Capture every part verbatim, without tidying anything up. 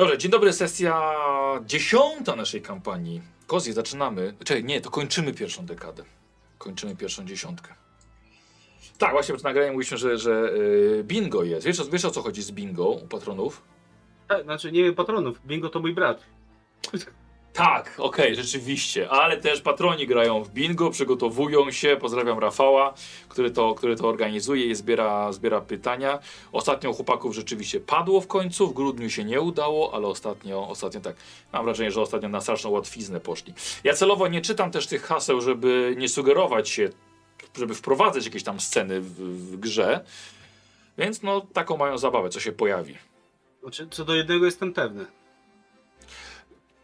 Dobrze, dzień dobry, sesja dziesiąta naszej kampanii. Kozie, zaczynamy. Czekaj, nie, to kończymy pierwszą dekadę. Kończymy pierwszą dziesiątkę. Tak, właśnie przed nagraniem mówiliśmy, że, że yy, bingo jest. Wiesz, wiesz o co chodzi z bingo u patronów? Tak, znaczy nie wiem patronów, bingo to mój brat. Tak, okej, okay, rzeczywiście, ale też patroni grają w bingo, przygotowują się, pozdrawiam Rafała, który to, który to organizuje i zbiera, zbiera pytania. Ostatnio chłopaków rzeczywiście padło w końcu, w grudniu się nie udało, ale ostatnio, ostatnio tak, mam wrażenie, że ostatnio na straszną łatwiznę poszli. Ja celowo nie czytam też tych haseł, żeby nie sugerować się, żeby wprowadzać jakieś tam sceny w, w grze, więc no taką mają zabawę, co się pojawi. Co do jednego jestem pewny.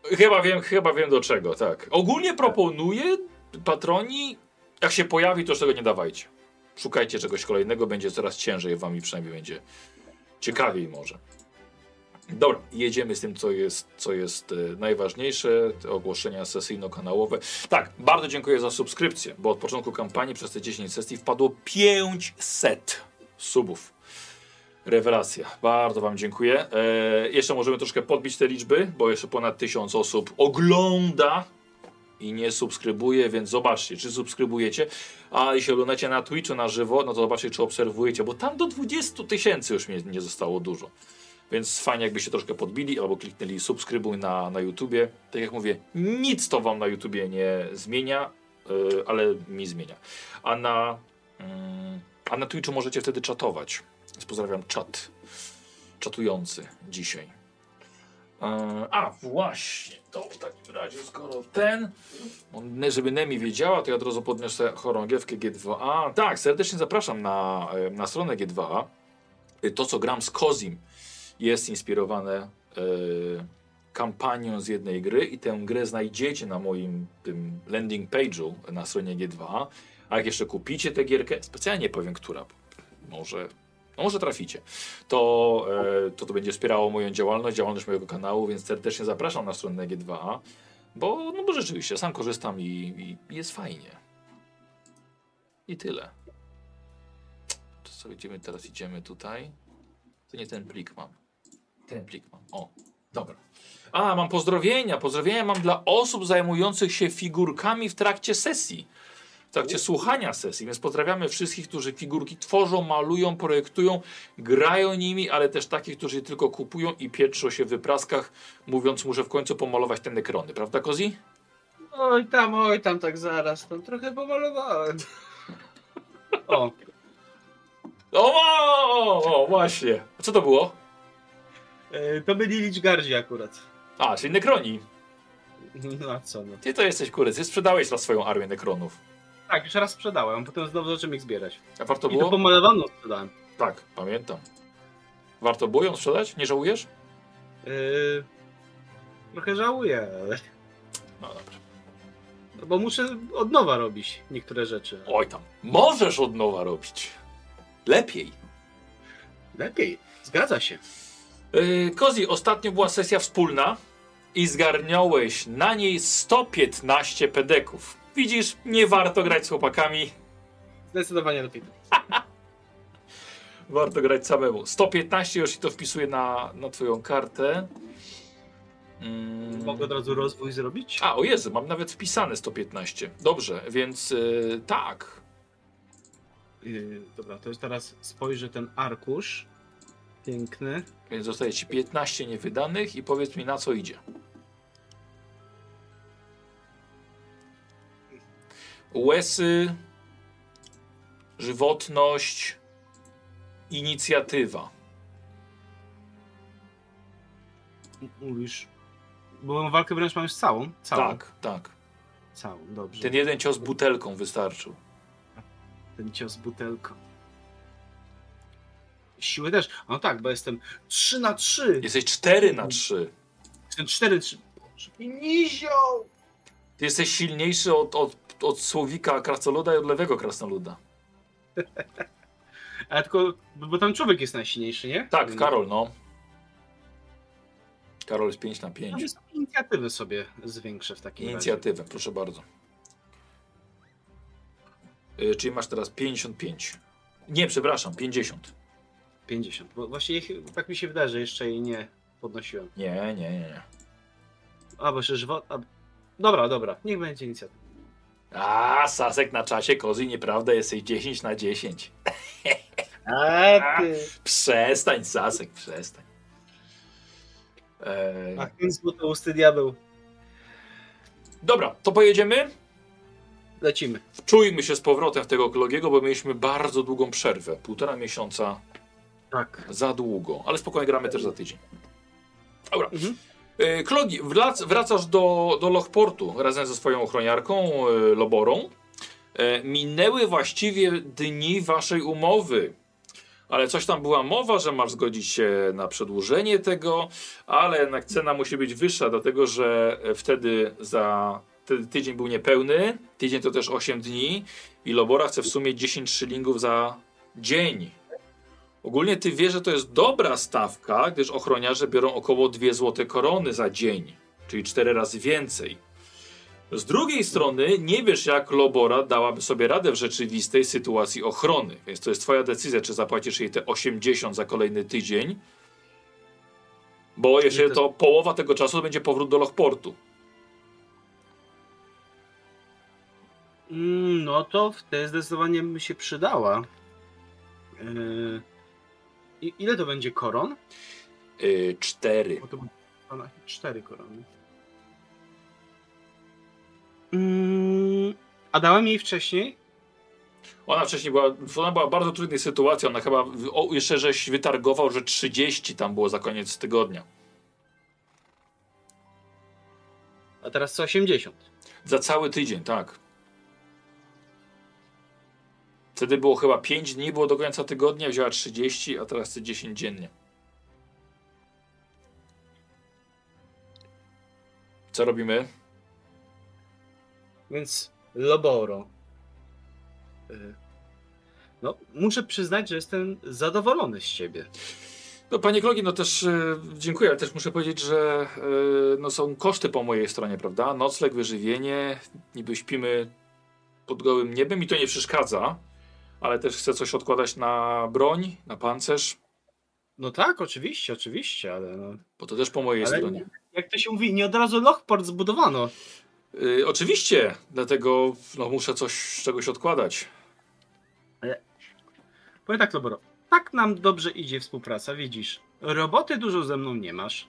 Chyba wiem, chyba wiem do czego, tak. Ogólnie proponuję, patroni, jak się pojawi, to już tego nie dawajcie. Szukajcie czegoś kolejnego, będzie coraz ciężej wam i przynajmniej będzie ciekawiej może. Dobra, jedziemy z tym, co jest, co jest e, najważniejsze, te ogłoszenia sesyjno-kanałowe. Tak, bardzo dziękuję za subskrypcję, bo od początku kampanii przez te dziesięć sesji wpadło pięćset subów. Rewelacja. Bardzo wam dziękuję. E, jeszcze możemy troszkę podbić te liczby, bo jeszcze ponad tysiąc osób ogląda i nie subskrybuje, więc zobaczcie, czy subskrybujecie. A jeśli oglądacie na Twitchu na żywo, no to zobaczcie, czy obserwujecie, bo tam do dwudziestu tysięcy już mnie nie zostało dużo. Więc fajnie, jakbyście troszkę podbili albo kliknęli subskrybuj na, na YouTubie. Tak jak mówię, nic to wam na YouTubie nie zmienia, yy, ale mi zmienia. A na, yy, a na Twitchu możecie wtedy czatować. Więc pozdrawiam czat, czatujący dzisiaj. Yy, a właśnie, to w takim razie, skoro ten, żeby NeMi wiedziała, to ja od razu podniosę chorągiewkę G dwa A. Tak, serdecznie zapraszam na, na stronę G dwa A. To, co gram z Kozim, jest inspirowane yy, kampanią z jednej gry i tę grę znajdziecie na moim tym landing page'u na stronie G dwa A. A jak jeszcze kupicie tę gierkę, specjalnie powiem, która, może, no może traficie, to, yy, to to będzie wspierało moją działalność, działalność mojego kanału, więc serdecznie zapraszam na stronę G dwa A, bo, no bo rzeczywiście sam korzystam i, i jest fajnie. I tyle. To co widzimy, teraz idziemy tutaj. To nie ten plik mam. Ten plik mam. O, dobra. A, mam pozdrowienia. Pozdrowienia mam dla osób zajmujących się figurkami w trakcie sesji. W trakcie U. słuchania sesji. Więc pozdrawiamy wszystkich, którzy figurki tworzą, malują, projektują, grają nimi, ale też takich, którzy je tylko kupują i pieprzą się w wypraskach, mówiąc, muszę w końcu pomalować te nekrony. Prawda, Kozi? Oj tam, oj tam, tak zaraz. Tam trochę pomalowałem. O. O, o, o, właśnie. A co to było? Yy, to byli liczgardzi akurat. A, czyli nekroni. No a co no. Ty to jesteś kurec, ty sprzedałeś raz swoją armię nekronów. Tak, już raz sprzedałem, potem znowu zacząłem ich zbierać. A warto było? I to pomalowaną sprzedałem. Tak, pamiętam. Warto było ją sprzedać? Nie żałujesz? Yy, trochę żałuję, ale... No dobrze. No, bo muszę od nowa robić niektóre rzeczy. Oj tam, możesz od nowa robić. Lepiej. Lepiej, zgadza się. Yy, Kozi, ostatnio była sesja wspólna i zgarniałeś na niej sto piętnaście pedeków. Widzisz, nie warto grać z chłopakami. Zdecydowanie lepiej. Warto grać samemu. sto piętnaście, jeśli to wpisuję na, na twoją kartę. Mm. Mogę od razu rozwój zrobić? A, o Jezu, mam nawet wpisane sto piętnaście. Dobrze, więc yy, tak. Yy, dobra, to już teraz spojrzę ten arkusz. Piękny. Więc zostaje ci piętnaście niewydanych i powiedz mi, na co idzie. Łesy, żywotność, inicjatywa. Mówisz, bo walkę wręcz mam już całą? Całą. Tak, tak. Całą, dobrze. Ten jeden cios butelką wystarczył. Ten cios butelką. Siły też. No tak, bo jestem trzy na trzy. Jesteś cztery na trzy. Jestem cztery na trzy. Nizioł! Ty jesteś silniejszy od, od, od słowika krasnoluda i od lewego krasnoluda. Ale tylko, bo tam człowiek jest najsilniejszy, nie? Tak, Karol, no. Karol jest pięć na pięć. No, inicjatywę sobie zwiększę w takim Inicjatywę, razie. Proszę bardzo. Yy, czyli masz teraz pięćdziesiąt pięć. Nie, przepraszam, pięćdziesiąt. pięćdziesiąt, bo właśnie tak mi się wydaje, że jeszcze jej nie podnosiłem. Nie, nie, nie, nie. A, bo się żwo... A... Dobra, dobra, niech będzie inicjatywa. A, Sasek na czasie, Kozi, nieprawda, jesteś dziesięć na dziesięć. A, ty. Przestań, Sasek, przestań. Eee... Ach, ten złoty usty diabeł. Dobra, to pojedziemy? Lecimy. Wczujmy się z powrotem w tego Klogiego, bo mieliśmy bardzo długą przerwę. Półtora miesiąca. Tak. Za długo, ale spokojnie gramy też za tydzień. Dobra. Mhm. Klogi, wracasz do, do Lochportu razem ze swoją ochroniarką Loborą. Minęły właściwie dni waszej umowy, ale coś tam była mowa, że masz zgodzić się na przedłużenie tego, ale jednak cena musi być wyższa, dlatego że wtedy za tydzień był niepełny, tydzień to też osiem dni i Lobora chce w sumie dziesięć szylingów za dzień. Ogólnie ty wiesz, że to jest dobra stawka, gdyż ochroniarze biorą około dwie złote korony za dzień, czyli cztery razy więcej. Z drugiej strony nie wiesz, jak Lobora dałaby sobie radę w rzeczywistej sytuacji ochrony, więc to jest twoja decyzja, czy zapłacisz jej te osiemdziesiąt za kolejny tydzień, bo jeżeli to połowa tego czasu, to będzie powrót do Lochportu. No to wtedy zdecydowanie by się przydała. Yy... Ile to będzie koron? Yy, cztery. O, to będzie cztery korony. Yy... A dałem jej wcześniej? Ona wcześniej była, ona była w bardzo trudnej sytuacji. Ona chyba, o, jeszcze żeś wytargował, że trzydzieści tam było za koniec tygodnia. A teraz co osiemdziesiąt? Za cały tydzień, tak. Wtedy było chyba pięć dni, było do końca tygodnia, wzięła trzydzieści, a teraz chce dziesięć dziennie. Co robimy? Więc Loboro. No, muszę przyznać, że jestem zadowolony z ciebie. No, panie Klogi, no też dziękuję, ale też muszę powiedzieć, że no, są koszty po mojej stronie, prawda? Nocleg, wyżywienie, niby śpimy pod gołym niebem i to nie przeszkadza. Ale też chcę coś odkładać na broń, na pancerz. No tak, oczywiście, oczywiście, ale... No. Bo to też po mojej ale stronie. Jak to się mówi, nie od razu Lochport zbudowano. Yy, oczywiście, dlatego no, muszę coś, czegoś odkładać. Ale... Powiem tak, Loboro, tak nam dobrze idzie współpraca, widzisz. Roboty dużo ze mną nie masz.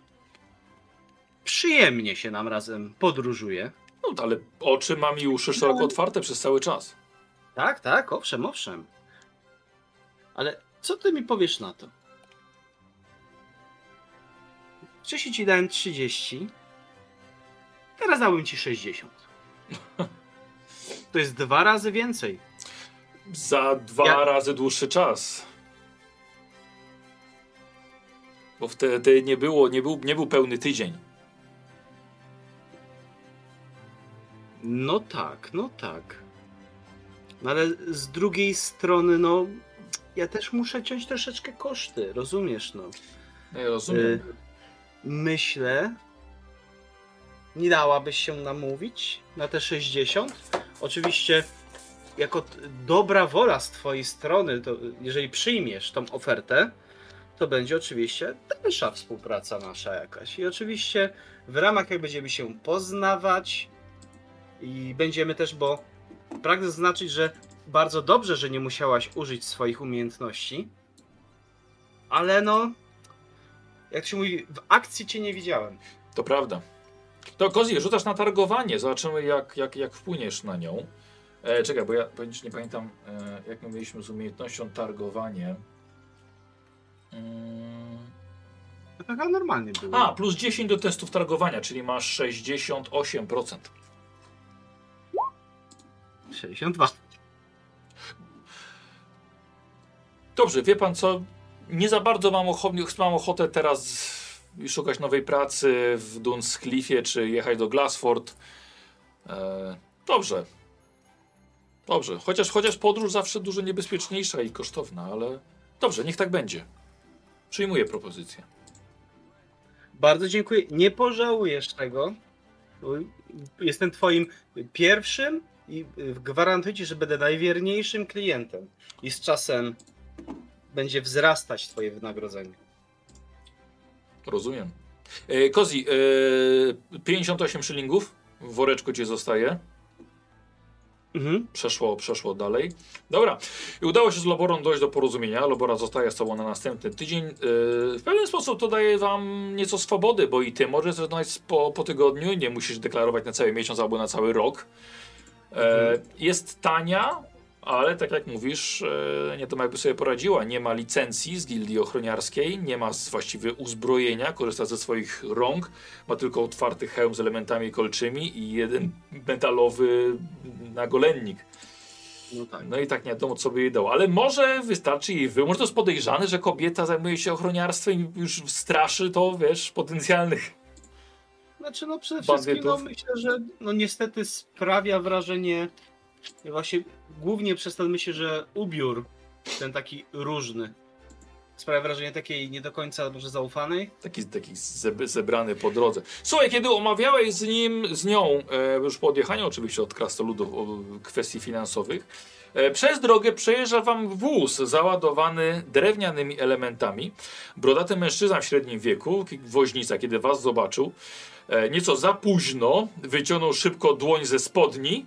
Przyjemnie się nam razem podróżuje. No ale oczy mam i uszy szeroko otwarte przez cały czas. Tak, tak, owszem, owszem. Ale co ty mi powiesz na to? Wcześniej ci dałem trzydzieści, teraz dałem ci sześćdziesiąt. To jest dwa razy więcej. Za dwa ja... razy dłuższy czas. Bo wtedy nie było, nie był, nie był pełny tydzień. No tak, no tak. No ale z drugiej strony, no, ja też muszę ciąć troszeczkę koszty, rozumiesz, no. No ja rozumiem. Y- myślę, nie dałabyś się namówić na te sześćdziesiąt? Oczywiście, jako t- dobra wola z twojej strony, to jeżeli przyjmiesz tą ofertę, to będzie oczywiście dalsza współpraca nasza jakaś. I oczywiście w ramach, jak będziemy się poznawać i będziemy też, bo pragnę zaznaczyć, że bardzo dobrze, że nie musiałaś użyć swoich umiejętności, ale no, jak to się mówi, w akcji cię nie widziałem. To prawda. To Kozi, rzucasz na targowanie, zobaczymy jak, jak, jak wpłyniesz na nią. E, czekaj, bo ja nie pamiętam, e, jak my mieliśmy z umiejętnością targowanie. Mm. To taka normalnie było. A, plus dziesięć do testów targowania, czyli masz sześćdziesiąt osiem procent. sześćdziesiąt dwa. Dobrze, wie pan co? Nie za bardzo mam, och- mam ochotę teraz szukać nowej pracy w Dunscliffie czy jechać do Glasford. Eee, dobrze. Dobrze, chociaż, chociaż podróż zawsze dużo niebezpieczniejsza i kosztowna, ale dobrze, niech tak będzie. Przyjmuję propozycję. Bardzo dziękuję. Nie pożałujesz tego. Jestem twoim pierwszym i gwarantuję ci, że będę najwierniejszym klientem i z czasem będzie wzrastać twoje wynagrodzenie. Rozumiem. Kozi, yy, pięćdziesiąt osiem szylingów w woreczku cię zostaje. Mhm. Przeszło, przeszło dalej. Dobra, i udało się z Loborą dojść do porozumienia. Lobora zostaje z tobą na następny tydzień. Yy, w pewien sposób to daje wam nieco swobody, bo i ty możesz zrezygnować po, po tygodniu, nie musisz deklarować na cały miesiąc albo na cały rok. Yy, mhm. Jest tania, ale tak jak mówisz, yy, nie to jakby sobie poradziła. Nie ma licencji z gildii ochroniarskiej, nie ma właściwie uzbrojenia, korzysta ze swoich rąk, ma tylko otwarty hełm z elementami kolczymi i jeden metalowy nagolennik. No, tak. No i tak nie wiadomo, co by jej dało. Ale może wystarczy jej wy. Może to jest podejrzane, że kobieta zajmuje się ochroniarstwem i już straszy to, wiesz, potencjalnych. Znaczy, no przede wszystkim no, myślę, że no, niestety sprawia wrażenie. Właśnie głównie przez ten myślę, że ubiór ten taki różny sprawia wrażenie takiej nie do końca może zaufanej. Taki, taki zeb, zebrany po drodze. Słuchaj, kiedy omawiałeś z nim, z nią, e, już po odjechaniu oczywiście od krasnoludów o kwestii finansowych, e, przez drogę przejeżdża wam wóz załadowany drewnianymi elementami. Brodaty mężczyzna w średnim wieku, woźnica, kiedy was zobaczył, e, nieco za późno wyciągnął szybko dłoń ze spodni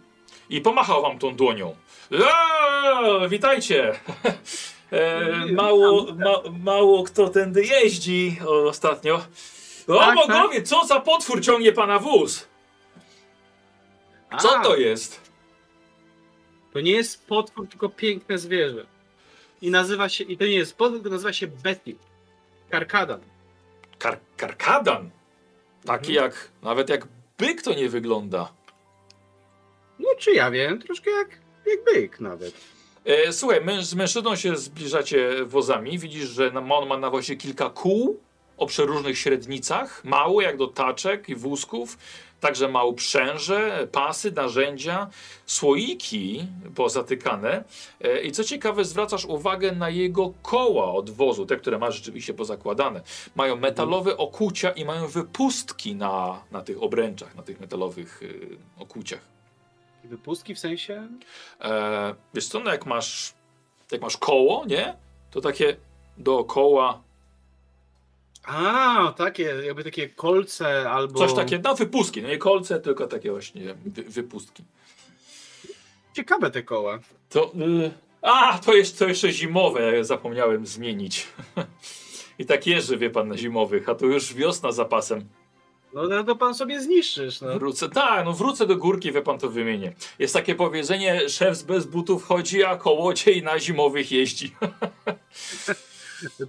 i pomachał wam tą dłonią. Eee, witajcie! Eee, mało, ma, mało kto tędy jeździ ostatnio. O tak, bogowie, tak? Co za potwór ciągnie pana wóz? Co A, to jest? To nie jest potwór, tylko piękne zwierzę. I nazywa się, i to nie jest potwór, tylko nazywa się Betty. Karkadan. Kar karkadan? Taki mhm. jak, nawet jak byk to nie wygląda. No czy ja wiem, troszkę jak, jak byk nawet. E, słuchaj, męż, z mężczyzną się zbliżacie wozami. Widzisz, że na, on ma na wozie kilka kół o przeróżnych średnicach. Mały jak do taczek i wózków. Także ma uprzęże, pasy, narzędzia, słoiki pozatykane. E, I co ciekawe, zwracasz uwagę na jego koła od wozu. Te, które ma rzeczywiście pozakładane. Mają metalowe okucia i mają wypustki na, na tych obręczach, na tych metalowych y, okuciach. Wypustki w sensie? E, wiesz co, no jak masz, jak masz koło, nie? To takie dookoła. A, takie, jakby takie kolce albo... Coś takie, no wypustki, no nie kolce, tylko takie właśnie wy, wypustki. Ciekawe te koła. To, y, a, to jest to jeszcze zimowe, zapomniałem zmienić. I tak jeży, wie pan, na zimowych, a to już wiosna za pasem. No to pan sobie zniszczysz, no. Wrócę, tak, no wrócę do górki, wie pan, to wymienię. Jest takie powiedzenie, szef bez butów chodzi, a kołodziej na zimowych jeździ.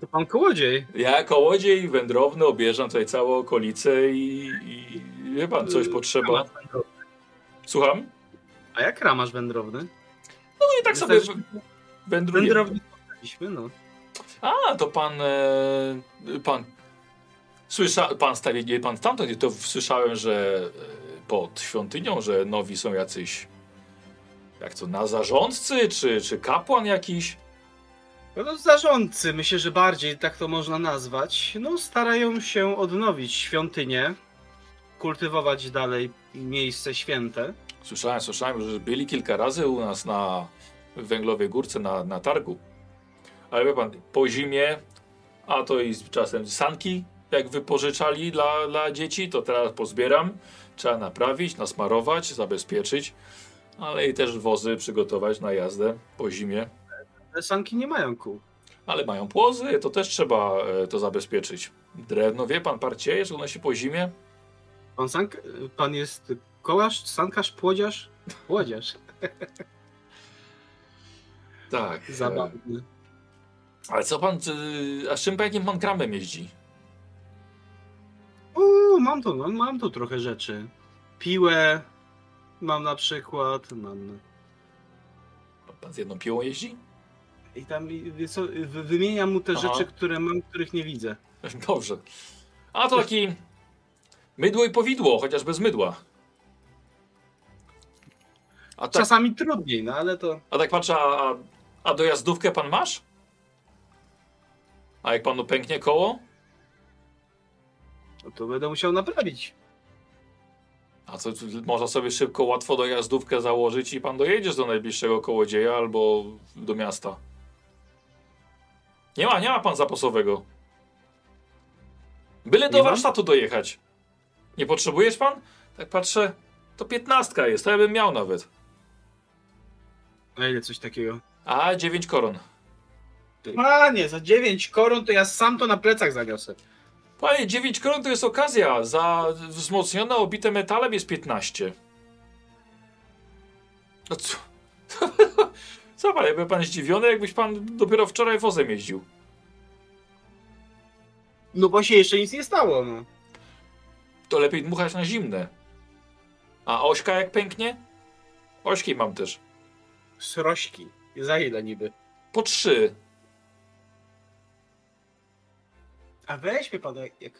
To pan kołodziej. Ja kołodziej wędrowny, objeżdżam tutaj całą okolicę i, i wie pan, coś yy, potrzeba. Słucham? A jak ramasz wędrowny? No i tak Jesteś... sobie wędrujemy. Wędrowni spotkaliśmy, no. A, to pan, e, pan... Słysza, pan stary, nie pan stamtąd, to słyszałem, że pod świątynią, że nowi są jacyś, jak to, na zarządcy, czy, czy kapłan jakiś? No zarządcy, myślę, że bardziej tak to można nazwać. No starają się odnowić świątynię, kultywować dalej miejsce święte. Słyszałem, słyszałem, że byli kilka razy u nas na Węglowej Górce na, na targu. Ale wie pan, po zimie, a to i czasem sanki, jak wypożyczali dla, dla dzieci, to teraz pozbieram. Trzeba naprawić, nasmarować, zabezpieczyć, ale i też wozy przygotować na jazdę po zimie. Ale sanki nie mają kół. Ale mają płozy, to też trzeba to zabezpieczyć. Drewno, wie pan, parcieje, że ono się po zimie. Pan, sank, pan jest kołarz, sankarz, płodziarz? Płodziarz. Tak. Zabawny. Ale co pan, a z czym pan, jakim pan kramem jeździ? Uuu, mam tu, mam, mam tu trochę rzeczy. Piłę mam na przykład. Mam... Pan z jedną piłą jeździ? I tam co, wymieniam mu te Aha. rzeczy, które mam, których nie widzę. Dobrze. A to taki mydło i powidło, chociaż bez mydła. A tak... Czasami trudniej, no ale to... A tak patrzę, a, a dojazdówkę pan masz? A jak panu pęknie koło? No to będę musiał naprawić. A co, można sobie szybko, łatwo dojazdówkę założyć i pan dojedziesz do najbliższego kołodzieja albo do miasta. Nie ma, nie ma pan zapasowego. Byle do warsztatu dojechać. Nie potrzebujesz pan? Tak patrzę, to piętnastka jest, to ja bym miał nawet. A ile coś takiego? A, dziewięć koron. Panie, za dziewięć koron to ja sam to na plecach zaniosę. Panie, dziewięć koron to jest okazja. Za wzmocnione, obite metalem jest piętnaście. No co? Co pan, jakby pan zdziwiony, jakbyś pan dopiero wczoraj wozem jeździł. No bo się jeszcze nic nie stało, no. To lepiej dmuchać na zimne. A ośka jak pęknie? Ośki mam też. Srośki. Za ile niby? Po trzy. A weźmy pan, jak, jak,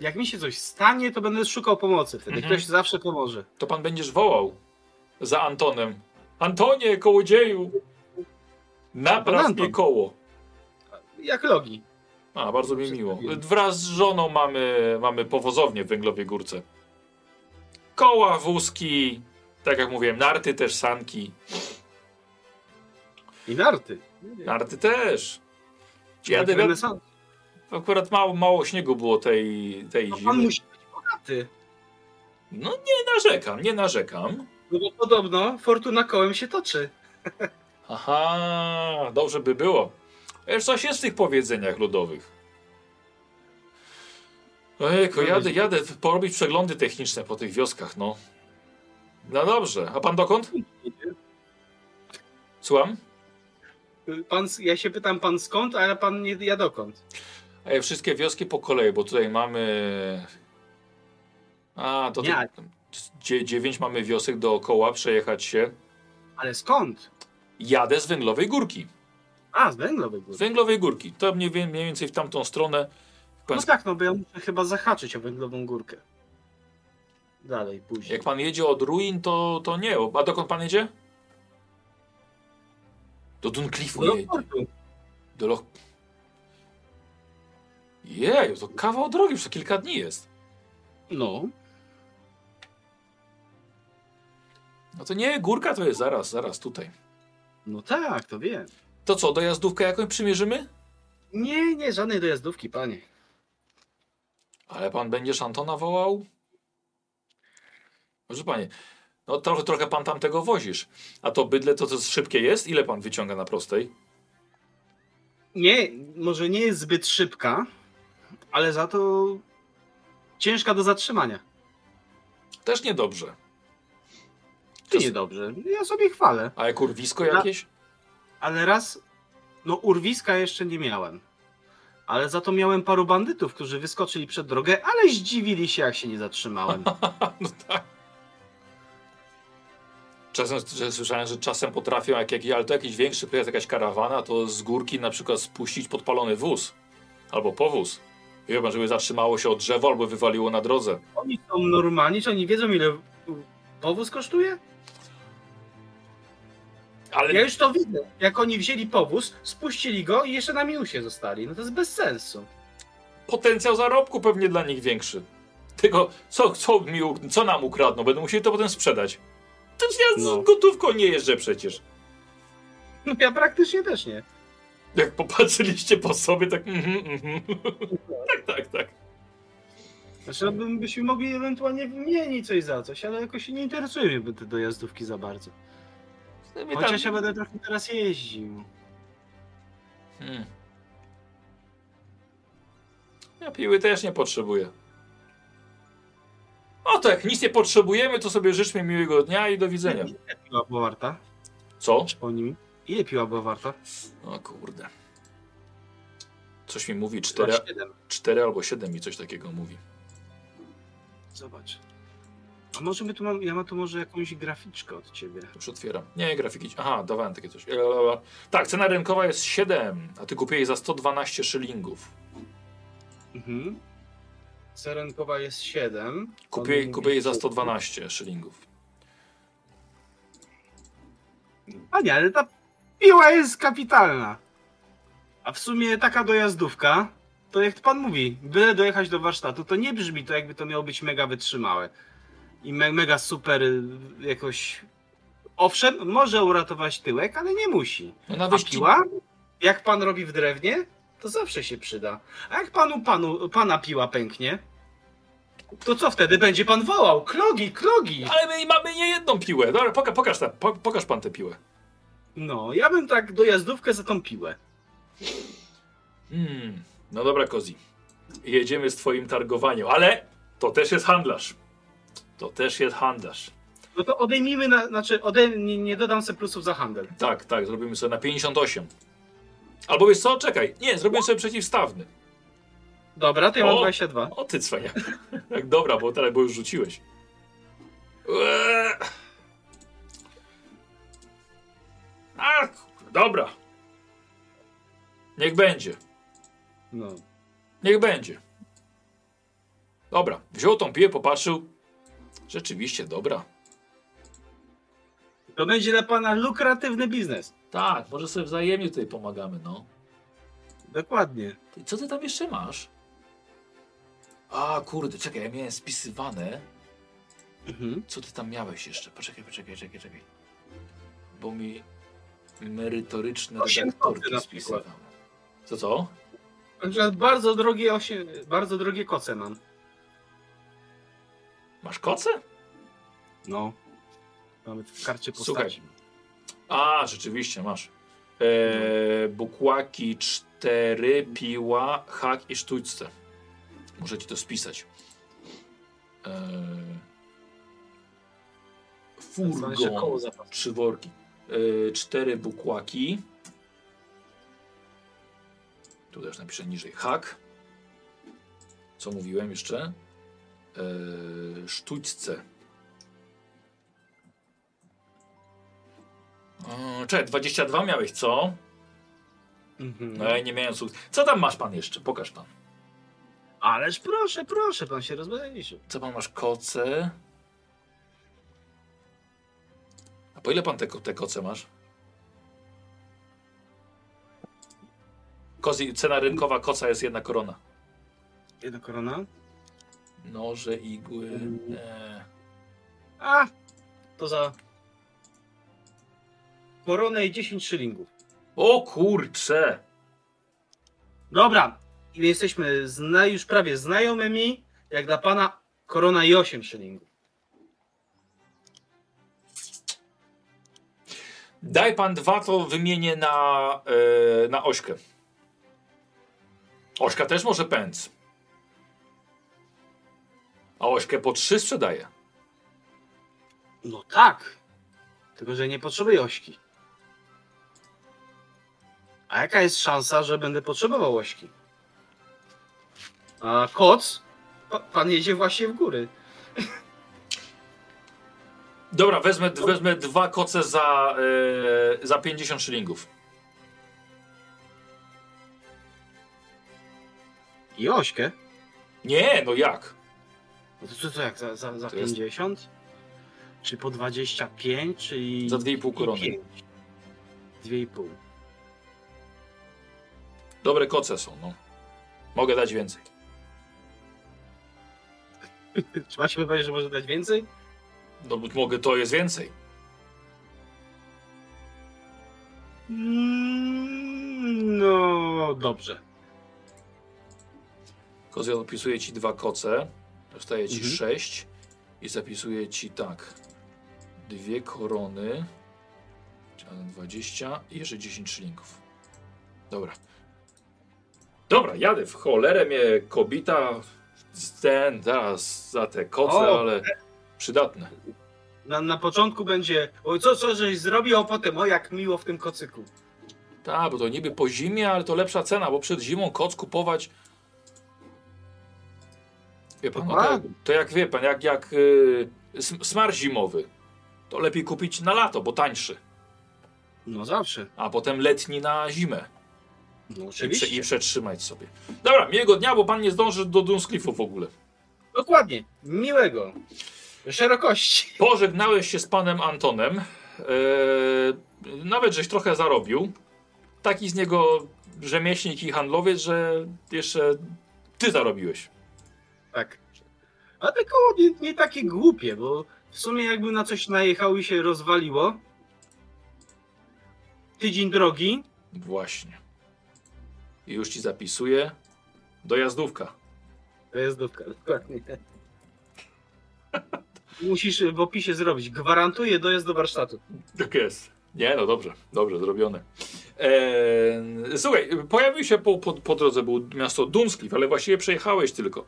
jak mi się coś stanie, to będę szukał pomocy wtedy. Mhm. Ktoś zawsze pomoże. To pan będziesz wołał za Antonem. Antonie, kołodzieju! Napraw mi koło. Jak Logi. A, bardzo mi miło. Wraz z żoną mamy, mamy powozownię w Węglowej Górce. Koła, wózki, tak jak mówiłem, narty też, sanki. I narty. Narty też. Jadę wiatr... Akurat mało, mało śniegu było tej, tej no, zimy. Pan musi być bogaty. No nie narzekam, nie narzekam. No bo podobno fortuna kołem się toczy. Aha, dobrze by było. Wiesz, coś jest w tych powiedzeniach ludowych. Ojejku, jadę, jadę porobić przeglądy techniczne po tych wioskach, no. No dobrze, a pan dokąd? Słucham? Pan, ja się pytam pan skąd, a pan nie, ja dokąd? Wszystkie wioski po kolei, bo tutaj mamy... A, to ty... dziewięć mamy wiosek dookoła, przejechać się. Ale skąd? Jadę z Węglowej Górki. A, z Węglowej Górki. Z Węglowej Górki. To mniej więcej w tamtą stronę. Pan... No tak, no bo ja muszę chyba zahaczyć o Węglową Górkę. Dalej, później. Jak pan jedzie od ruin, to, to nie. A dokąd pan jedzie? Do Dunscliffu jedzie. Do Loch... Jeju, to kawał drogi, już to kilka dni jest. No. No to nie, górka to jest zaraz, zaraz tutaj. No tak, to wiem. To co, dojazdówkę jakąś przymierzymy? Nie, nie, żadnej dojazdówki, panie. Ale pan będziesz Antona wołał? Proszę panie, no trochę, trochę pan tamtego wozisz. A to bydle to, to szybkie jest? Ile pan wyciąga na prostej? Nie, może nie jest zbyt szybka, ale za to ciężka do zatrzymania. Też niedobrze. Ty niedobrze, ja sobie chwalę. A jak urwisko jakieś? Ale raz, no urwiska jeszcze nie miałem, ale za to miałem paru bandytów, którzy wyskoczyli przed drogę, ale zdziwili się, jak się nie zatrzymałem. No tak. Czasem słyszałem, że czasem potrafią, jak, jak, ale to jakiś większy pojazd, jakaś karawana, to z górki na przykład spuścić podpalony wóz albo powóz. I chyba, żeby zatrzymało się o drzewo albo wywaliło na drodze. Oni są normalni, czy oni wiedzą, ile powóz kosztuje? Ale... Ja już to widzę, jak oni wzięli powóz, spuścili go i jeszcze na minusie zostali. No to jest bez sensu. Potencjał zarobku pewnie dla nich większy. Tylko co, co, mi, co nam ukradną? Będą musieli to potem sprzedać. To ja no. z gotówką nie jeżdżę przecież. No ja praktycznie też nie. Jak popatrzyliście po sobie, tak mm, mm, tak, tak, tak. Znaczy byśmy mogli ewentualnie wymienić coś za coś, ale jakoś się nie interesuje mnie te dojazdówki za bardzo. Chociaż ja będę trochę teraz jeździł. Hmm. Ja piły też nie potrzebuję. O tak, nic nie potrzebujemy, to sobie życzmy miłego dnia i do widzenia. Ile piła była warta? Co? Przypomnij mi. Ile piła była warta? O kurde. Coś mi mówi, cztery albo siedem mi coś takiego mówi. Zobacz. A może my tu mam, ja mam tu może jakąś graficzkę od ciebie. Już otwieram. Nie, grafiki. Aha, dawałem takie coś. Tak, cena rynkowa jest siedem, a ty kupiłeś za sto dwanaście szylingów. Mhm. Cena rynkowa jest siedem. Kupiłeś, kupiłeś za sto dwanaście szylingów. A nie, ale ta piła jest kapitalna. A w sumie taka dojazdówka, to jak pan mówi, byle dojechać do warsztatu, to nie brzmi to, jakby to miało być mega wytrzymałe. I me mega super jakoś... Owszem, może uratować tyłek, ale nie musi. No na wyścig... A piła, jak pan robi w drewnie, To zawsze się przyda. A jak panu, panu pana piła pęknie, to co wtedy? Będzie pan wołał? Klogi, klogi! Ale my mamy nie jedną piłę. Dobra, poka pokaż, ta, po pokaż pan tę piłę. No, ja bym tak dojazdówkę za tą piłę. Hmm, no dobra, Kozi. Jedziemy z twoim targowaniem, ale to też jest handlarz. To też jest handlarz. No to odejmijmy, na, znaczy odejm nie, nie dodam sobie plusów za handel. Tak, tak, zrobimy sobie na pięćdziesiąt osiem. Albo wiesz co, czekaj, nie, zrobimy sobie przeciwstawny. Dobra, to ja mam dwadzieścia dwa. O ty cwaniak. Tak, dobra, bo teraz, bo już rzuciłeś. Eee. Ach, dobra. Niech będzie. No. Niech będzie. Dobra, wziął tą piłę, popatrzył. Rzeczywiście, dobra. To będzie dla pana lukratywny biznes. Tak, może sobie wzajemnie tutaj pomagamy, no. Dokładnie. Ty, co ty tam jeszcze masz? A, kurde, czekaj, ja miałem spisywane. Mhm. Co ty tam miałeś jeszcze? Poczekaj, poczekaj, czekaj, czekaj. Bo mi merytoryczne redaktorki spisywały. Co, co? Bardzo drogie, osie... bardzo drogie koce mam. Masz koce? No. Mamy w karcie postaci. Słuchaj. A, rzeczywiście, masz. Eee, bukłaki, cztery, piła, hak i sztućce. Muszę ci to spisać. Eee, furgon, trzy worki. Eee, cztery bukłaki. Tu też napiszę niżej hak. Co mówiłem jeszcze? Eee, sztućce. Czekaj, dwadzieścia dwa miałeś, co? Mhm. No ja nie miałem sukcesu. Co tam masz pan jeszcze? Pokaż pan. Ależ proszę, proszę, pan się rozbędził. Co pan masz? Koce? A po ile pan te, te koce masz? Kozi, cena rynkowa koca jest jedna korona. Jedna korona? Noże, igły... Mhm. E... A! To za... Koronę i dziesięć szylingów. O kurcze! Dobra, jesteśmy zna, już prawie znajomymi. Jak dla pana korona i osiem szylingów. Daj pan dwa, to wymienię na, yy, na ośkę. Ośka też może pędz. A ośkę po trzy sprzedaje. No tak. Tylko że nie potrzebuję ośki. A jaka jest szansa, że będę potrzebował łośki? A koc? Pa, pan jedzie właśnie w góry. Dobra, wezmę, wezmę dwa koce za, yy, za pięćdziesiąt szylingów. I ośkę? Nie, no jak? No to co, to jak, za, za, za pięćdziesiąt? Jest... Czy po dwadzieścia pięć, czy... Za dwie i pół korony. dwie i pół. Dobre koce są, no. Mogę dać więcej. Czy ma się wydaje, że może dać więcej? No, mogę, to jest więcej. Mm, no, dobrze. Kozio, opisuje ci dwa koce. Dostaje ci mhm. sześć. I zapisuje ci tak. Dwie korony. dwadzieścia i jeszcze dziesięć szylingów. Dobra. Dobra, jadę w cholerę, mnie kobita ten teraz za te koce, o, ale przydatne. Na, na początku będzie, oj co, co żeś zrobił, a potem o jak miło w tym kocyku. Tak, bo to niby po zimie, ale to lepsza cena, bo przed zimą koc kupować... Wie pan, no to, to jak wie pan, jak, jak yy, smar zimowy, to lepiej kupić na lato, bo tańszy. No zawsze. A potem letni na zimę. No, oczywiście. I, prze, I przetrzymać sobie. Dobra, miłego dnia, bo pan nie zdąży do Dunscliffu w ogóle. Dokładnie, miłego. Szerokości. Pożegnałeś się z panem Antonem. Eee, nawet żeś trochę zarobił. Taki z niego rzemieślnik i handlowiec, że jeszcze ty zarobiłeś. Tak. A tylko nie, nie takie głupie, bo w sumie jakby na coś najechał i się rozwaliło. Tydzień drogi. Właśnie. I Już ci zapisuję. Dojazdówka. Dojazdówka, dokładnie. Musisz w opisie zrobić. Gwarantuję dojazd do warsztatu. Tak jest. Nie, no dobrze, dobrze, zrobione. Eee, słuchaj, pojawił się po, po, po drodze, było miasto Dunscliff, ale właściwie przejechałeś tylko.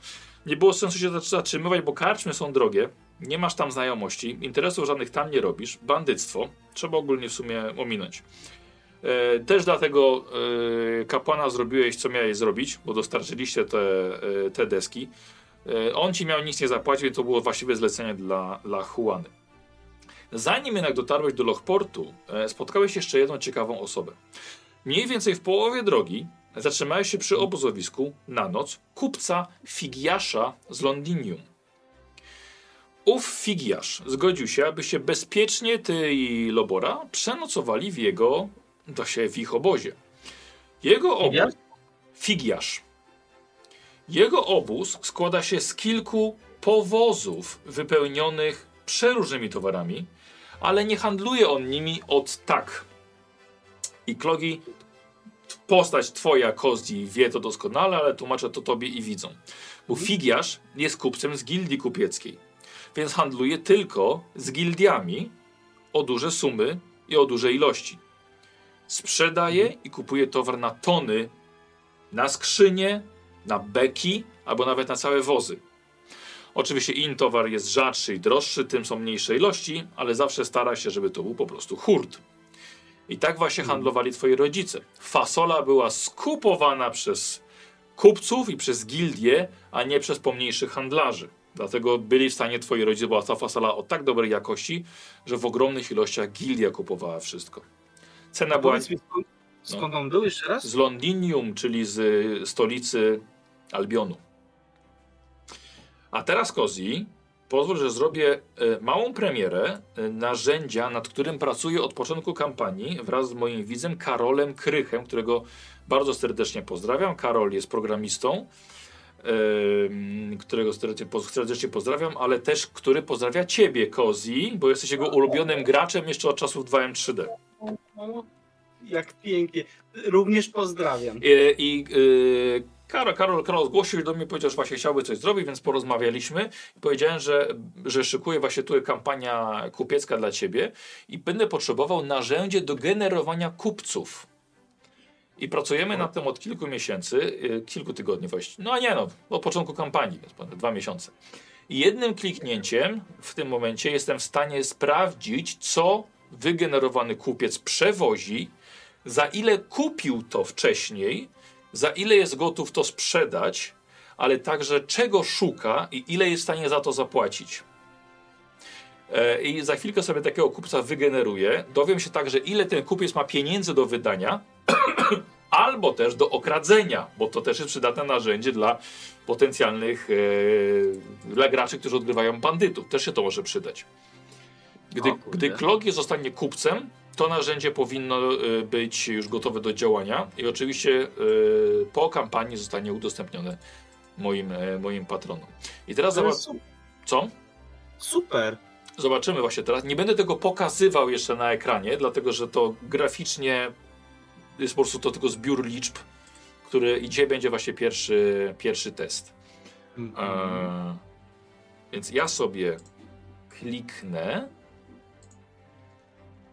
Nie było sensu się zatrzymywać, bo karczmy są drogie, nie masz tam znajomości, interesów żadnych tam nie robisz, bandyctwo, trzeba ogólnie w sumie ominąć. Eee, też dlatego eee, kapłana zrobiłeś, co miałeś zrobić, bo dostarczyliście te, e, te deski. Eee, on ci miał nic nie zapłacić, to było właściwe zlecenie dla, dla Huany. Zanim jednak dotarłeś do Lochportu, spotkałeś jeszcze jedną ciekawą osobę. Mniej więcej w połowie drogi zatrzymałeś się przy obozowisku na noc kupca Figiasza z Londinium. Ów Figiasz zgodził się, abyście bezpiecznie ty i Lobora przenocowali w jego, to się w ich obozie. Jego obóz, Figiasz. Jego obóz składa się z kilku powozów wypełnionych przeróżnymi towarami, ale nie handluje on nimi od tak. I Klogi, postać twoja, Kozdi, wie to doskonale, ale tłumaczę to tobie i widzą. Bo Figiasz jest kupcem z gildii kupieckiej, więc handluje tylko z gildiami o duże sumy i o duże ilości. Sprzedaje i kupuje towar na tony, na skrzynie, na beki, albo nawet na całe wozy. Oczywiście im towar jest rzadszy i droższy, tym są mniejsze ilości, ale zawsze stara się, żeby to był po prostu hurt. I tak właśnie handlowali twoi rodzice. Fasola była skupowana przez kupców i przez gildię, a nie przez pomniejszych handlarzy. Dlatego byli w stanie twoi rodzice, była ta fasola o tak dobrej jakości, że w ogromnych ilościach gildia kupowała wszystko. Cena była... Skąd on był jeszcze raz? Z Londinium, czyli z stolicy Albionu. A teraz, Kozi, pozwól, że zrobię małą premierę narzędzia, nad którym pracuję od początku kampanii wraz z moim widzem Karolem Krychem, którego bardzo serdecznie pozdrawiam. Karol jest programistą, którego serdecznie pozdrawiam, ale też który pozdrawia ciebie, Kozi, bo jesteś jego ulubionym graczem jeszcze od czasów dwa M trzy D. Jak pięknie. Również pozdrawiam. I... i y Karol, Karol, Karol zgłosił się do mnie, powiedział, że właśnie chciałby coś zrobić, więc porozmawialiśmy i powiedziałem, że, że szykuję właśnie tu kampania kupiecka dla ciebie i będę potrzebował narzędzie do generowania kupców. I pracujemy nad tym od kilku miesięcy, kilku tygodni właściwie, no a nie no, od początku kampanii, więc ponad dwa miesiące. I jednym kliknięciem w tym momencie jestem w stanie sprawdzić, co wygenerowany kupiec przewozi, za ile kupił to wcześniej, za ile jest gotów to sprzedać, ale także czego szuka i ile jest w stanie za to zapłacić. E, I za chwilkę sobie takiego kupca wygeneruję. Dowiem się także, ile ten kupiec ma pieniędzy do wydania albo też do okradzenia, bo to też jest przydatne narzędzie dla potencjalnych e, dla graczy, którzy odgrywają bandytów. Też się to może przydać. Gdy, o, gdy Klogi zostanie kupcem, to narzędzie powinno być już gotowe do działania i oczywiście po kampanii zostanie udostępnione moim, moim patronom. I teraz zobaczymy. Co? Super. Zobaczymy właśnie teraz. Nie będę tego pokazywał jeszcze na ekranie, dlatego że to graficznie jest po prostu to tylko zbiór liczb, który i dzisiaj będzie właśnie pierwszy, pierwszy test. Mm -hmm. e więc ja sobie kliknę.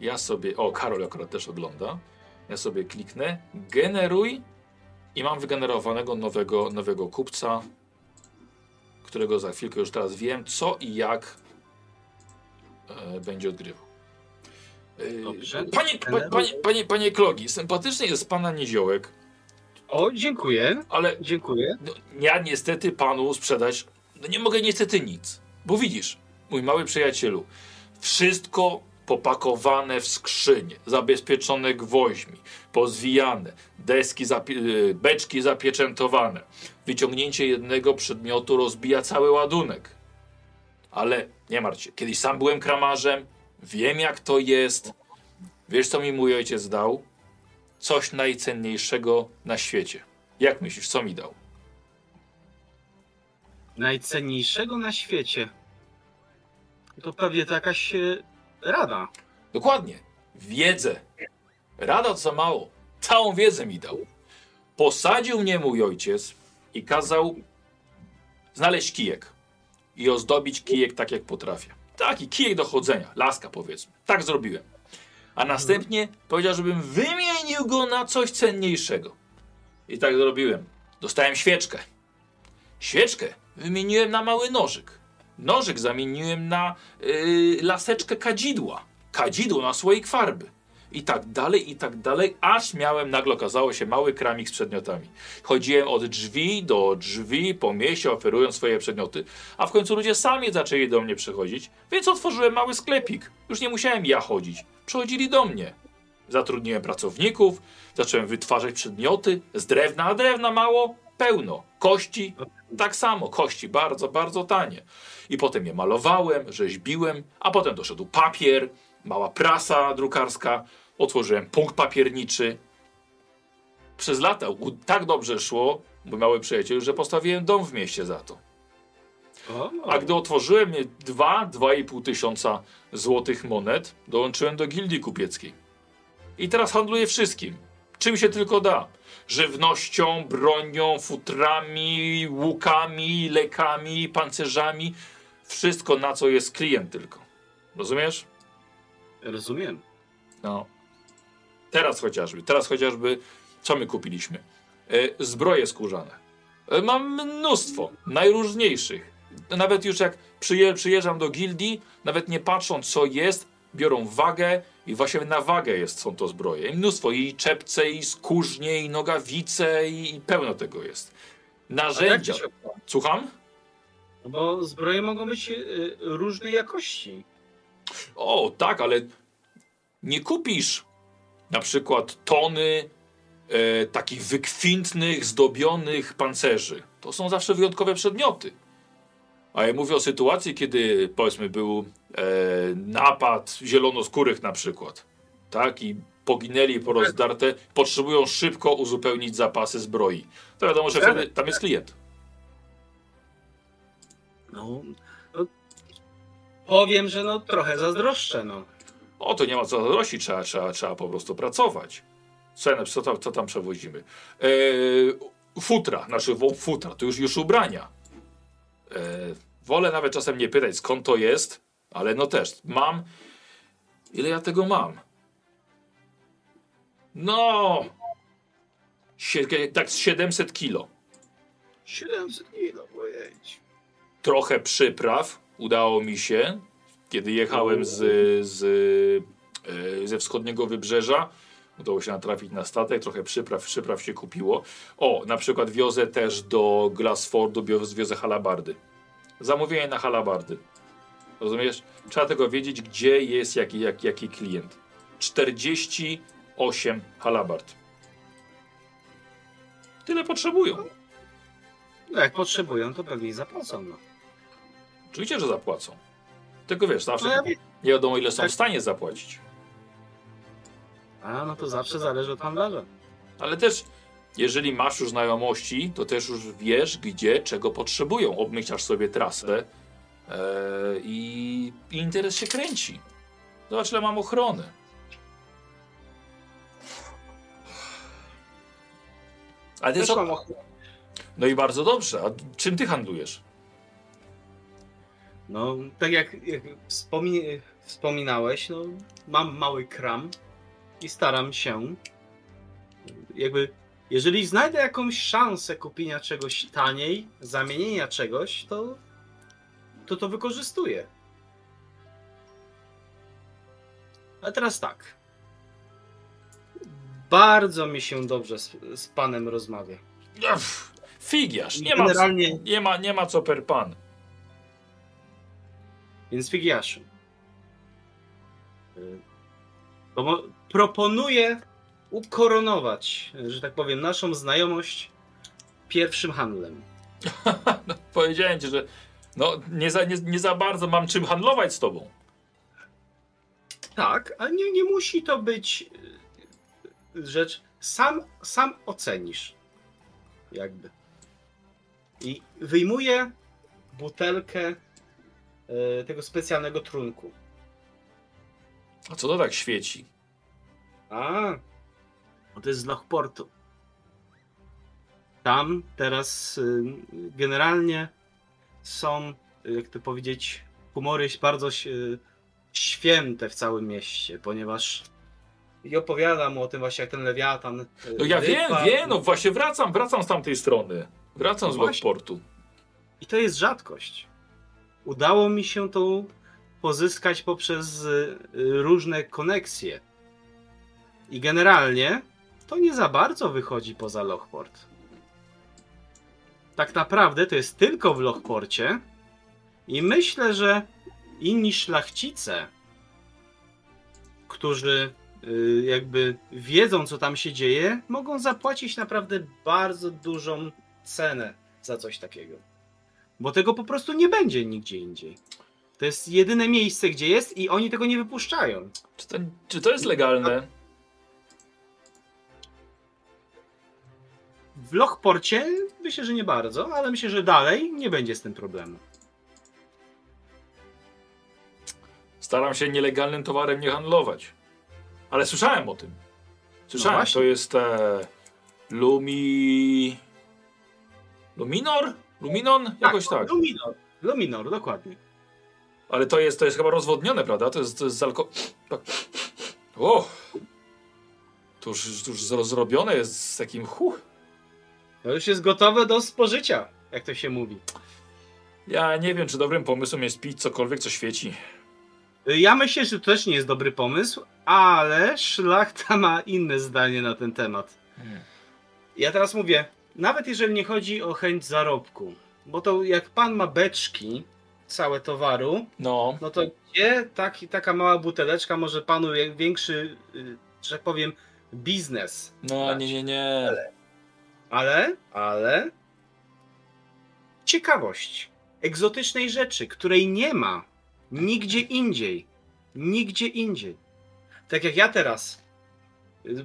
Ja sobie, o Karol akurat też ogląda, ja sobie kliknę, generuj i mam wygenerowanego nowego, nowego kupca, którego za chwilkę już teraz wiem co i jak e, będzie odgrywał. E, panie, pa, panie, panie, panie Klogi, sympatyczny jest pana niziołek. O, dziękuję, ale dziękuję. No, ja niestety panu sprzedać, no nie mogę niestety nic, bo widzisz, mój mały przyjacielu, wszystko popakowane w skrzynie, zabezpieczone gwoźdźmi, pozwijane, deski, zapie- beczki zapieczętowane. Wyciągnięcie jednego przedmiotu rozbija cały ładunek. Ale nie martw się, kiedyś sam byłem kramarzem, wiem jak to jest. Wiesz co mi mój ojciec dał? Coś najcenniejszego na świecie. Jak myślisz, co mi dał? Najcenniejszego na świecie? To pewnie to jakaś... Rada. Dokładnie. Wiedzę. Rada to za mało. Całą wiedzę mi dał. Posadził mnie mój ojciec i kazał znaleźć kijek i ozdobić kijek tak, jak potrafię. Taki kijek do chodzenia, laska powiedzmy. Tak zrobiłem. A następnie powiedział, żebym wymienił go na coś cenniejszego. I tak zrobiłem. Dostałem świeczkę. Świeczkę wymieniłem na mały nożyk. Nożyk zamieniłem na yy, laseczkę kadzidła. Kadzidło na słoik farby. I tak dalej, i tak dalej, aż miałem, nagle okazało się, mały kramik z przedmiotami. Chodziłem od drzwi do drzwi po mieście, oferując swoje przedmioty. A w końcu ludzie sami zaczęli do mnie przychodzić, więc otworzyłem mały sklepik. Już nie musiałem ja chodzić. Przychodzili do mnie. Zatrudniłem pracowników, zacząłem wytwarzać przedmioty z drewna, a drewna mało, pełno. Kości, tak samo. Kości bardzo, bardzo tanie. I potem je malowałem, rzeźbiłem, a potem doszedł papier, mała prasa drukarska. Otworzyłem punkt papierniczy. Przez lata tak dobrze szło, mój mały przyjaciel, że postawiłem dom w mieście za to. A gdy otworzyłem dwa, dwa i pół tysiąca złotych monet, dołączyłem do gildii kupieckiej. I teraz handluję wszystkim, czym się tylko da. Żywnością, bronią, futrami, łukami, lekami, pancerzami. Wszystko, na co jest klient tylko. Rozumiesz? Rozumiem. No. Teraz chociażby, teraz chociażby, co my kupiliśmy? E, zbroje skórzane. E, mam mnóstwo, najróżniejszych. Nawet już jak przyje, przyjeżdżam do gildii, nawet nie patrzą co jest, biorą wagę i właśnie na wagę jest, są to zbroje. I mnóstwo, i czepce, i skórznie, i nogawice, i, i pełno tego jest. Narzędzia. Słucham? Bo zbroje mogą być y, różnej jakości. O, tak, ale nie kupisz na przykład tony e, takich wykwintnych, zdobionych pancerzy. To są zawsze wyjątkowe przedmioty. A ja mówię o sytuacji, kiedy powiedzmy był e, napad zielonoskórych na przykład. Tak? I poginęli, porozdarte. Potrzebują szybko uzupełnić zapasy zbroi. To wiadomo, że wtedy tam jest klient. No... Powiem, że no trochę zazdroszczę, no. O, to nie ma co zazdrościć, trzeba, trzeba, trzeba po prostu pracować. Cenę, co tam, co tam przewozimy? Eee, futra, znaczy futra, to już, już ubrania. Eee, wolę nawet czasem nie pytać, skąd to jest, ale no też, mam... Ile ja tego mam? No... Sie, tak z siedemset kilo. siedemset kilo, ojej. Trochę przypraw. Udało mi się, kiedy jechałem z, z, yy, ze wschodniego wybrzeża, udało się natrafić na statek, trochę przypraw, przypraw się kupiło. O, na przykład wiozę też do Glasfordu, wiozę halabardy. Zamówienie na halabardy. Rozumiesz? Trzeba tego wiedzieć, gdzie jest jaki, jak, jaki klient. czterdzieści osiem halabard. Tyle potrzebują. No, jak potrzebują, to pewnie zapłacą, no. Oczywiście, że zapłacą. Tylko wiesz, zawsze no ja... nie wiadomo ile są w stanie zapłacić. A no to zawsze zależy od handlarza. Ale też, jeżeli masz już znajomości, to też już wiesz gdzie, czego potrzebują. Obmyślasz sobie trasę yy, i interes się kręci. Zobacz, ile mam ochrony. Ale też mam ochronę. No i bardzo dobrze. A czym ty handlujesz? No, tak jak, jak wspomi wspominałeś, no, mam mały kram i staram się, jakby, jeżeli znajdę jakąś szansę kupienia czegoś taniej, zamienienia czegoś, to to, to wykorzystuję. A teraz tak. Bardzo mi się dobrze z, z panem rozmawia. Figiasz, nie, generalnie... nie, ma, nie ma co per pan. Więc Figiaszu, proponuję ukoronować, że tak powiem, naszą znajomość pierwszym handlem. No, powiedziałem ci, że no, nie, za, nie, nie za bardzo mam czym handlować z tobą. Tak, ale nie, nie musi to być rzecz, sam, sam ocenisz jakby. I wyjmuję butelkę tego specjalnego trunku. A co to tak świeci? A, to jest z Lochportu. tam teraz generalnie są, jak to powiedzieć, humory bardzo święte w całym mieście, ponieważ i opowiadam mu o tym właśnie, jak ten lewiatan... No ja wiem, wiem, no właśnie wracam, wracam z tamtej strony. Wracam no z Lochportu. I to jest rzadkość. Udało mi się to pozyskać poprzez różne koneksje. I generalnie to nie za bardzo wychodzi poza Lochport. Tak naprawdę to jest tylko w Lochporcie i myślę, że inni szlachcice, którzy jakby wiedzą, co tam się dzieje, mogą zapłacić naprawdę bardzo dużą cenę za coś takiego. Bo tego po prostu nie będzie nigdzie indziej. To jest jedyne miejsce, gdzie jest i oni tego nie wypuszczają. Czy to, czy to jest legalne? W Lochporcie myślę, że nie bardzo, ale myślę, że dalej nie będzie z tym problemu. Staram się nielegalnym towarem nie handlować. Ale słyszałem o tym. Słyszałem, no to jest e, Lumi... Luminor? Luminon? Jakoś tak. tak. Luminor. Luminor, dokładnie. Ale to jest, to jest chyba rozwodnione, prawda? To jest, to jest z alko... O! To już, to już zrobione jest z takim... Huh. To już jest gotowe do spożycia, jak to się mówi. Ja nie wiem, czy dobrym pomysłem jest pić cokolwiek, co świeci. Ja myślę, że to też nie jest dobry pomysł, ale szlachta ma inne zdanie na ten temat. Ja teraz mówię, nawet jeżeli nie chodzi o chęć zarobku, bo to jak pan ma beczki, całe towaru, no, no to gdzie taki, taka mała buteleczka może panu większy, że powiem, biznes. No dać. nie, nie, nie. Ale, ale, ale ciekawość egzotycznej rzeczy, której nie ma nigdzie indziej. Nigdzie indziej. Tak jak ja teraz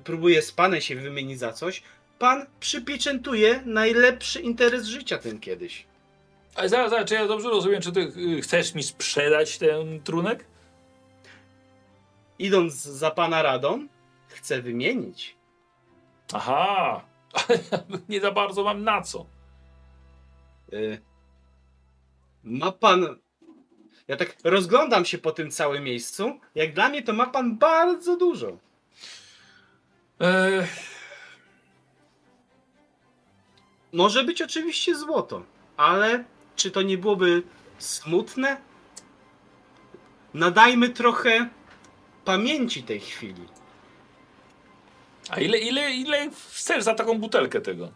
próbuję z panem się wymienić za coś, pan przypieczętuje najlepszy interes życia ten kiedyś. Ale zaraz, zaraz, czy ja dobrze rozumiem, czy ty chcesz mi sprzedać ten trunek? Idąc za pana radą, chcę wymienić. Aha, ale nie za bardzo mam na co. Y- ma pan... Ja tak rozglądam się po tym całym miejscu. Jak dla mnie to ma pan bardzo dużo. Eee... Może być oczywiście złoto, ale czy to nie byłoby smutne? Nadajmy trochę pamięci tej chwili. A ile, ile, ile chcesz za taką butelkę tego?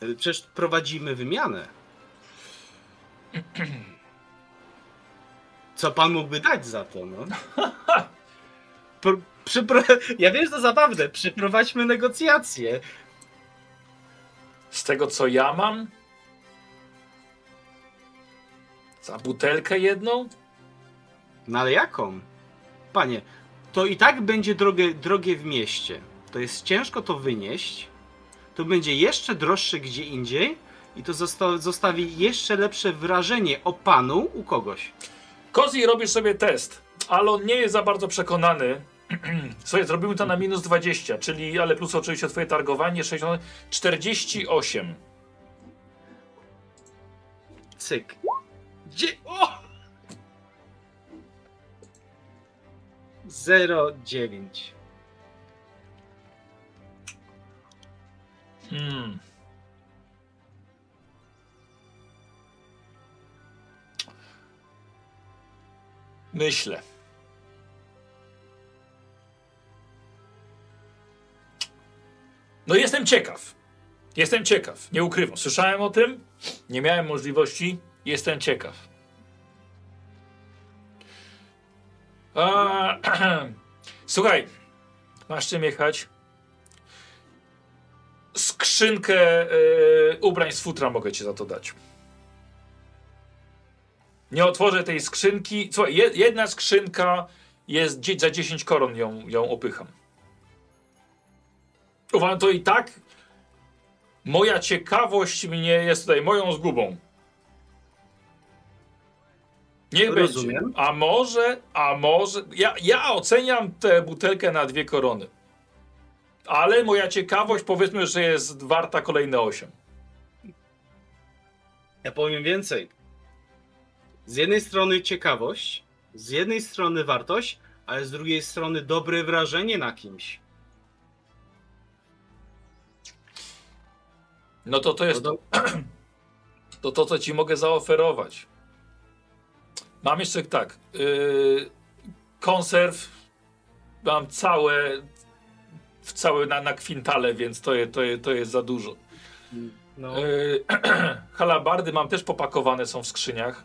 Przecież prowadzimy wymianę. Co pan mógłby dać za to, no? Pro, przypro... Ja wiem, że to zabawne. Przeprowadźmy negocjacje. Z tego, co ja mam? Za butelkę jedną? No ale jaką? Panie, to i tak będzie drogie, drogie w mieście. To jest ciężko to wynieść. To będzie jeszcze droższe gdzie indziej. I to zosta- zostawi jeszcze lepsze wrażenie o panu u kogoś. Kozi, robisz sobie test, ale on nie jest za bardzo przekonany. Słuchaj, zrobimy to na minus dwadzieścia, czyli, ale plus oczywiście twoje targowanie, sześćdziesiąt, czterdzieści osiem. Cyk. Gdzie? O! zero dziewięć. Hmm... Myślę. No jestem ciekaw. Jestem ciekaw. Nie ukrywam. Słyszałem o tym. Nie miałem możliwości. Jestem ciekaw. A, słuchaj. Masz czym jechać? Skrzynkę yy, ubrań z futra mogę ci za to dać. Nie otworzę tej skrzynki. Słuchaj, jedna skrzynka jest za dziesięć koron, ją, ją opycham. Uważam, to i tak moja ciekawość mnie jest tutaj moją zgubą. Niech będzie. A może, a może... Ja, ja oceniam tę butelkę na dwie korony. Ale moja ciekawość, powiedzmy, że jest warta kolejne osiem. Ja powiem więcej. Z jednej strony ciekawość, z jednej strony wartość, ale z drugiej strony dobre wrażenie na kimś. No to to jest to, to, to co ci mogę zaoferować. Mam jeszcze tak, yy, konserw mam całe, całe na, na kwintale, więc to, je, to, je, to jest za dużo. No. Yy, halabardy mam też popakowane, są w skrzyniach.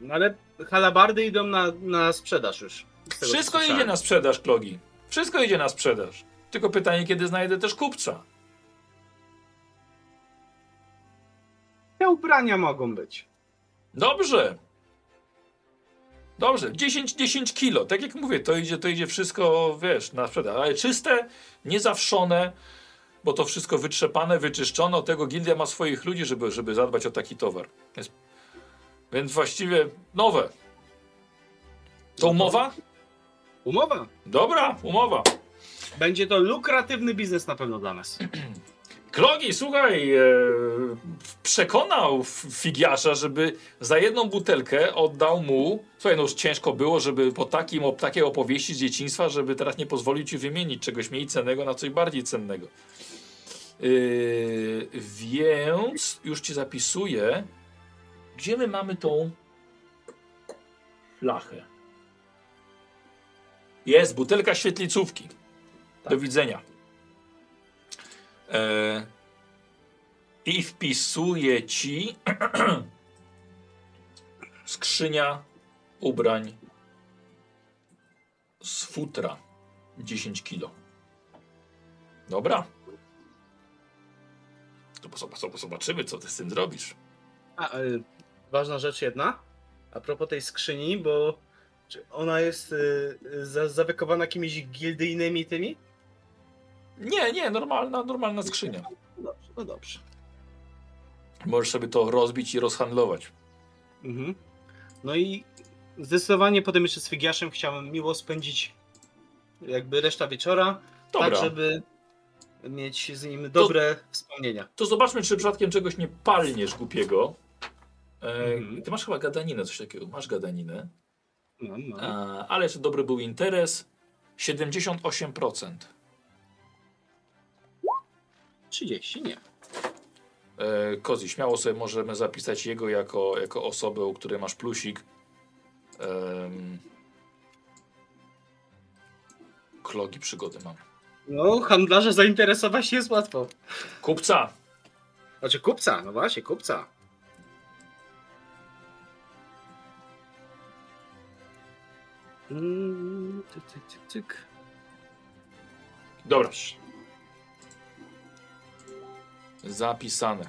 No ale halabardy idą na, na sprzedaż już. Wszystko idzie na sprzedaż, Klogi. Wszystko idzie na sprzedaż. Tylko pytanie, kiedy znajdę też kupca. Te ubrania mogą być. Dobrze. Dobrze, dziesięć, dziesięć kilo. Tak jak mówię, to idzie, to idzie wszystko, wiesz, na sprzedaż. Ale czyste, niezawszone, bo to wszystko wytrzepane, wyczyszczone. Tego gildia ma swoich ludzi, żeby, żeby zadbać o taki towar. Więc, więc właściwie nowe. To umowa? Umowa. Dobra, umowa. Będzie to lukratywny biznes na pewno dla nas. Klogi, słuchaj, e, przekonał Figiasza, żeby za jedną butelkę oddał mu... Słuchaj, no już ciężko było, żeby po takim, o, takiej opowieści z dzieciństwa, żeby teraz nie pozwolił ci wymienić czegoś mniej cennego na coś bardziej cennego. Yy, więc już ci zapisuję, gdzie my mamy tą flachę. Jest, butelka świetlicówki. Tak. Do widzenia. I wpisuję ci skrzynia ubrań z futra dziesięć kilo. Dobra. To zobaczymy, co ty z tym zrobisz. A, y, ważna rzecz jedna. A propos tej skrzyni, bo czy ona jest y, za, zawykowana jakimiś gildyjnymi tymi? Nie, nie, normalna, normalna skrzynia. No dobrze, no dobrze. Możesz sobie to rozbić i rozhandlować. Mhm. No i zdecydowanie potem jeszcze z Figiaszem chciałem miło spędzić jakby reszta wieczora. Dobra. Tak, żeby mieć z nim dobre to, wspomnienia. To zobaczmy, czy przypadkiem czegoś nie palniesz głupiego. E, mhm. Ty masz chyba gadaninę, coś takiego. Masz gadaninę. No, no. A, ale jeszcze dobry był interes. siedemdziesiąt osiem procent. trzydzieści, nie. E, Kozi, śmiało sobie możemy zapisać jego jako, jako osobę, u której masz plusik. Ehm... Klogi przygody mam. No, handlarze zainteresować jest łatwo. Kupca. Znaczy kupca, no właśnie, kupca. Mm, tyk, tyk, tyk. Dobra. Zapisane.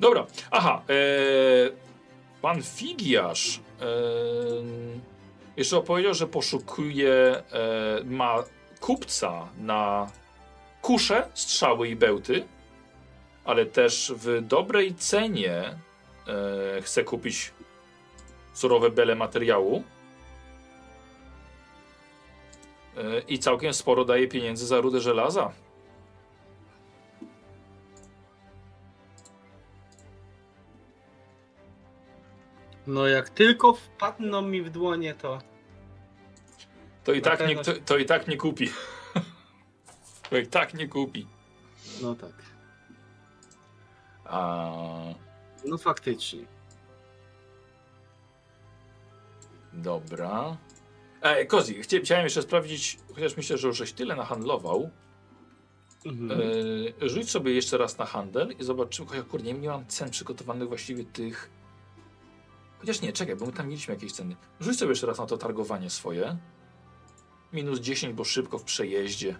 Dobra, aha. Ee, pan Figiasz e, jeszcze opowiedział, że poszukuje, e, ma kupca na kusze, strzały i bełty, ale też w dobrej cenie e, chce kupić surowe bele materiału. I całkiem sporo daje pieniędzy za rudę żelaza. No jak tylko wpadną mi w dłonie, to... To i, tak pewno... nie, to, to i tak nie kupi. To i tak nie kupi. No tak. A... No faktycznie. Dobra. E, Kozi, chciałem jeszcze sprawdzić, chociaż myślę, że już żeś tyle nahandlował. Mhm. E, rzuć sobie jeszcze raz na handel i zobaczymy. Chociaż kurde, nie mam cen przygotowanych właściwie tych... Chociaż nie, czekaj, bo my tam mieliśmy jakieś ceny. Rzuć sobie jeszcze raz na to targowanie swoje. Minus dziesięć, bo szybko w przejeździe.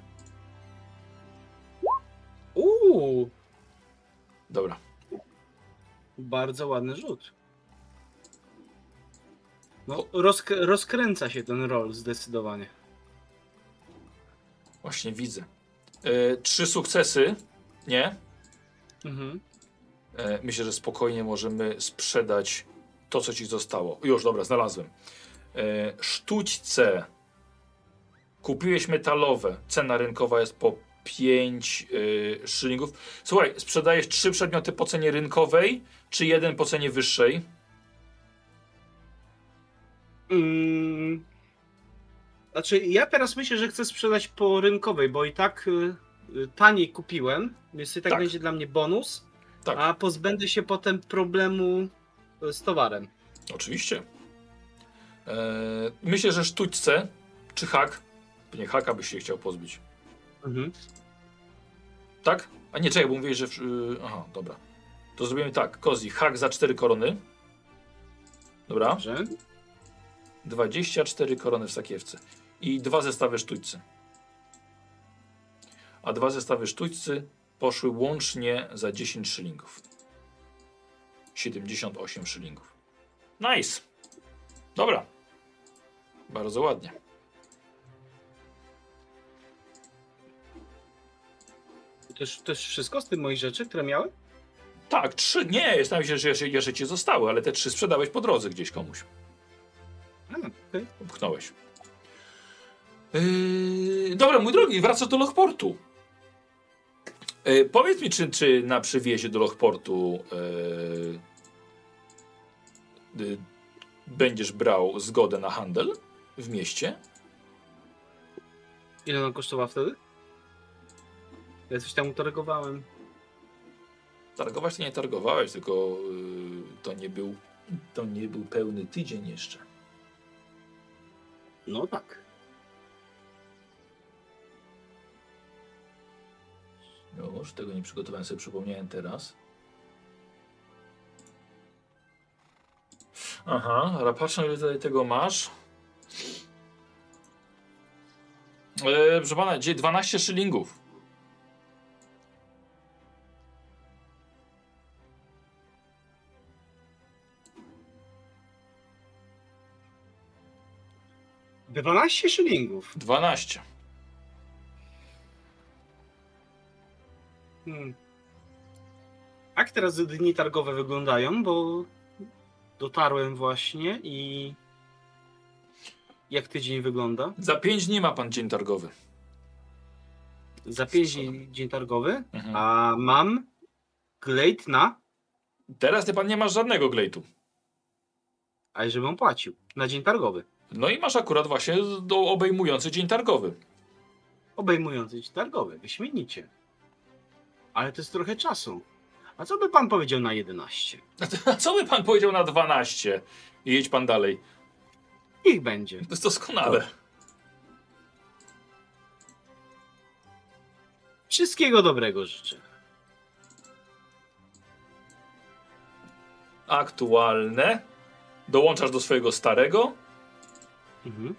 Uuu. Dobra. Bardzo ładny rzut. No, rozk rozkręca się ten rol zdecydowanie. Właśnie widzę. E, trzy sukcesy, nie? Mhm. E, myślę, że spokojnie możemy sprzedać to, co ci zostało. Już, dobra, znalazłem. E, sztućce Kupiłeś metalowe, cena rynkowa jest po pięć yy, szylingów. Słuchaj, sprzedajesz trzy przedmioty po cenie rynkowej, czy jeden po cenie wyższej? Hmm. Znaczy, ja teraz myślę, że chcę sprzedać po rynkowej, bo i tak yy, taniej kupiłem, więc i tak, tak będzie dla mnie bonus, tak. A pozbędę się potem problemu z towarem. Oczywiście. Eee, myślę, że sztućce, czy hak, pewnie haka byś się chciał pozbyć. Mhm. Tak? A nie, czekaj, bo mówiłeś, że... Yy, aha, dobra. To zrobimy tak, Kozi, hak za cztery korony. Dobra. Dobrze. dwadzieścia cztery korony w sakiewce. I dwa zestawy sztućcy. A dwa zestawy sztućcy poszły łącznie za dziesięć szylingów. siedemdziesiąt osiem szylingów. Nice. Dobra. Bardzo ładnie. Też, też wszystko z tych moich rzeczy, które miałem? Tak, trzy. Nie, jest tam się, że jeszcze, jeszcze cię zostały, ale te trzy sprzedałeś po drodze gdzieś komuś. Hmm, okay. Upchnąłeś. Yy, dobra, mój drogi, wracasz do Lochportu. Yy, powiedz mi, czy, czy na przywiezie do Lochportu yy, yy, będziesz brał zgodę na handel w mieście? Ile nam kosztowała wtedy? Ja coś tam utargowałem. Targować to nie targowałeś, tylko yy, to nie był, to nie był pełny tydzień jeszcze. No tak. Już tego nie przygotowałem, sobie przypomniałem teraz. Aha, ale patrzę, ile tutaj tego masz. Eee, proszę pana, gdzie dwanaście szylingów. dwanaście szylingów. dwanaście. Hmm. Jak teraz dni targowe wyglądają? Bo dotarłem właśnie i jak tydzień wygląda? Za pięć dni ma pan dzień targowy. Za pięć dni dzień targowy? Mhm. A mam glejt na? Teraz ty pan nie masz żadnego glejtu. A żeby on płacił na dzień targowy. No i masz akurat właśnie do obejmujący dzień targowy. Obejmujący dzień targowy, wyśmienicie. Ale to jest trochę czasu. A co by pan powiedział na jedenaście? A co by pan powiedział na dwanaście? I jedź pan dalej. Niech będzie. To jest doskonale. To. Wszystkiego dobrego życzę. Aktualne. Dołączasz do swojego starego. Mhm.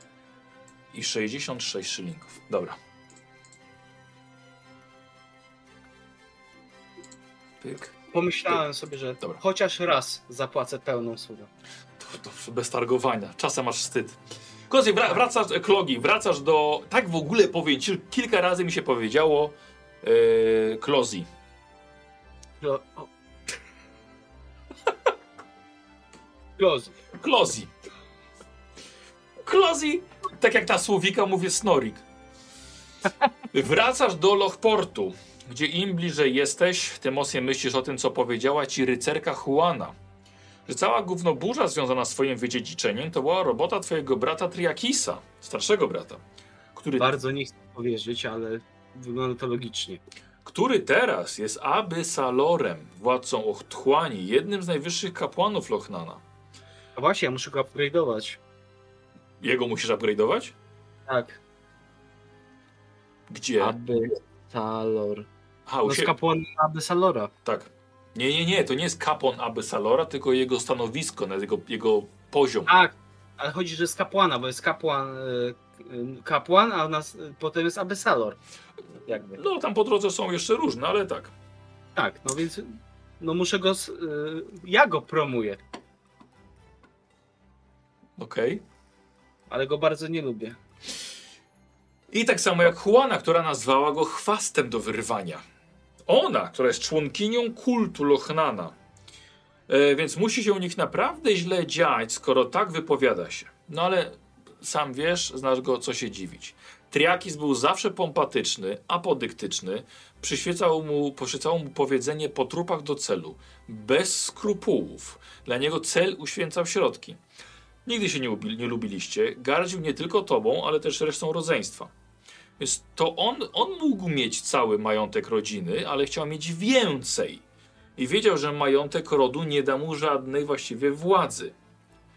I sześćdziesiąt sześć szylingów. Dobra. Pyk. Pomyślałem Pyk. sobie, że Dobra. chociaż raz zapłacę pełną sumę. Dobrze, bez targowania. Czasem masz wstyd. Kozie, wra wracasz, Klogi, wracasz do... Tak w ogóle powiem ci, kilka razy mi się powiedziało yy, Klozi. Klo Klozi. Klozi. Klozi, tak jak na słowika mówię snorik. Wracasz do Lochportu, gdzie im bliżej jesteś, tym mocniej myślisz o tym, co powiedziała ci rycerka Huana. Że cała gównoburza związana z twoim wydziedziczeniem to była robota twojego brata Triakisa, starszego brata. Który... Bardzo nie chcę powierzyć, ale wygląda to logicznie. Który teraz jest Abysalorem, władcą Otchłani, jednym z najwyższych kapłanów Lochnana. A właśnie, ja muszę go upgrade'ować. Jego musisz upgrade'ować? Tak. Gdzie? Abysalor. A, no się... z kapłan Abysalora. Tak. Nie, nie, nie, to nie jest kapłan Abysalora, tylko jego stanowisko, jego, jego poziom. Tak, ale chodzi, że z kapłana, bo jest kapłan, kapłan a nas, potem jest Abysalor. Jakby. No tam po drodze są jeszcze różne, ale tak. Tak, no więc no muszę go, ja go promuję. Okej. Okay. Ale go bardzo nie lubię. I tak samo jak Huana, która nazwała go chwastem do wyrwania. Ona, która jest członkinią kultu Lochnana. E, więc musi się u nich naprawdę źle dziać, skoro tak wypowiada się. No ale sam wiesz, znasz go, co się dziwić. Triakis był zawsze pompatyczny, apodyktyczny, przyświecało mu, poświęcało mu powiedzenie po trupach do celu, bez skrupułów. Dla niego cel uświęcał środki. Nigdy się nie, lubi, nie lubiliście, gardził nie tylko tobą, ale też resztą rodzeństwa. Więc to on, on mógł mieć cały majątek rodziny, ale chciał mieć więcej. I wiedział, że majątek rodu nie da mu żadnej właściwie władzy.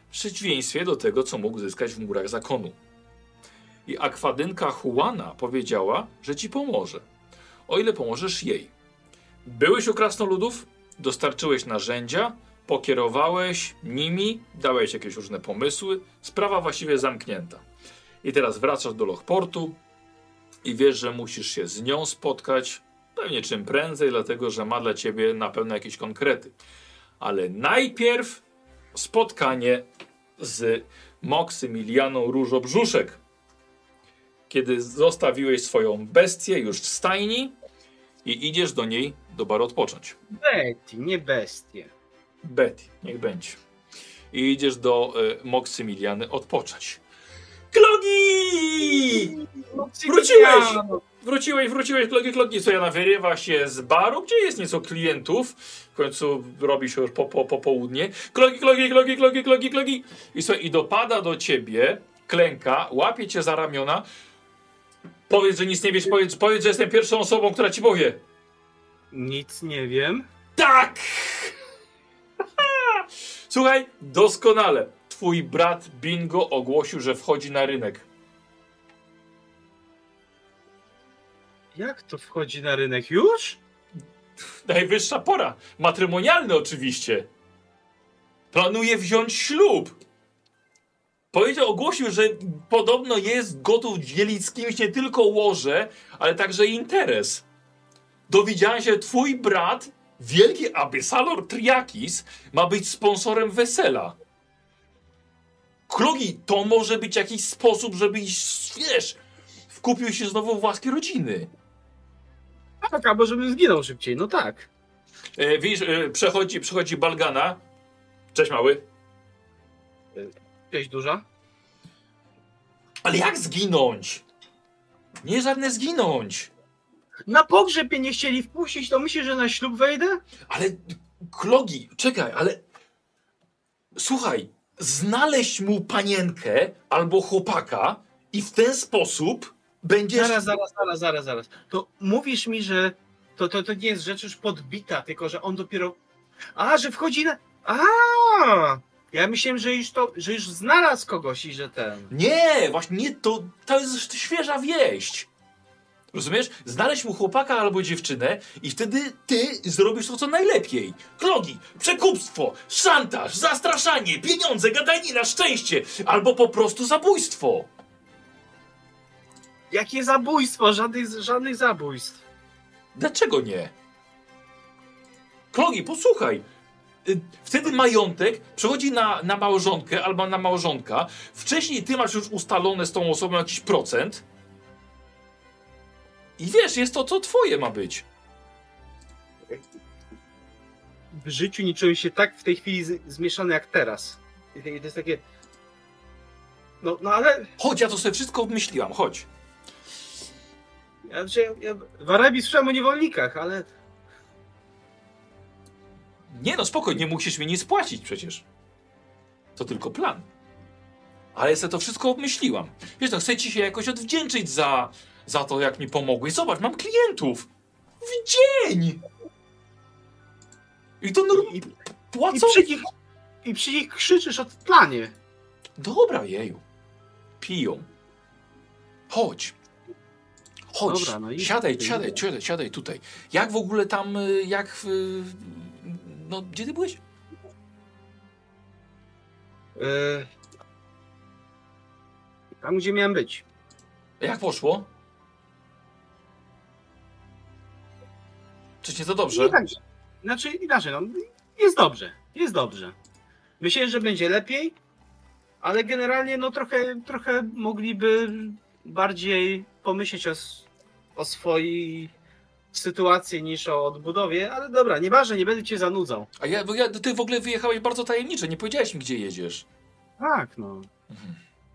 W przeciwieństwie do tego, co mógł zyskać w murach zakonu. I akwadynka Huana powiedziała, że ci pomoże. O ile pomożesz jej. Byłeś u krasnoludów, dostarczyłeś narzędzia, pokierowałeś nimi, dałeś jakieś różne pomysły. Sprawa właściwie zamknięta. I teraz wracasz do Lochportu i wiesz, że musisz się z nią spotkać. Pewnie czym prędzej, dlatego że ma dla ciebie na pewno jakieś konkrety. Ale najpierw spotkanie z Moksymilianą Różobrzuszek. Kiedy zostawiłeś swoją bestię już w stajni i idziesz do niej do baru odpocząć. Betty, nie bestie. Betty, niech będzie. I idziesz do y, Moksymiliany odpocząć. Klogi! Wróciłeś! Wróciłeś, wróciłeś, klogi, klogi. Co ja wyrywa się z baru, gdzie jest nieco klientów. W końcu robi się już po, po, po południe. Klogi, klogi, klogi, klogi, klogi, klogi. I, słuchaj, i dopada do ciebie, klęka, łapie cię za ramiona. Powiedz, że nic nie wiesz, powiedz, powiedz, że jestem pierwszą osobą, która ci powie. Nic nie wiem. Tak! Słuchaj, doskonale. Twój brat Bingo ogłosił, że wchodzi na rynek. Jak to wchodzi na rynek? Już? Najwyższa pora. Matrymonialny oczywiście. Planuje wziąć ślub. Powiedział, ogłosił, że podobno jest gotów dzielić z kimś nie tylko łoże, ale także interes. Dowiedziałem się, że twój brat, wielki Abysalor Triakis, ma być sponsorem wesela. Krogi, to może być jakiś sposób, żebyś, wiesz, wkupił się znowu własnej rodziny. Tak, albo żebym zginął szybciej, no tak. E, widzisz, e, przechodzi, przechodzi Balgana. Cześć mały. Cześć duża. Ale jak zginąć? Nie żadne zginąć. Na pogrzeb nie chcieli wpuścić, to myślisz, że na ślub wejdę? Ale, Klogi, czekaj, ale... Słuchaj, znaleźć mu panienkę albo chłopaka i w ten sposób będziesz... Zaraz, zaraz, zaraz, zaraz, zaraz. To mówisz mi, że to, to, to nie jest rzecz już podbita, tylko że on dopiero... A, że wchodzi na... A! Ja myślałem, że już, to, że już znalazł kogoś i że ten... Nie, właśnie nie, to, to jest świeża wieść. Rozumiesz? Znaleźć mu chłopaka albo dziewczynę i wtedy ty zrobisz to, co najlepiej. Klogi, przekupstwo, szantaż, zastraszanie, pieniądze, gadanina, szczęście albo po prostu zabójstwo. Jakie zabójstwo? Żadnych, żadnych zabójstw. Dlaczego nie? Klogi, posłuchaj. Wtedy majątek przechodzi na, na małżonkę albo na małżonka. Wcześniej ty masz już ustalone z tą osobą jakiś procent. I wiesz, jest to, co twoje ma być. W życiu nie czuję się tak w tej chwili zmieszany jak teraz. I to jest takie... No, no ale... Chodź, ja to sobie wszystko obmyśliłam, chodź. Ja, ja, ja w Arabii słyszałem o niewolnikach, ale... Nie no, spokojnie, nie musisz mi nic płacić przecież. To tylko plan. Ale sobie to wszystko obmyśliłam. Wiesz, no chcę ci się jakoś odwdzięczyć za... Za to, jak mi pomogłeś. Zobacz, mam klientów! W dzień! I to normalnie płacą... I przy, nich, I przy nich krzyczysz o planie. Dobra, jeju. Piją. Chodź. Chodź. Dobra, no i siadaj, i... siadaj, siadaj, siadaj tutaj. Jak w ogóle tam, jak... W... No, gdzie ty byłeś? Yy... Tam, gdzie miałem być. Jak poszło? Czy nie to dobrze? Nie, tak, znaczy inaczej, no, jest dobrze, jest dobrze. Myślę, że będzie lepiej, ale generalnie no trochę, trochę mogliby bardziej pomyśleć o, o swojej sytuacji niż o odbudowie, ale dobra, nieważne, nie będę cię zanudzał. A ja, bo ja, ty w ogóle wyjechałeś bardzo tajemniczo, nie powiedziałeś mi, gdzie jedziesz. Tak, no. Mhm.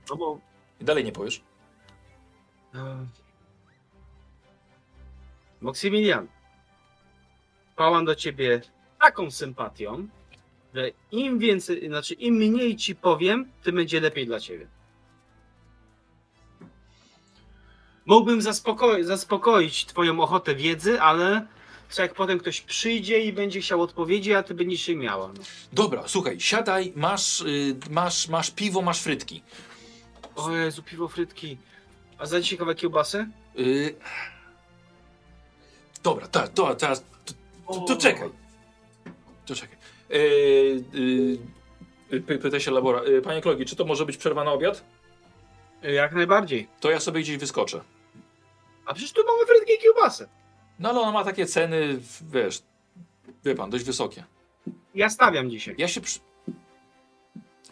No bo... I dalej nie powiesz? Moksymilian, pałam do ciebie taką sympatią, że im więcej, znaczy im mniej ci powiem, tym będzie lepiej dla ciebie. Mógłbym zaspokoi zaspokoić twoją ochotę wiedzy, ale co jak potem ktoś przyjdzie i będzie chciał odpowiedzi, a ty będziesz jej miała. No. Dobra, słuchaj, siadaj, masz, y, masz, masz piwo, masz frytki. O Jezu, piwo, frytki. A znajdziesz się kawałek kiełbasy? Y... Dobra, ta, to, ta, to, to, to czekaj. To czekaj. E, e, pytaj się Lobora. E, Panie Klogi, czy to może być przerwa na obiad? Jak najbardziej. To ja sobie gdzieś wyskoczę. A przecież tu mamy frytki i kiełbasę. No ale ona ma takie ceny, wiesz, wie pan, dość wysokie. Ja stawiam dzisiaj. Ja się,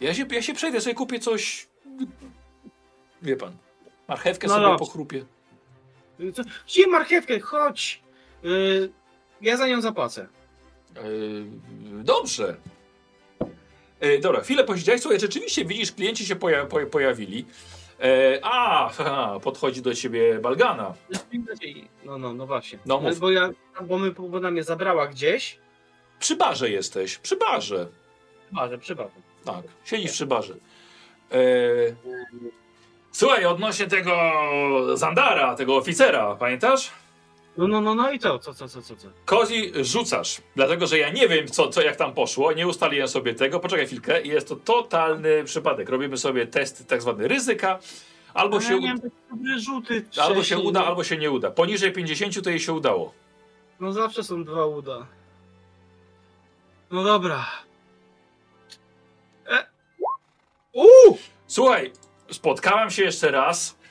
ja się, ja się przejdę, sobie kupię coś, wie pan, marchewkę no sobie dobrze. Pochrupię. Gdzie marchewkę, chodź, yy, ja za nią zapłacę. Yy, dobrze. Yy, dobra, chwilę posiedziałeś, słuchaj, rzeczywiście widzisz, klienci się poja poja pojawili. Eee, a, haha, podchodzi do ciebie Balgana. No, no, no właśnie. No, mów. Bo, ja, bo, my, bo ona mnie zabrała gdzieś. Przy barze jesteś, przy barze. Przy barze, przy barze. Tak, siedzisz przy barze. Eee, słuchaj, odnośnie tego Zandara, tego oficera, pamiętasz? No, no, no, no i co, co, co, co, co? Kozi rzucasz, dlatego że ja nie wiem, co, co, jak tam poszło, nie ustaliłem sobie tego, poczekaj chwilkę, jest to totalny przypadek, robimy sobie test tak zwany ryzyka, albo ale się, ja u... rzuty albo się uda, albo się nie uda, poniżej pięćdziesięciu to jej się udało. No zawsze są dwa uda. No dobra. E... Uuu! Słuchaj, spotkałem się jeszcze raz.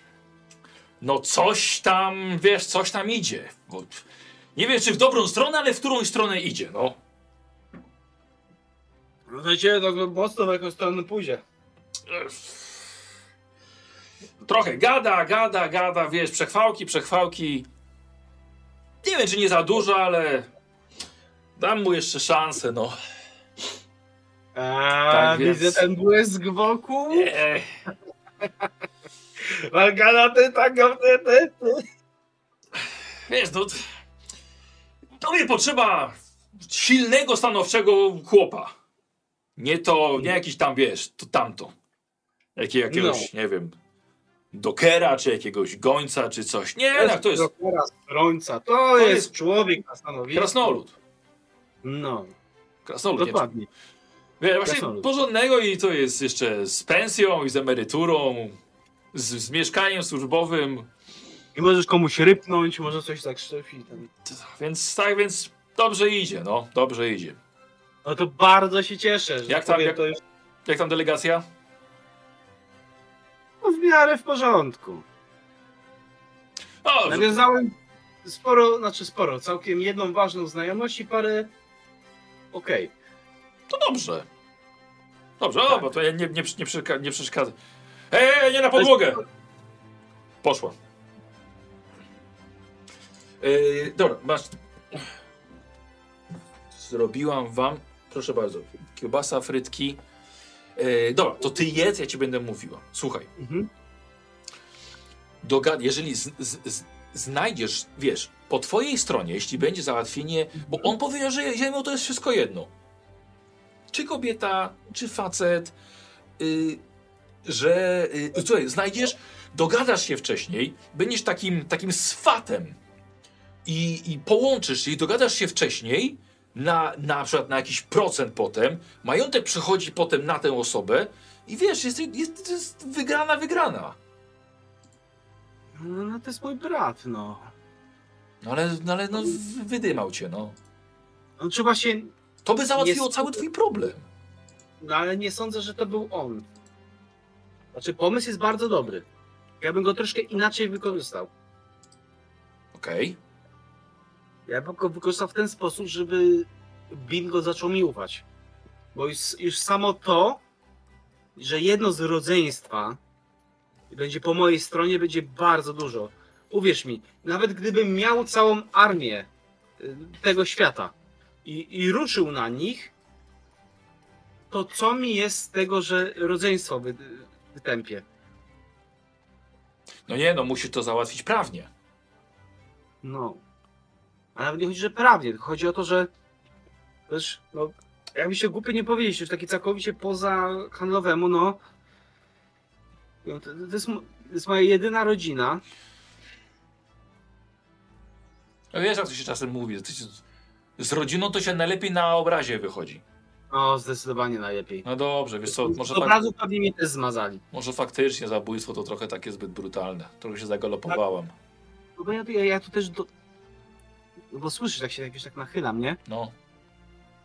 No coś tam, wiesz, coś tam idzie. Nie wiem, czy w dobrą stronę, ale w którą stronę idzie, no. Wiecie, to mocno w jakąś stronę pójdzie. Trochę gada, gada, gada, wiesz, przechwałki, przechwałki. Nie wiem, czy nie za dużo, ale dam mu jeszcze szansę, no. A, tak, widzę więc... ten błysk wokół. Nie. Walgana, ty, tak, ty, ty, ty. Wiesz, no, tobie potrzeba silnego, stanowczego chłopa. Nie to, nie jakiś tam, wiesz, to tamto. Jakie, jakiegoś, no. nie wiem, dokera, czy jakiegoś gońca, czy coś. Nie, to tak, to jest... Dokera, strońca, to, to jest, jest człowiek na stanowisku. Krasnolud. No. Krasnolud, dokładnie. Wiesz, właśnie krasnolud. Porządnego i to jest jeszcze z pensją i z emeryturą. Z, z mieszkaniem służbowym. I możesz komuś rypnąć, może coś zakrzywi. Ten... Więc tak, więc dobrze idzie, no, dobrze idzie. No to bardzo się cieszę. Że jak, tam, jak, to już... jak tam delegacja? No w miarę w porządku. O, nawiązałem że... sporo, znaczy sporo, całkiem jedną ważną znajomość i parę... Okej. Okay. To dobrze. Dobrze, tak. O, bo to ja nie, nie, nie, nie przeszkadzę. Eee, nie na podłogę! Poszła. Eee, dobra, masz. Zrobiłam wam. Proszę bardzo. Kiełbasa, frytki. Eee, dobra, to ty jedz, ja ci będę mówiła. Słuchaj. Mhm. Dogad... Jeżeli z, z, z, znajdziesz, wiesz, po twojej stronie, jeśli będzie załatwienie, bo on powiedział, że ziemią to jest wszystko jedno. Czy kobieta, czy facet. Yy... Że, y, słuchaj, znajdziesz, dogadasz się wcześniej, będziesz takim, takim swatem i, i połączysz się i dogadasz się wcześniej na, na przykład na jakiś procent potem, majątek przychodzi potem na tę osobę i wiesz, jest, jest, jest wygrana, wygrana. No, no to jest mój brat, no. No ale, no, ale no, wydymał cię, no. No trzeba się... To by załatwiło nie... cały twój problem. No ale nie sądzę, że to był on. Znaczy, pomysł jest bardzo dobry. Ja bym go troszkę inaczej wykorzystał. Okej. Okay. Ja bym go wykorzystał w ten sposób, żeby Bingo zaczął mi ufać. Bo już, już samo to, że jedno z rodzeństwa będzie po mojej stronie, będzie bardzo dużo. Uwierz mi, nawet gdybym miał całą armię tego świata i, i ruszył na nich, to co mi jest z tego, że rodzeństwo... By, wytępie. No nie, no musisz to załatwić prawnie. No. A nawet nie chodzi, że prawnie. Chodzi o to, że wiesz, no, jakby się głupio nie powiedzieć, już taki całkowicie poza handlowemu, no. no to, to, jest, to jest moja jedyna rodzina. No wiesz, jak to się czasem mówi. Z rodziną to się najlepiej na obrazie wychodzi. No, zdecydowanie najlepiej. No dobrze, wiesz co, może... Z obrazu pewnie mnie też zmazali. Może faktycznie zabójstwo to trochę takie zbyt brutalne. Trochę się zagalopowałam. No bo ja, ja, ja tu też do... No bo słyszysz, jak się jakoś tak nachylam, nie? No.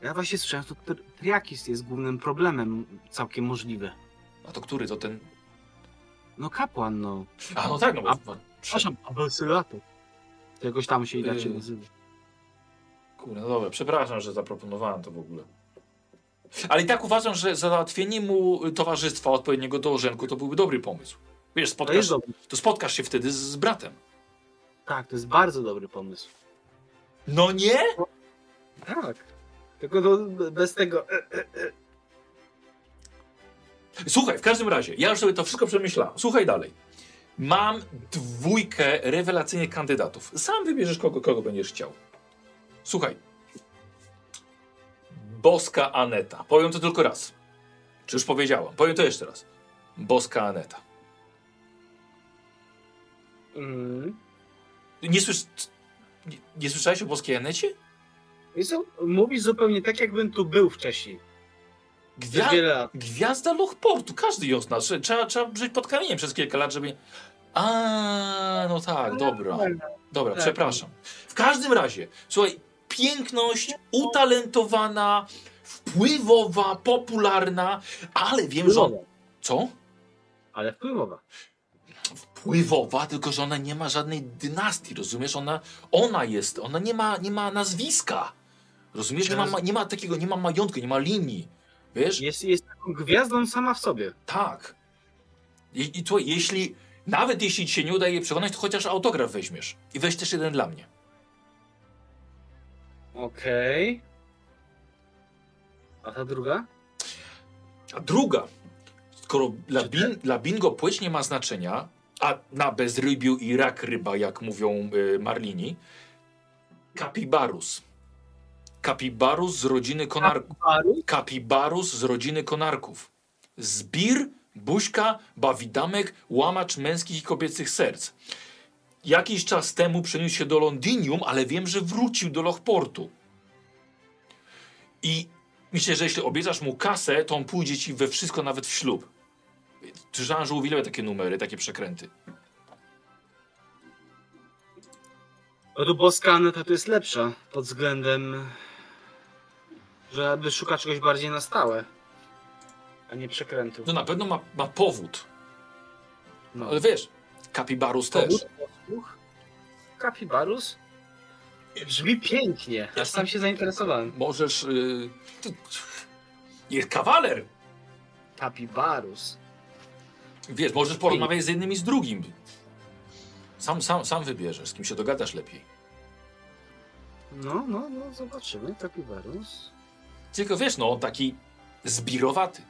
Ja właśnie słyszałem, że to Triakis jest głównym problemem całkiem możliwy. A to który? To ten... No kapłan, no. A, no tak, no bo... A, przepraszam, Abysalor. To jakoś tam się inaczej nazywa. Kurde, no dobra, przepraszam, że zaproponowałem to w ogóle. Ale i tak uważam, że załatwienie mu towarzystwa odpowiedniego do orzenku to byłby dobry pomysł. Wiesz, spotkasz, to, to spotkasz się wtedy z, z bratem. Tak, to jest bardzo dobry pomysł. No nie? Tak. Tylko do, bez tego... E, e, e. Słuchaj, w każdym razie, ja już sobie to wszystko przemyślałem. Słuchaj dalej. Mam dwójkę rewelacyjnych kandydatów. Sam wybierzesz kogo, kogo będziesz chciał. Słuchaj. Boska Aneta. Powiem to tylko raz. Czy już powiedziałam? Powiem to jeszcze raz. Boska Aneta. Mm. Nie, słys... nie, nie słyszałeś o Boskiej Anecie? Mówisz zupełnie tak, jakbym tu był wcześniej. Gwia... Gwiazda Lochportu. Każdy ją zna. Trzeba, trzeba żyć pod kamieniem przez kilka lat, żeby... A, no tak, dobra. Dobra, tak. Przepraszam. W każdym razie, słuchaj, piękność, utalentowana, wpływowa, popularna, ale wiem, wpływowa. że... Ona... Co? Ale wpływowa. Wpływowa, tylko że ona nie ma żadnej dynastii, rozumiesz? Ona, ona jest, ona nie ma, nie ma nazwiska, rozumiesz? Nie ma, nie ma takiego, nie ma majątku, nie ma linii, wiesz? Jest, jest taką gwiazdą sama w sobie. Tak. I, i to, jeśli... Nawet jeśli ci się nie udaje jej przekonać, to chociaż autograf weźmiesz. I weź też jeden dla mnie. Okej. Okay. A ta druga? A druga. Skoro dla, bin, dla bingo płeć nie ma znaczenia, a na bezrybiu i rak ryba, jak mówią yy, Marlini, Kapibarus. Kapibarus z rodziny Konarków. Kapibarus z rodziny Konarków. Zbir... Buźka, bawidamek, łamacz męskich i kobiecych serc. Jakiś czas temu przeniósł się do Londinium, ale wiem, że wrócił do Lochportu. I myślę, że jeśli obiecasz mu kasę, to on pójdzie ci we wszystko, nawet w ślub. Słyszałem, że uwielbia takie numery, takie przekręty. Boska Aneta to jest lepsza pod względem, żeby szukać czegoś bardziej na stałe. A nie przekrętu. No na pewno ma, ma powód. No. Ale wiesz, Kapibarus powód? też. Kapibarus? Brzmi pięknie. Ja sam się zainteresowałem. Możesz... Yy... Jest kawaler. Kapibarus. Wiesz, możesz porozmawiać z jednym i z drugim. Sam, sam, sam wybierzesz, z kim się dogadasz lepiej. No, no, no, zobaczymy. Kapibarus. Tylko wiesz, no, taki zbirowaty.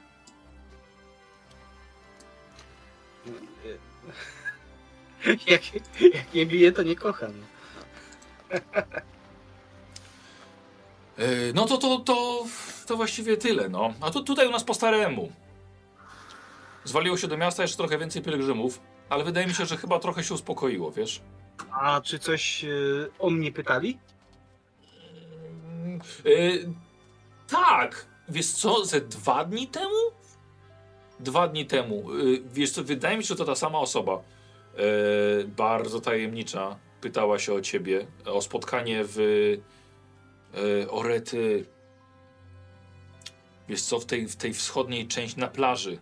Jak, jak nie bije, to nie kocham. No to, to, to, to właściwie tyle. No. A tu, tutaj u nas po staremu. Zwaliło się do miasta jeszcze trochę więcej pielgrzymów, ale wydaje mi się, że chyba trochę się uspokoiło, wiesz? A czy coś yy, o mnie pytali? Yy, tak. Wiesz co, ze dwa dni temu? Dwa dni temu. Yy, wiesz co, wydaje mi się, że to ta sama osoba. Yy, bardzo tajemnicza. Pytała się o ciebie. O spotkanie w yy, Orety. Wiesz co, w tej, w tej wschodniej części na plaży.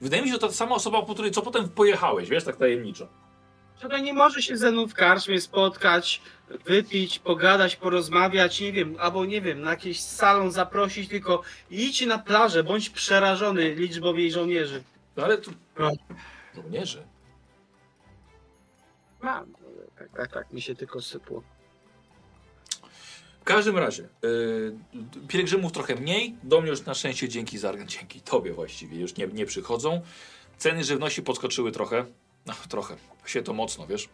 Wydaje mi się, że to ta sama osoba, po której co potem pojechałeś, wiesz, tak tajemniczo. Chyba nie może się ze mną w karczmie spotkać, wypić, pogadać, porozmawiać, nie wiem, albo nie wiem, na jakiś salon zaprosić, tylko idź na plażę, bądź przerażony liczbą jej żołnierzy. No ale tu... No. Żołnierzy? Mam, tak, tak, tak, mi się tylko sypło. W każdym razie, yy, pielgrzymów trochę mniej, do mnie już na szczęście dzięki za, dzięki tobie właściwie, już nie, nie przychodzą. Ceny żywności podskoczyły trochę. No, trochę. Się to mocno, wiesz.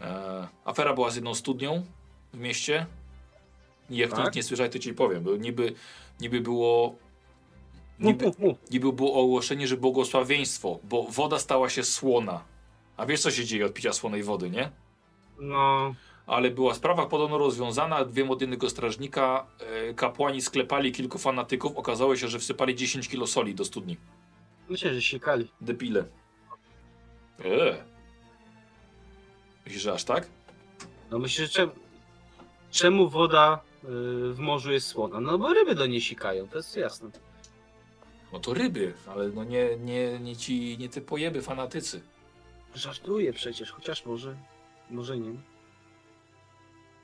E, afera była z jedną studnią w mieście. Jak tak? Nikt nie słyszałeś, to ci powiem. Bo niby, niby było... Niby, niby było ogłoszenie, że błogosławieństwo, bo woda stała się słona. A wiesz, co się dzieje od picia słonej wody, nie? No... Ale była sprawa podobno rozwiązana, wiem od jednego strażnika, e, kapłani sklepali kilku fanatyków, okazało się, że wsypali dziesięć kilo soli do studni. Myślę, że sikali. Debile. Eee. Myślisz, że aż tak? No myślę, że czem, czemu woda y, w morzu jest słona? No bo ryby do niej sikają, to jest jasne. No to ryby, ale no nie, nie, nie ci, nie te pojeby fanatycy. Żartuję przecież, chociaż może, może nie.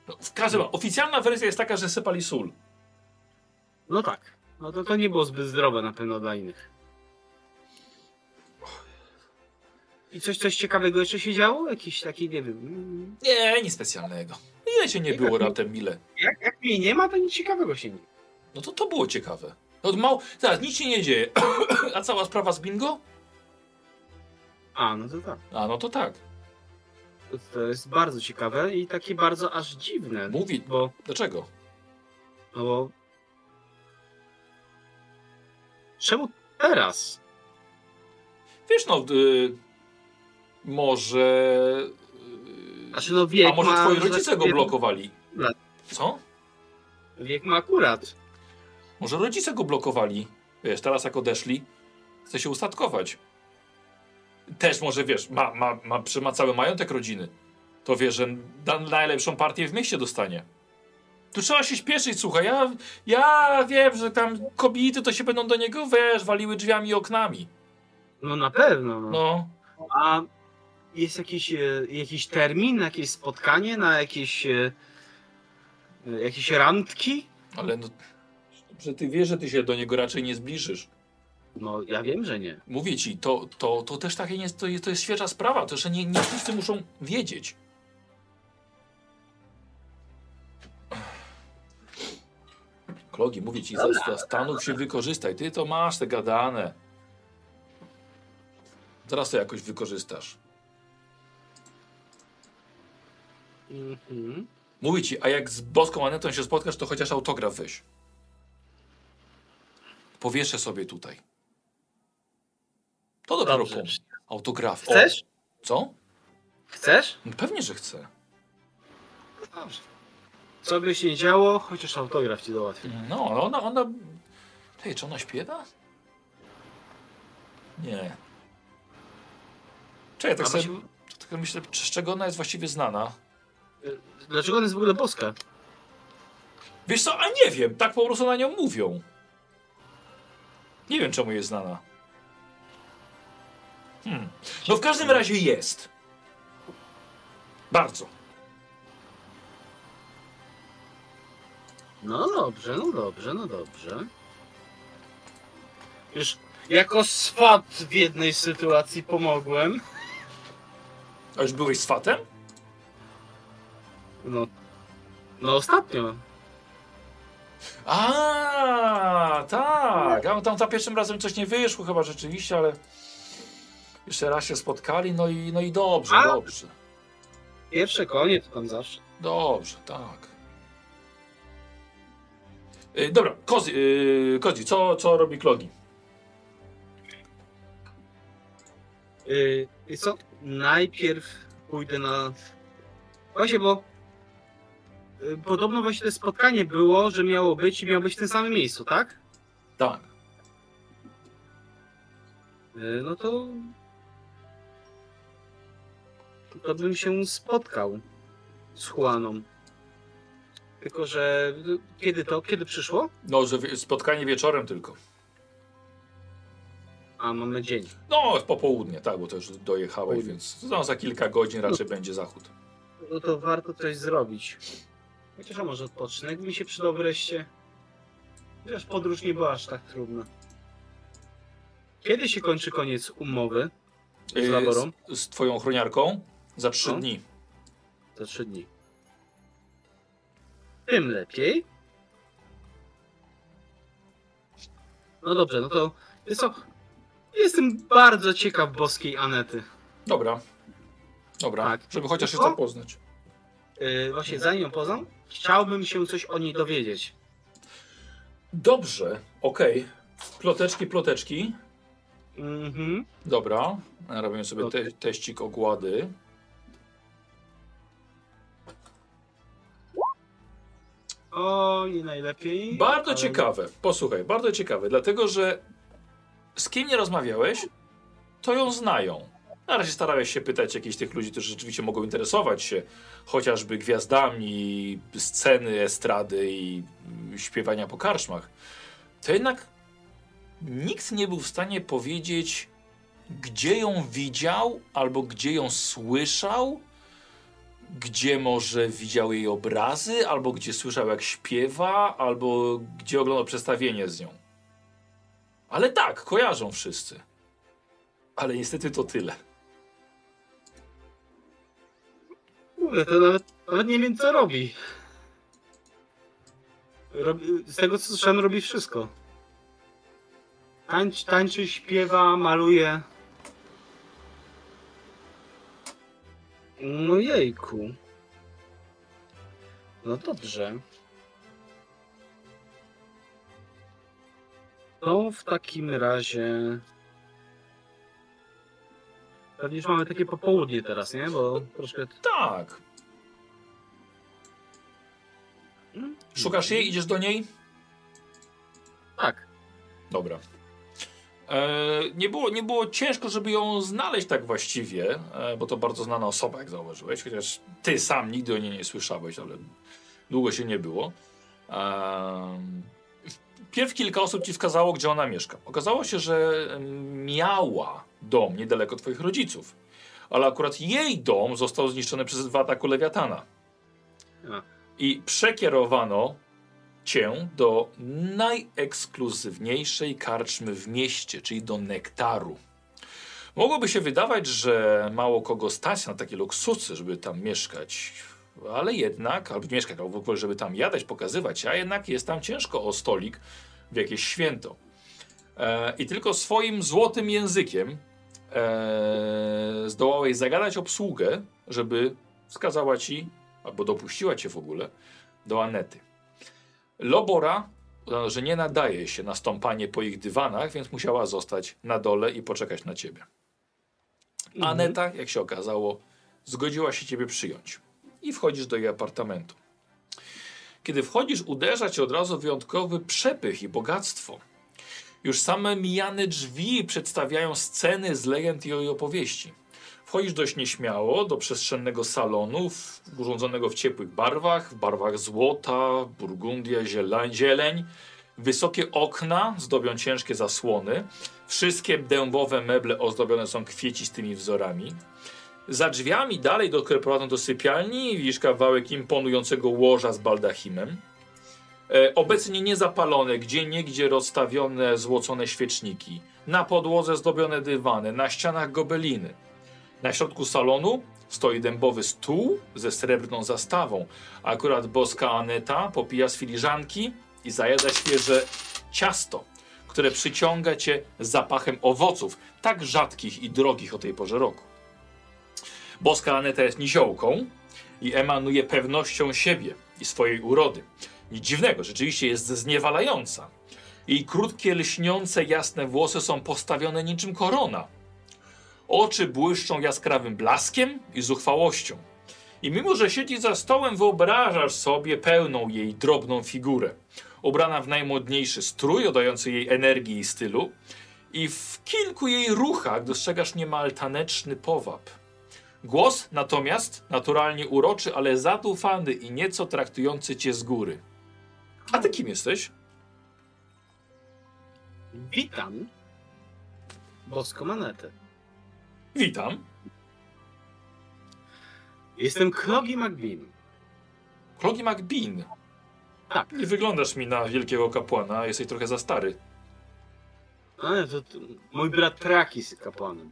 No, w każdym razie, oficjalna wersja jest taka, że sypali sól. No tak. No to to nie było zbyt zdrowe na pewno dla innych. I coś, coś ciekawego jeszcze się działo? Jakiś taki, nie wiem... Nie, nic specjalnego. Ile się nie ciekawe. Było raptem mile? Jak, jak mnie nie ma, to nic ciekawego się nie... No to to było ciekawe. No to mało... Zaraz, nic się nie dzieje. A cała sprawa z bingo? A, no to tak. A, no to tak. To jest bardzo ciekawe i takie bardzo aż dziwne. Mówi, bo... Dlaczego? No bo... Czemu teraz? Wiesz no, yy, może... Yy, znaczy no wiek a może ma, twoi rodzice że... go blokowali? Co? Wiek ma akurat. Może rodzice go blokowali? Wiesz, teraz jak odeszli, chce się ustatkować. Też może, wiesz, ma, ma, ma, ma cały majątek rodziny. To wiesz, że da najlepszą partię w mieście dostanie. Tu trzeba się śpieszyć, słuchaj. Ja, ja wiem, że tam kobiety to się będą do niego, wiesz, waliły drzwiami i oknami. No na pewno. No. No. A jest jakiś, jakiś termin, jakieś spotkanie na jakieś, jakieś randki? Ale no, że ty wiesz, że ty się do niego raczej nie zbliżysz. No, ja wiem, że nie. Mówię ci, to, to, to też takie nie, to, to jest świeża sprawa, to że nie, nie wszyscy muszą wiedzieć. Klogi, mówię ci, zastanów się, wykorzystaj. Ty to masz te gadane. Zaraz to jakoś wykorzystasz. Mhm. Mówię ci, a jak z Boską Anetą się spotkasz, to chociaż autograf weź. Powieszę sobie tutaj. To dopiero po autograf. Chcesz? O. Co? Chcesz? No pewnie, że chcę. Dobrze. Co by się nie działo, chociaż autograf ci dołatwi. No, ale ona, ona... Hej, czy ona śpiewa? Nie. Czekaj, tak sobie... Się... Tak myślę, z czego ona jest właściwie znana? Dlaczego ona jest w ogóle boska? Wiesz co, a nie wiem, tak po prostu na nią mówią. Nie wiem, czemu jest znana. Hmm. No w każdym razie jest. Bardzo. No dobrze, no dobrze, no dobrze. Już jako swat w jednej sytuacji pomogłem. A już byłeś swatem? No, no ostatnio. A, tak. Tam za pierwszym razem coś nie wyszło chyba rzeczywiście, ale... Jeszcze raz się spotkali, no i, no i dobrze, a, dobrze. Pierwsze konie to tam zawsze. Dobrze, tak. Yy, dobra, Kozi, yy, Kozi co, co robi Klogi? Yy, i co? Najpierw pójdę na... Właśnie, bo... Yy, podobno właśnie to spotkanie było, że miało być i miało być w tym samym miejscu, tak? Tak. Yy, no to... to bym się spotkał z Huaną. Tylko, że kiedy to? Kiedy przyszło? No, że spotkanie wieczorem tylko. A mamy dzień. No, po południe, tak, bo to już dojechałeś, południe. Więc no, za kilka godzin raczej no, będzie zachód. No to warto coś zrobić. Chociaż a może odpoczynek mi się przydał wreszcie. Chociaż podróż nie była aż tak trudna. Kiedy się kończy koniec umowy z Laborą? Z, z twoją ochroniarką? Za trzy no. dni. Za trzy dni. Tym lepiej. No dobrze, no to... Jest to... Jestem bardzo ciekaw boskiej Anety. Dobra. Dobra, tak. Żeby chociaż się tam poznać. Yy, właśnie, zanim ją poznam, chciałbym się coś o niej dowiedzieć. Dobrze, okej. Okay. Ploteczki, ploteczki. Mhm. Dobra, robimy sobie te teścik ogłady. O, nie najlepiej. Bardzo ale... ciekawe, posłuchaj, bardzo ciekawe, dlatego że z kim nie rozmawiałeś, to ją znają. Na razie starałeś się pytać jakichś tych ludzi, którzy rzeczywiście mogą interesować się chociażby gwiazdami sceny, estrady i śpiewania po karczmach. To jednak nikt nie był w stanie powiedzieć, gdzie ją widział albo gdzie ją słyszał, gdzie może widział jej obrazy, albo gdzie słyszał jak śpiewa, albo gdzie oglądał przedstawienie z nią. Ale tak, kojarzą wszyscy. Ale niestety to tyle. Mówię, to nawet, nawet nie wiem co robi. robi. Z tego co słyszałem robi wszystko. Tańczy, tańczy, śpiewa, maluje. No jejku. No dobrze. To w takim razie... Pewnie już mamy takie popołudnie teraz, nie? Bo troszkę... Tak. Szukasz jej? Idziesz do niej? Tak. Dobra. Eee, nie było, nie było ciężko, żeby ją znaleźć tak właściwie, e, bo to bardzo znana osoba, jak zauważyłeś, chociaż ty sam nigdy o niej nie słyszałeś, ale długo się nie było. Eee, Pierw kilka osób ci wskazało, gdzie ona mieszka. Okazało się, że miała dom niedaleko twoich rodziców, ale akurat jej dom został zniszczony przez dwa ataki Lewiatana. I przekierowano cię do najekskluzywniejszej karczmy w mieście, czyli do Nektaru. Mogłoby się wydawać, że mało kogo stać na takie luksusy, żeby tam mieszkać, ale jednak, albo nie mieszkać, albo w ogóle, żeby tam jadać, pokazywać, a jednak jest tam ciężko o stolik w jakieś święto. E, I tylko swoim złotym językiem e, zdołałeś zagadać obsługę, żeby wskazała ci, albo dopuściła cię w ogóle, do Anety. Lobora, że nie nadaje się na stąpanie po ich dywanach, więc musiała zostać na dole i poczekać na ciebie. Mhm. Aneta, jak się okazało, zgodziła się ciebie przyjąć. I wchodzisz do jej apartamentu. Kiedy wchodzisz, uderza cię od razu wyjątkowy przepych i bogactwo. Już same mijane drzwi przedstawiają sceny z legend i jej opowieści. Wchodzisz dość nieśmiało do przestrzennego salonu, urządzonego w ciepłych barwach, w barwach złota, burgundia, zieleń. Wysokie okna zdobią ciężkie zasłony. Wszystkie dębowe meble ozdobione są kwiecistymi wzorami. Za drzwiami dalej, do, które prowadzą do sypialni, widzisz kawałek imponującego łoża z baldachimem. E, obecnie niezapalone, gdzieniegdzie rozstawione złocone świeczniki. Na podłodze zdobione dywany, na ścianach gobeliny. Na środku salonu stoi dębowy stół ze srebrną zastawą. Akurat Boska Aneta popija z filiżanki i zajada świeże ciasto, które przyciąga cię zapachem owoców, tak rzadkich i drogich o tej porze roku. Boska Aneta jest niziołką i emanuje pewnością siebie i swojej urody. Nic dziwnego, rzeczywiście jest zniewalająca. Jej krótkie, lśniące, jasne włosy są postawione niczym korona. Oczy błyszczą jaskrawym blaskiem i zuchwałością. I mimo, że siedzi za stołem, wyobrażasz sobie pełną jej drobną figurę. Ubrana w najmodniejszy strój, oddający jej energii i stylu. I w kilku jej ruchach dostrzegasz niemal taneczny powab. Głos natomiast naturalnie uroczy, ale zadufany i nieco traktujący cię z góry. A ty kim jesteś? Witam Boską Anetę. Witam. Jestem Krogi McBean. Krogi McBean? Tak. Nie wyglądasz mi na wielkiego kapłana, jesteś trochę za stary. Ale to, to mój brat Triakis jest kapłanem.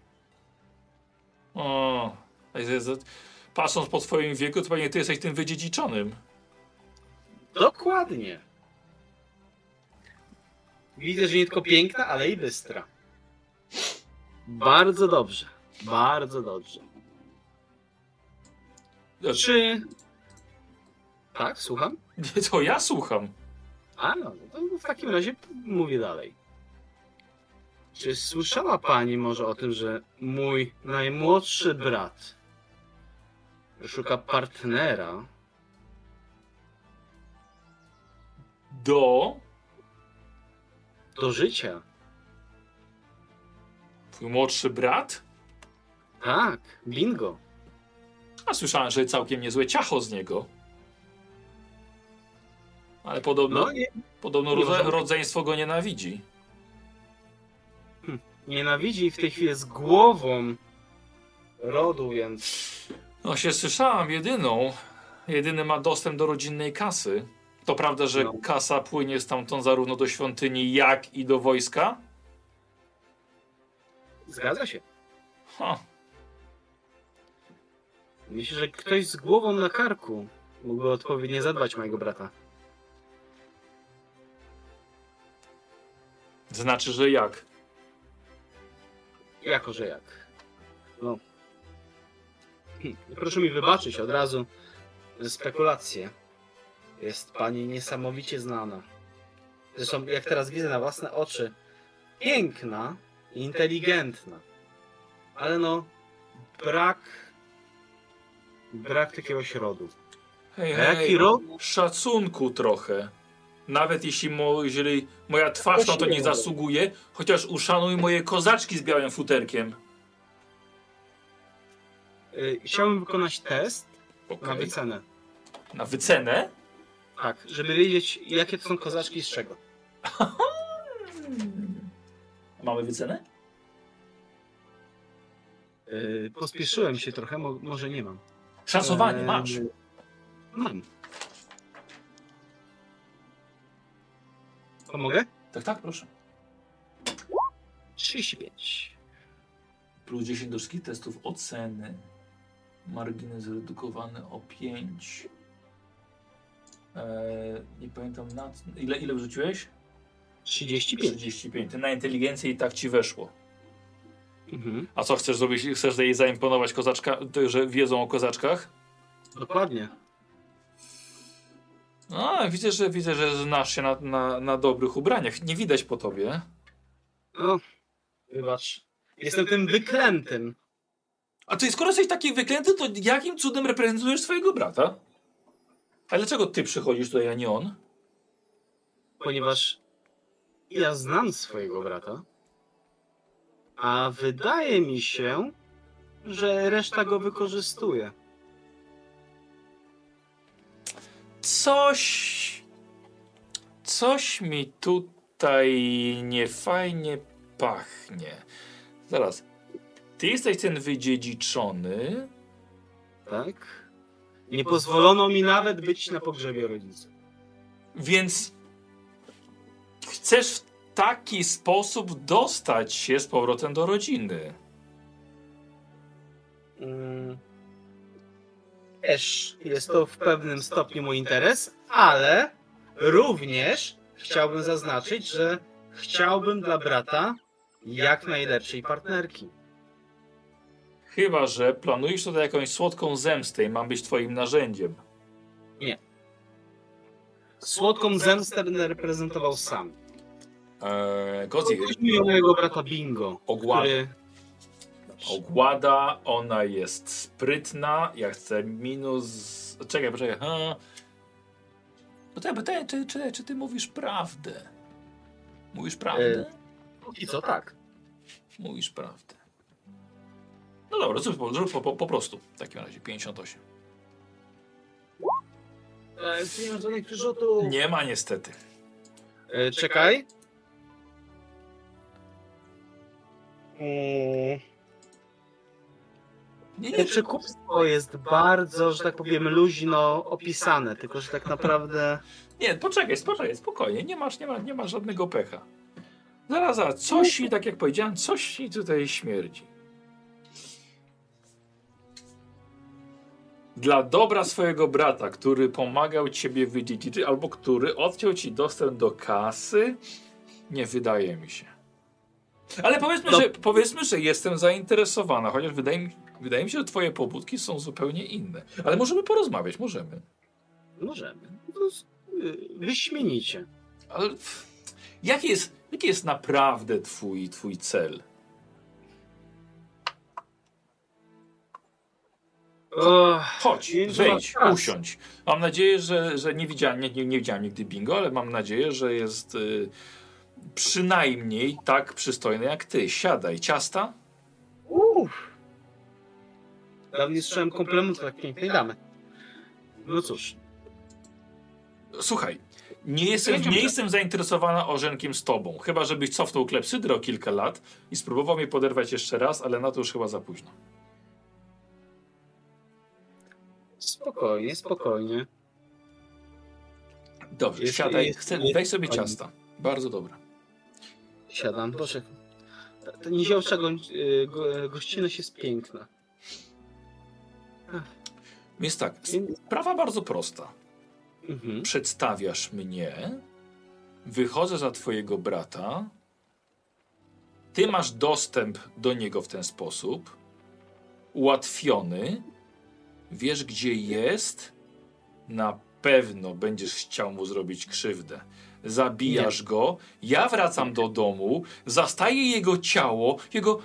O... Patrząc po twoim wieku, to pewnie ty jesteś tym wydziedziczonym. Dokładnie. Widzę, że nie tylko piękna, ale i bystra. Bardzo dobrze. Bardzo dobrze. Dobrze. Czy... Tak, słucham? To ja słucham. A no, to w takim razie mówię dalej. Czy słyszała pani może o tym, że mój najmłodszy brat szuka partnera do... do życia? Twój młodszy brat? Tak, Bingo. A słyszałem, że całkiem niezłe ciacho z niego. Ale podobno, no nie, podobno nie rodze, rodzeństwo go nienawidzi. Hm, nienawidzi i w tej chwili jest głową rodu, więc... No się słyszałam jedyną. Jedyny ma dostęp do rodzinnej kasy. To prawda, że no. kasa płynie stamtąd zarówno do świątyni, jak i do wojska? Zgadza się. Ha. Myślę, że ktoś z głową na karku mógłby odpowiednio zadbać mojego brata. Znaczy, że jak? Jako, że jak. No. Hm. Proszę mi wybaczyć od razu spekulacje. Jest pani niesamowicie znana. Zresztą, jak teraz widzę na własne oczy, piękna i inteligentna. Ale no, brak... brak jakiegoś rodu. Hej, hej, jaki rod? Szacunku trochę. Nawet jeśli, mo, jeżeli moja twarz na to nie zasługuje, chociaż uszanuj moje kozaczki z białym futerkiem. Yy, chciałbym wykonać test okay. na wycenę. Na wycenę? Tak, żeby wiedzieć, jakie to są kozaczki i z czego. Mamy wycenę? Yy, pospieszyłem się trochę, mo może nie mam. Szacowanie eee, masz. Mam. Pomogę? Tak, tak, proszę. trzydzieści pięć. Plus dziesięć do wszystkich testów oceny. Margines zredukowany o pięć. Eee, nie pamiętam na... Ile, ile wrzuciłeś? trzydzieści pięć. trzydzieści pięć. Ty na inteligencję i tak ci weszło. Mhm. A co chcesz zrobić? Chcesz jej zaimponować kozaczka, że wiedzą o kozaczkach? Dokładnie. A, widzę, że widzę, że znasz się na, na, na dobrych ubraniach. Nie widać po tobie. No, wybacz. Jestem tym wyklętym. A ty, skoro jesteś taki wyklęty, to jakim cudem reprezentujesz swojego brata? A dlaczego ty przychodzisz tutaj, a nie on? Ponieważ ja znam swojego brata, a wydaje mi się, że reszta go wykorzystuje. Coś... Coś mi tutaj niefajnie pachnie. Zaraz. Ty jesteś ten wydziedziczony? Tak. Nie pozwolono mi nawet być na pogrzebie rodziców. Więc... Chcesz w taki sposób dostać się z powrotem do rodziny? Mm. Też jest to w pewnym stopniu mój interes, ale również chciałbym zaznaczyć, że chciałbym dla brata jak najlepszej partnerki. Chyba że planujesz tutaj jakąś słodką zemstę i mam być twoim narzędziem. Nie. Słodką zemstę będę reprezentował sam. Eee, Kozi. Chodźmy mojego brata Bingo. Ogłady. Który... Ogłada, ona jest sprytna. Ja chcę minus. Czekaj, poczekaj. Ha. Pytaj, pytaj, czy, czy, czy ty mówisz prawdę? Mówisz prawdę? Yy, I co tak? Mówisz prawdę. No dobra, zrób po, zrób po, po, po prostu. W takim razie pięćdziesiąt osiem. Eee, nie mam żadnych przyrzutów. Nie ma niestety. Eee, czekaj. Mm. Nie, nie, przekupstwo jest bardzo, że tak powiem, luźno opisane, tylko że tak naprawdę... Nie, poczekaj, poczekaj, spokojnie, nie masz, nie ma, nie masz żadnego pecha. Zaraz, zaraz, coś mi, tak jak powiedziałem, coś mi tutaj śmierdzi. Dla dobra swojego brata, który pomagał ciebie wydzielić, albo który odciął ci dostęp do kasy, nie wydaje mi się. Ale powiedzmy, no. że, powiedzmy, że jestem zainteresowana, chociaż wydaje mi, wydaje mi się, że twoje pobudki są zupełnie inne. Ale możemy porozmawiać, możemy. Możemy. Wyśmienicie. Ale jaki jest, jaki jest naprawdę twój, twój cel? Chodź, wejdź, usiądź. Mam nadzieję, że, że nie, widziałem, nie, nie widziałem nigdy bingo, ale mam nadzieję, że jest y, przynajmniej tak przystojny jak ty. Siadaj. Ciasta? Uff. Dawniej słyszałem komplementu tak pięknej damy. No cóż. Słuchaj, nie jestem, nie jestem zainteresowana orzenkiem z tobą. Chyba żebyś cofnął klepsydrę o kilka lat i spróbował mnie poderwać jeszcze raz, ale na to już chyba za późno. Spokojnie, spokojnie. Dobrze, jest, siadaj. Jest, Chcę, jest, daj sobie jest. ciasta. Bardzo dobra. Siadam, proszę. Ta, ta niziołcza go, go, gościnność jest piękna. Ach. Więc tak, sprawa bardzo prosta. Mhm. Przedstawiasz mnie, wychodzę za twojego brata, ty masz dostęp do niego w ten sposób, ułatwiony. Wiesz, gdzie jest? Na pewno będziesz chciał mu zrobić krzywdę. Zabijasz Nie. go, ja wracam do domu, zastaję jego ciało, jego,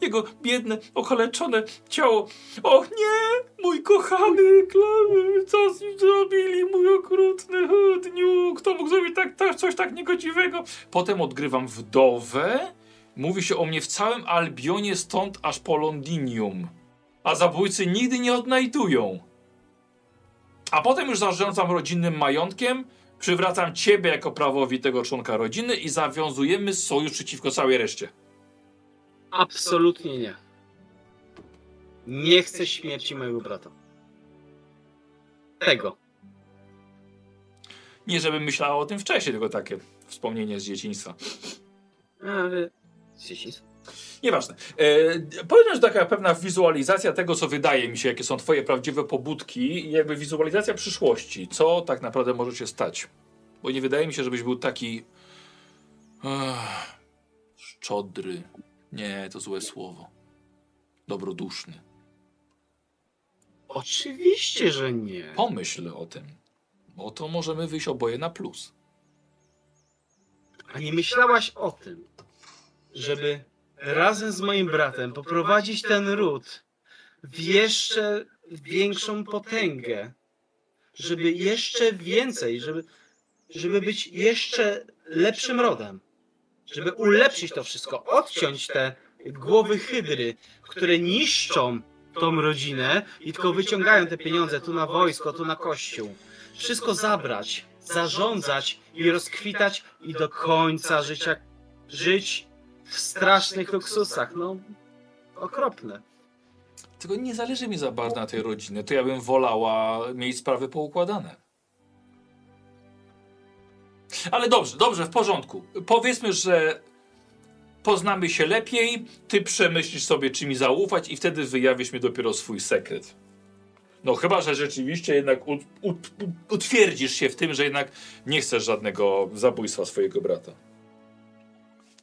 jego biedne, okaleczone ciało. Och nie, mój kochany Klamy, co z nim zrobili, mój okrutny dniu, kto mógł zrobić tak, tak, coś tak niegodziwego. Potem odgrywam wdowę, mówi się o mnie w całym Albionie stąd aż po Londinium. A zabójcy nigdy nie odnajdują. A potem już zarządzam rodzinnym majątkiem, przywracam ciebie jako prawowitego członka rodziny i zawiązujemy sojusz przeciwko całej reszcie. Absolutnie nie. Nie chcę śmierci mojego brata. Tego. Nie żebym myślała o tym wcześniej, tylko takie wspomnienie z dzieciństwa. Ale z dzieciństwa. Nieważne. E, Powiedzmy, że taka pewna wizualizacja tego, co wydaje mi się, jakie są twoje prawdziwe pobudki, jakby wizualizacja przyszłości, co tak naprawdę może się stać. Bo nie wydaje mi się, żebyś był taki Ech, szczodry. Nie, to złe słowo. Dobroduszny. Oczywiście, że nie. Pomyśl o tym. Bo to możemy wyjść oboje na plus. A nie myślałaś o tym, żeby razem z moim bratem poprowadzić ten ród w jeszcze większą potęgę, żeby jeszcze więcej, żeby, żeby być jeszcze lepszym rodem, żeby ulepszyć to wszystko, odciąć te głowy hydry, które niszczą tą rodzinę i tylko wyciągają te pieniądze tu na wojsko, tu na kościół. Wszystko zabrać, zarządzać i rozkwitać i do końca życia żyć w strasznych luksusach, no okropne. Tylko nie zależy mi za bardzo na tej rodzinie, to ja bym wolała mieć sprawy poukładane. Ale dobrze, dobrze, w porządku. Powiedzmy, że poznamy się lepiej, ty przemyślisz sobie, czy mi zaufać i wtedy wyjawisz mi dopiero swój sekret. No chyba, że rzeczywiście jednak utwierdzisz się w tym, że jednak nie chcesz żadnego zabójstwa swojego brata.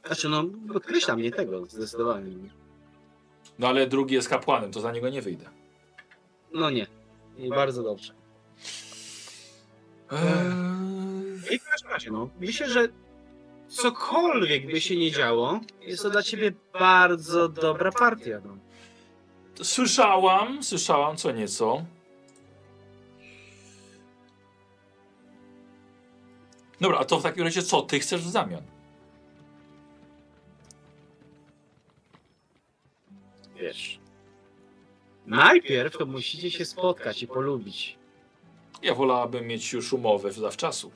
Znaczy, no, podkreślam nie tego, zdecydowanie. No, ale drugi jest kapłanem, to za niego nie wyjdę. No nie. I bardzo dobrze. Eee... I w każdym razie, no, myślę, że cokolwiek by się nie działo, jest to dla ciebie bardzo dobra partia. No. Słyszałam, słyszałam co nieco. Dobra, a to w takim razie co ty chcesz w zamian? Wiesz. Najpierw to musicie się spotkać i polubić. Ja wolałabym mieć już umowę zawczasu.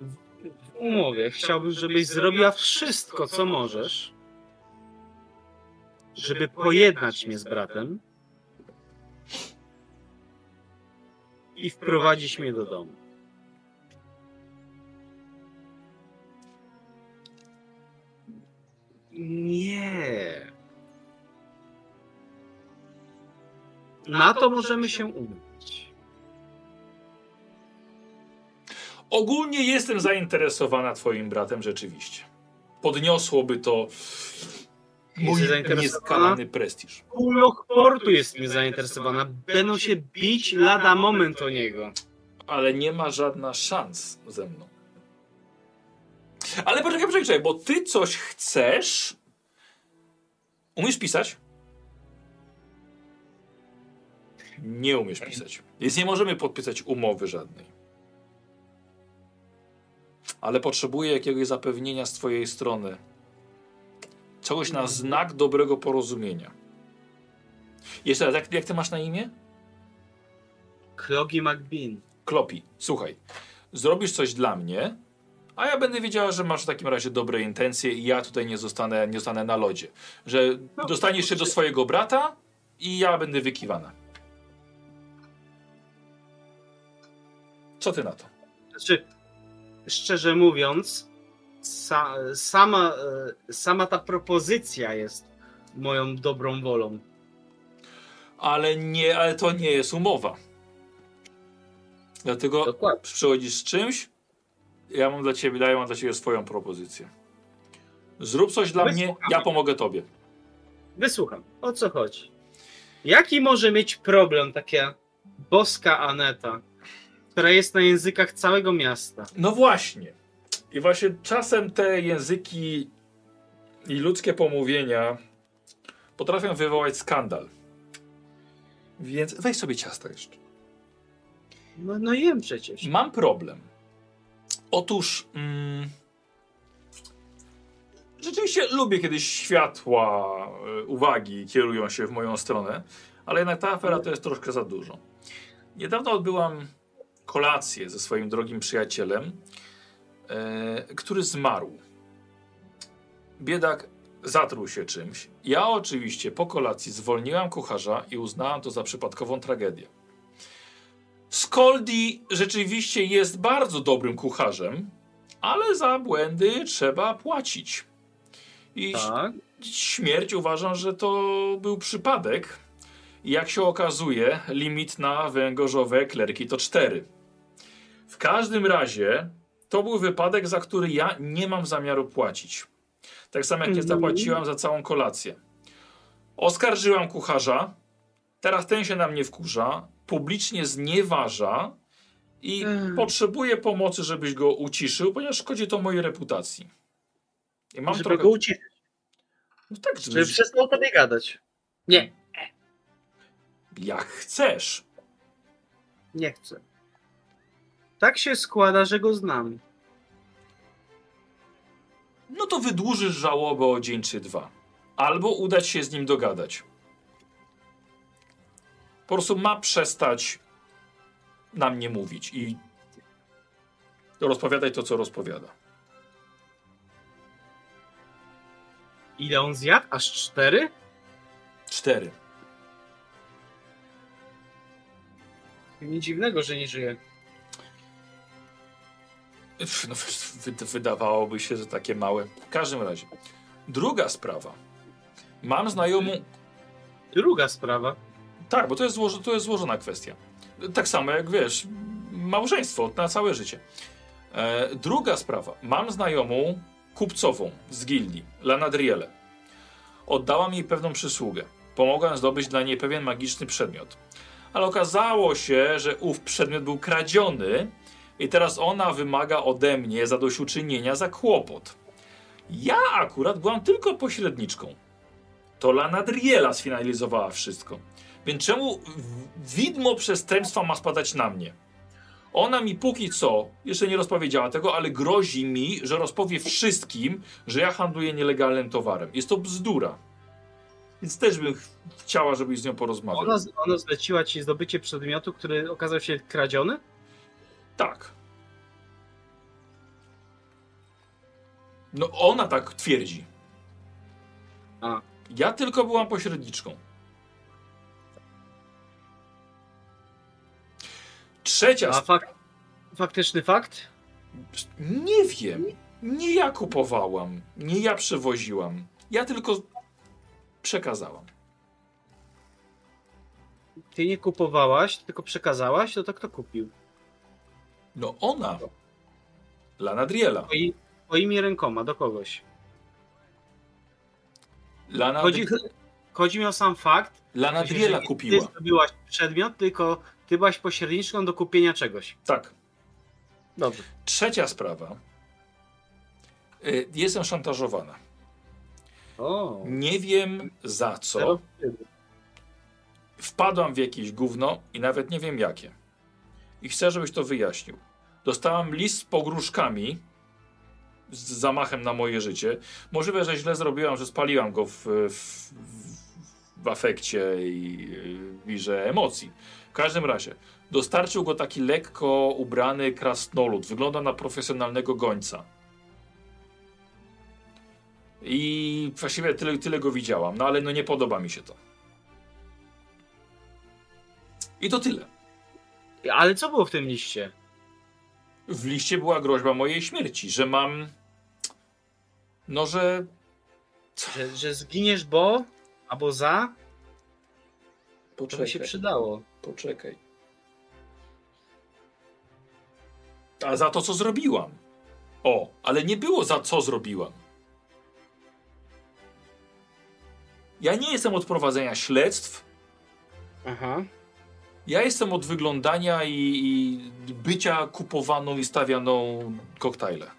W, w umowie chciałbym, żebyś zrobiła wszystko, co możesz, żeby pojednać mnie z bratem i wprowadzić mnie do domu. Nie. Na to możemy się umówić. Ogólnie jestem zainteresowana twoim bratem rzeczywiście. Podniosłoby to mój nieskalany prestiż. Pół Lochportu jest mi zainteresowana. Będą się bić lada moment o niego. Ale nie ma żadna szans ze mną. Ale poczekaj, poczekaj, bo ty coś chcesz. Umiesz pisać? Nie umiesz pisać. Więc nie możemy podpisać umowy żadnej. Ale potrzebuję jakiegoś zapewnienia z twojej strony. Czegoś na znak dobrego porozumienia. Jeszcze raz, jak, jak ty masz na imię? Klogi McBean. Klopi, słuchaj. Zrobisz coś dla mnie, a ja będę wiedziała, że masz w takim razie dobre intencje i ja tutaj nie zostanę, nie zostanę na lodzie. Że no, dostaniesz się do swojego brata i ja będę wykiwana. Co ty na to? Znaczy, szczerze mówiąc, sa, sama, sama ta propozycja jest moją dobrą wolą. Ale nie, ale to nie jest umowa. Dlatego dokładnie. Przychodzisz z czymś, ja mam dla ciebie, daję mam dla ciebie swoją propozycję. Zrób coś dla Wysłucham. mnie, ja pomogę tobie. Wysłucham. O co chodzi? Jaki może mieć problem taka Boska Aneta, która jest na językach całego miasta? No właśnie. I właśnie czasem te języki i ludzkie pomówienia potrafią wywołać skandal. Więc weź sobie ciasta jeszcze. No, no jem przecież. Mam problem. Otóż mm, rzeczywiście lubię, kiedy światła uwagi kierują się w moją stronę, ale jednak ta afera to jest troszkę za dużo. Niedawno odbyłam kolację ze swoim drogim przyjacielem, e, który zmarł. Biedak zatruł się czymś. Ja oczywiście po kolacji zwolniłam kucharza i uznałam to za przypadkową tragedię. Skoldi rzeczywiście jest bardzo dobrym kucharzem, ale za błędy trzeba płacić. I tak. śmierć uważam, że to był przypadek. Jak się okazuje, limit na węgorzowe klerki to cztery. W każdym razie to był wypadek, za który ja nie mam zamiaru płacić. Tak samo jak nie zapłaciłam za całą kolację. Oskarżyłam kucharza, teraz ten się na mnie wkurza, publicznie znieważa i hmm. potrzebuje pomocy, żebyś go uciszył, ponieważ szkodzi to mojej reputacji. I mam żeby trochę... go uciszyć. No tak, żeby... żeby przestał tobie gadać. Nie. Jak chcesz. Nie chcę. Tak się składa, że go znam. No to wydłużysz żałobę o dzień czy dwa. Albo udać się z nim dogadać. Po prostu ma przestać na mnie mówić i rozpowiadać to, co rozpowiada. Ile on zjadł? Aż cztery? Cztery. Nic dziwnego, że nie żyje. No, wydawałoby się, że takie małe. W każdym razie. Druga sprawa. Mam znajomą... Druga sprawa? Tak, bo to jest, złożo, to jest złożona kwestia. Tak samo jak, wiesz, małżeństwo na całe życie. E, druga sprawa. Mam znajomą kupcową z gildii, Lanadriele. Oddałam jej pewną przysługę. Pomogłam zdobyć dla niej pewien magiczny przedmiot. Ale okazało się, że ów przedmiot był kradziony i teraz ona wymaga ode mnie zadośćuczynienia za kłopot. Ja akurat byłam tylko pośredniczką. To Lanadriela sfinalizowała wszystko. Więc czemu widmo przestępstwa ma spadać na mnie? Ona mi póki co jeszcze nie rozpowiedziała tego, ale grozi mi, że rozpowie wszystkim, że ja handluję nielegalnym towarem. Jest to bzdura. Więc też bym chciała, żebyś z nią porozmawiał. Ona, ona zleciła ci zdobycie przedmiotu, który okazał się kradziony? Tak. No ona tak twierdzi. A. Ja tylko byłam pośredniczką. Trzecia... A fak faktyczny fakt? Nie wiem. Nie ja kupowałam. Nie ja przewoziłam. Ja tylko przekazałam. Ty nie kupowałaś, tylko przekazałaś, to tak to kupił. No ona Dla Nadriela. Twoimi rękoma, do kogoś. Lana chodzi, chodzi mi o sam fakt, Lana że Nadriela kupiła. Ty zdobyłaś przedmiot, tylko ty byłaś pośredniczką do kupienia czegoś. Tak. Dobrze. Trzecia sprawa. Jestem szantażowana. O. Nie wiem za co. Wpadłam w jakieś gówno i nawet nie wiem jakie. I chcę, żebyś to wyjaśnił. Dostałam list z pogróżkami z zamachem na moje życie. Możliwe, że źle zrobiłam, że spaliłam go w, w, w afekcie i, i że emocji. W każdym razie dostarczył go taki lekko ubrany krasnolud. Wygląda na profesjonalnego gońca. I właściwie tyle, tyle go widziałam, no ale no nie podoba mi się to. I to tyle. Ale co było w tym liście? W liście była groźba mojej śmierci, że mam... No, że... Że, że zginiesz, bo... Albo za... Poczekaj. To by się przydało. Poczekaj. A za to, co zrobiłam. O, ale nie było za co zrobiłam. Ja nie jestem od prowadzenia śledztw. Aha. Ja jestem od wyglądania i, i bycia kupowaną i stawianą koktajle.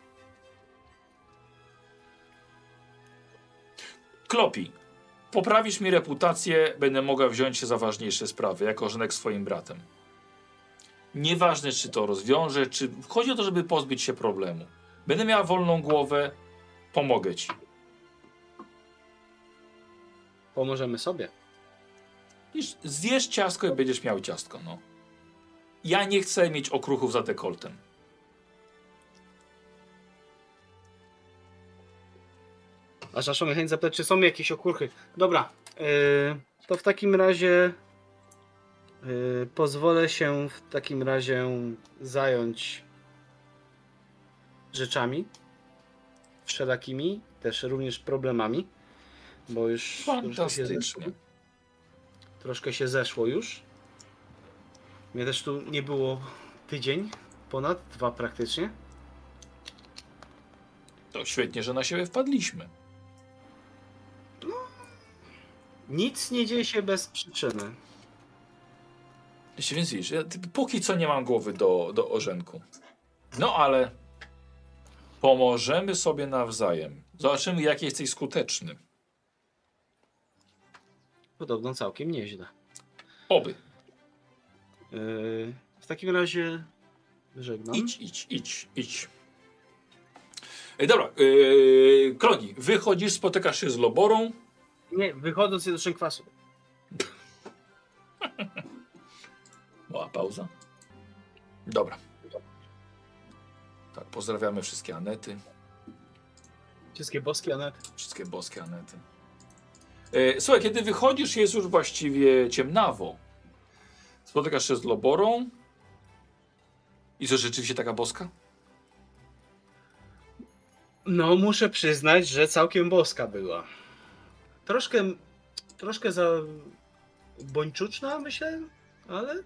Klopi, poprawisz mi reputację, będę mogła wziąć się za ważniejsze sprawy, jako żonek swoim bratem. Nieważne, czy to rozwiążę, czy... Chodzi o to, żeby pozbyć się problemu. Będę miała wolną głowę, pomogę ci. Pomożemy sobie. Zjesz ciastko i będziesz miał ciastko, no. Ja nie chcę mieć okruchów za dekoltem. Aż aż mnie chęć zapytać, czy są jakieś okruchy. Dobra, yy, to w takim razie yy, pozwolę się w takim razie zająć rzeczami wszelakimi, też również problemami, bo już... Fantastycznie. Już troszkę się zeszło już. Mnie też tu nie było tydzień, ponad dwa praktycznie. To świetnie, że na siebie wpadliśmy. No, nic nie dzieje się bez przyczyny. Jeszcze więc widzisz, ja póki co nie mam głowy do, do orzenku. No ale pomożemy sobie nawzajem. Zobaczymy, jak jesteś skuteczny. Podobno całkiem nieźle. Oby. Yy, w takim razie żegnam. Idź, idź, idź, idź. Ej, dobra, yy, Kroni, wychodzisz, spotykasz się z Loborą. Nie, wychodząc się do szynkwasu. Mała pauza. Dobra. Tak, pozdrawiamy wszystkie Anety. Wszystkie boskie Anety. Wszystkie boskie Anety. Słuchaj, kiedy wychodzisz, jest już właściwie ciemnawo. Spotykasz się z Loborą. I to rzeczywiście taka boska? No, muszę przyznać, że całkiem boska była. Troszkę, troszkę za bończuczna, myślę, ale...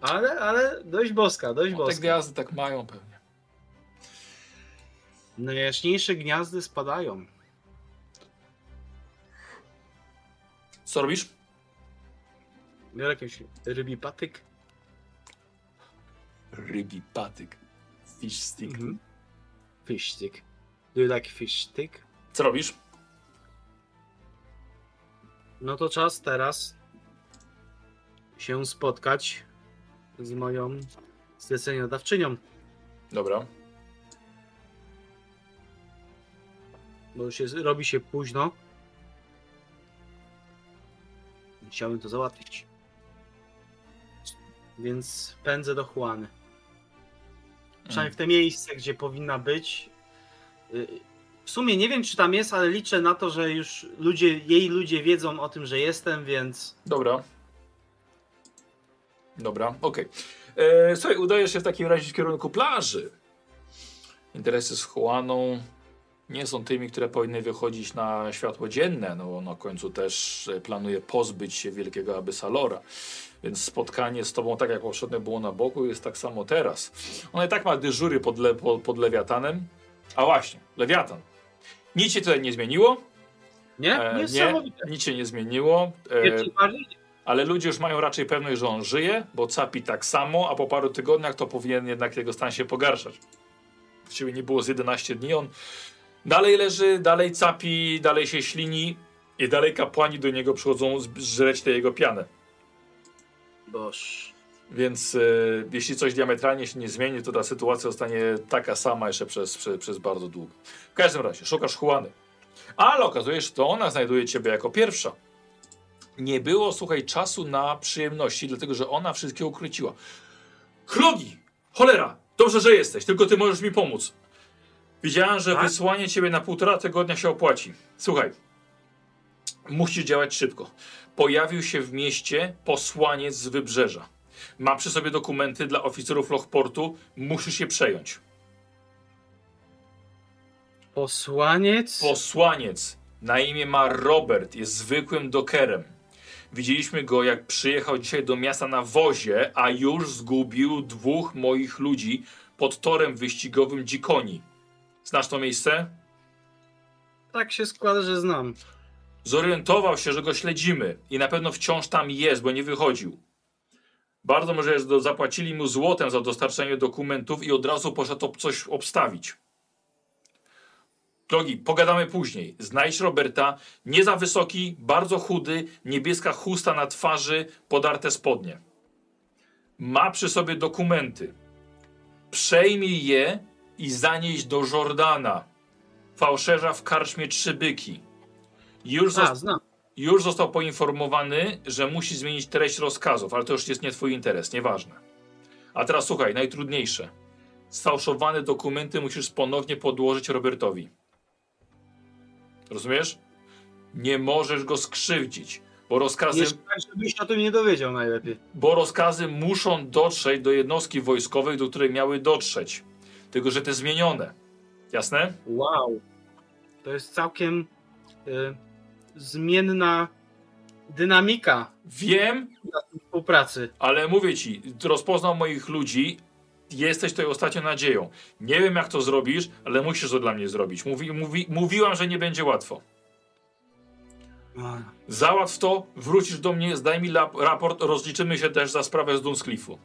Ale, ale dość boska, dość no, boska. Te gwiazdy tak mają pewnie. Najjaśniejsze gwiazdy spadają. Co robisz? Miał jakiś rybi patyk. Rybi patyk. Fish stick. Mm-hmm. Fish stick. Do you like fish stick? Co robisz? No to czas teraz się spotkać z moją zleceniodawczynią. Dobra. Bo już jest, robi się późno. Chciałbym to załatwić. Więc pędzę do Huany. Przynajmniej w te miejsce, gdzie powinna być. W sumie nie wiem, czy tam jest, ale liczę na to, że już ludzie, jej ludzie wiedzą o tym, że jestem, więc... Dobra. Dobra, okej. Okay. Słuchaj, udajesz się w takim razie w kierunku plaży. Interesy z Huaną. nie są tymi, które powinny wychodzić na światło dzienne. No on na końcu też planuje pozbyć się wielkiego Abysalora. Więc spotkanie z tobą, tak jak poprzednio było na boku, jest tak samo teraz. Ona i tak ma dyżury pod, le, pod, pod Lewiatanem. A właśnie, Lewiatan. Nic się tutaj nie zmieniło. Nie? E, nie, nic się nie zmieniło. E, ale ludzie już mają raczej pewność, że on żyje, bo capi tak samo, a po paru tygodniach to powinien jednak jego stan się pogarszać. Właściwie nie było z jedenaście dni, on dalej leży, dalej capi, dalej się ślini i dalej kapłani do niego przychodzą żreć tę jego pianę. Boż. Więc y, jeśli coś diametralnie się nie zmieni, to ta sytuacja zostanie taka sama jeszcze przez, przez, przez bardzo długo. W każdym razie szukasz Huany. Ale okazuje się, że to ona znajduje ciebie jako pierwsza. Nie było, słuchaj, czasu na przyjemności, dlatego że ona wszystkie ukryciła. Klogi! Cholera! Dobrze, że jesteś, tylko ty możesz mi pomóc. Widziałem, że tak? Wysłanie ciebie na półtora tygodnia się opłaci. Słuchaj, musisz działać szybko. Pojawił się w mieście posłaniec z wybrzeża. Ma przy sobie dokumenty dla oficerów Lochportu. Musisz je przejąć. Posłaniec? Posłaniec. Na imię ma Robert. Jest zwykłym dokerem. Widzieliśmy go, jak przyjechał dzisiaj do miasta na wozie, a już zgubił dwóch moich ludzi pod torem wyścigowym Dzikonii. Znasz to miejsce? Tak się składa, że znam. Zorientował się, że go śledzimy i na pewno wciąż tam jest, bo nie wychodził. Bardzo może, że zapłacili mu złotem za dostarczenie dokumentów i od razu poszedł coś obstawić. Drogi, pogadamy później. Znajdź Roberta, nie za wysoki, bardzo chudy, niebieska chusta na twarzy, podarte spodnie. Ma przy sobie dokumenty. Przejmij je i zanieś do Jordana, fałszerza w karczmie Trzy Byki. Już, zosta A, już został poinformowany, że musi zmienić treść rozkazów, ale to już jest nie twój interes, nieważne. A teraz słuchaj, najtrudniejsze. Sfałszowane dokumenty musisz ponownie podłożyć Robertowi. Rozumiesz? Nie możesz go skrzywdzić, bo rozkazy... Nie szukaj, żebyś o tym nie dowiedział najlepiej. Bo rozkazy muszą dotrzeć do jednostki wojskowej, do której miały dotrzeć. Tylko że te zmienione. Jasne? Wow. To jest całkiem... Y, zmienna dynamika. Wiem. Współpracy. Ale mówię ci, rozpoznał moich ludzi, jesteś tutaj ostatnią nadzieją. Nie wiem, jak to zrobisz, ale musisz to dla mnie zrobić. Mówi, mówi, mówiłam, że nie będzie łatwo. Załatw to, wrócisz do mnie, zdaj mi raport, rozliczymy się też za sprawę z Dunscliffu.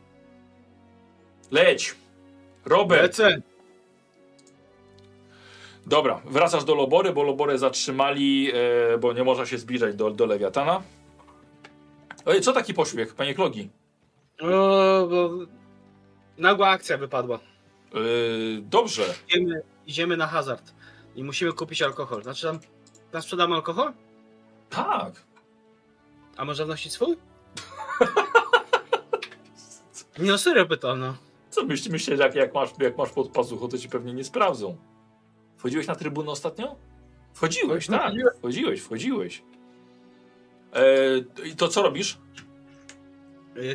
Leć! Robert! Lecę. Dobra, wracasz do Lobory, bo Loborę zatrzymali, yy, bo nie można się zbliżać do, do Lewiatana. Ej, co taki pośpiech, panie Klogi? O, bo nagła akcja wypadła. Yy, dobrze. Idziemy, idziemy na hazard i musimy kupić alkohol. Znaczy tam, tam sprzedamy alkohol? Tak. A można wnosić swój? Nie, no serio pytam, no. Co myśl, myślisz, jak, jak, masz, jak masz pod pazuchą, to ci pewnie nie sprawdzą. Wchodziłeś na trybunę ostatnio? Wchodziłeś, tak. Wchodziłeś, wchodziłeś. I e, to co robisz?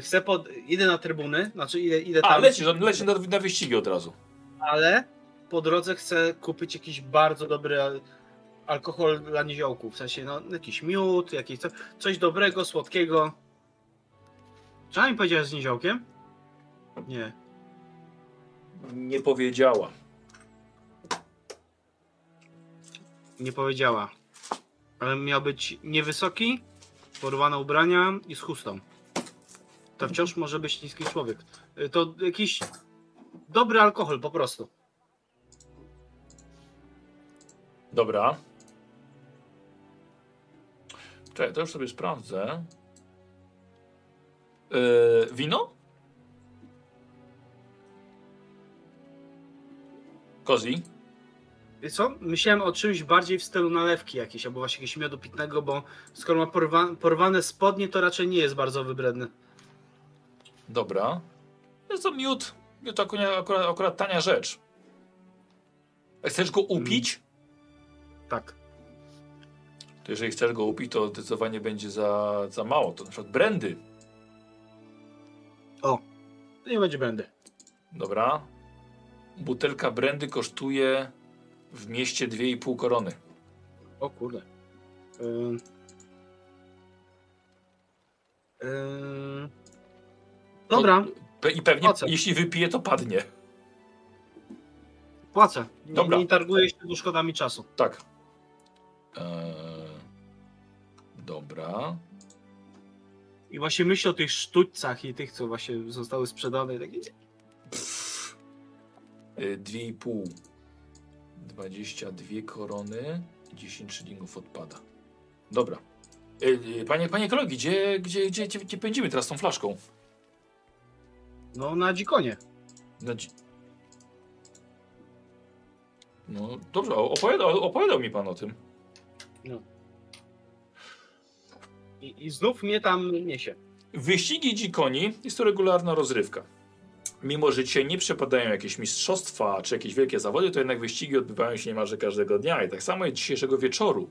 Chcę pod... Idę na trybuny, znaczy idę, idę tam... A, lecisz, lecisz na, na wyścigi od razu. Ale po drodze chcę kupić jakiś bardzo dobry alkohol dla niziołków. W sensie, no, jakiś miód, jakieś co, coś dobrego, słodkiego. Czy mi powiedziała z niziołkiem? Nie. Nie powiedziała. Nie powiedziała, ale miał być niewysoki, porwane ubrania i z chustą. To wciąż może być niski człowiek. To jakiś dobry alkohol po prostu. Dobra. Czekaj, to już sobie sprawdzę. Yy, wino? Kozi? Co? Myślałem o czymś bardziej w stylu nalewki jakiejś, albo właśnie jakiegoś miodu pitnego, bo skoro ma porwa porwane spodnie, to raczej nie jest bardzo wybredny. Dobra. Jest to miód. Miód to akurat, akurat tania rzecz. A chcesz go upić? Hmm. Tak. To jeżeli chcesz go upić, to zdecydowanie będzie za, za mało. To na przykład brandy. O. To nie będzie brandy. Dobra. Butelka brandy kosztuje... w mieście dwie i pół korony. O kurde. Yy... Yy... Dobra. No, I pewnie, płacę. Jeśli wypije, to padnie. Płacę. Nie, Dobra. nie targuję się tu szkodami czasu. Tak. Eee... Dobra. I właśnie myślę o tych sztućcach i tych, co właśnie zostały sprzedane. Takie... dwie i pół. dwadzieścia dwie korony. dziesięć szylingów odpada. Dobra. Panie, panie kolegi, gdzie, gdzie, gdzie, gdzie pędzimy teraz tą flaszką? No na dzikonie. Na dzi... No dobrze, opowiadał, opowiadał mi pan o tym. No. I, I znów mnie tam niesie. Wyścigi dzikoni jest to regularna rozrywka. Mimo, że dzisiaj nie przepadają jakieś mistrzostwa czy jakieś wielkie zawody, to jednak wyścigi odbywają się niemalże każdego dnia. I tak samo jest dzisiejszego wieczoru.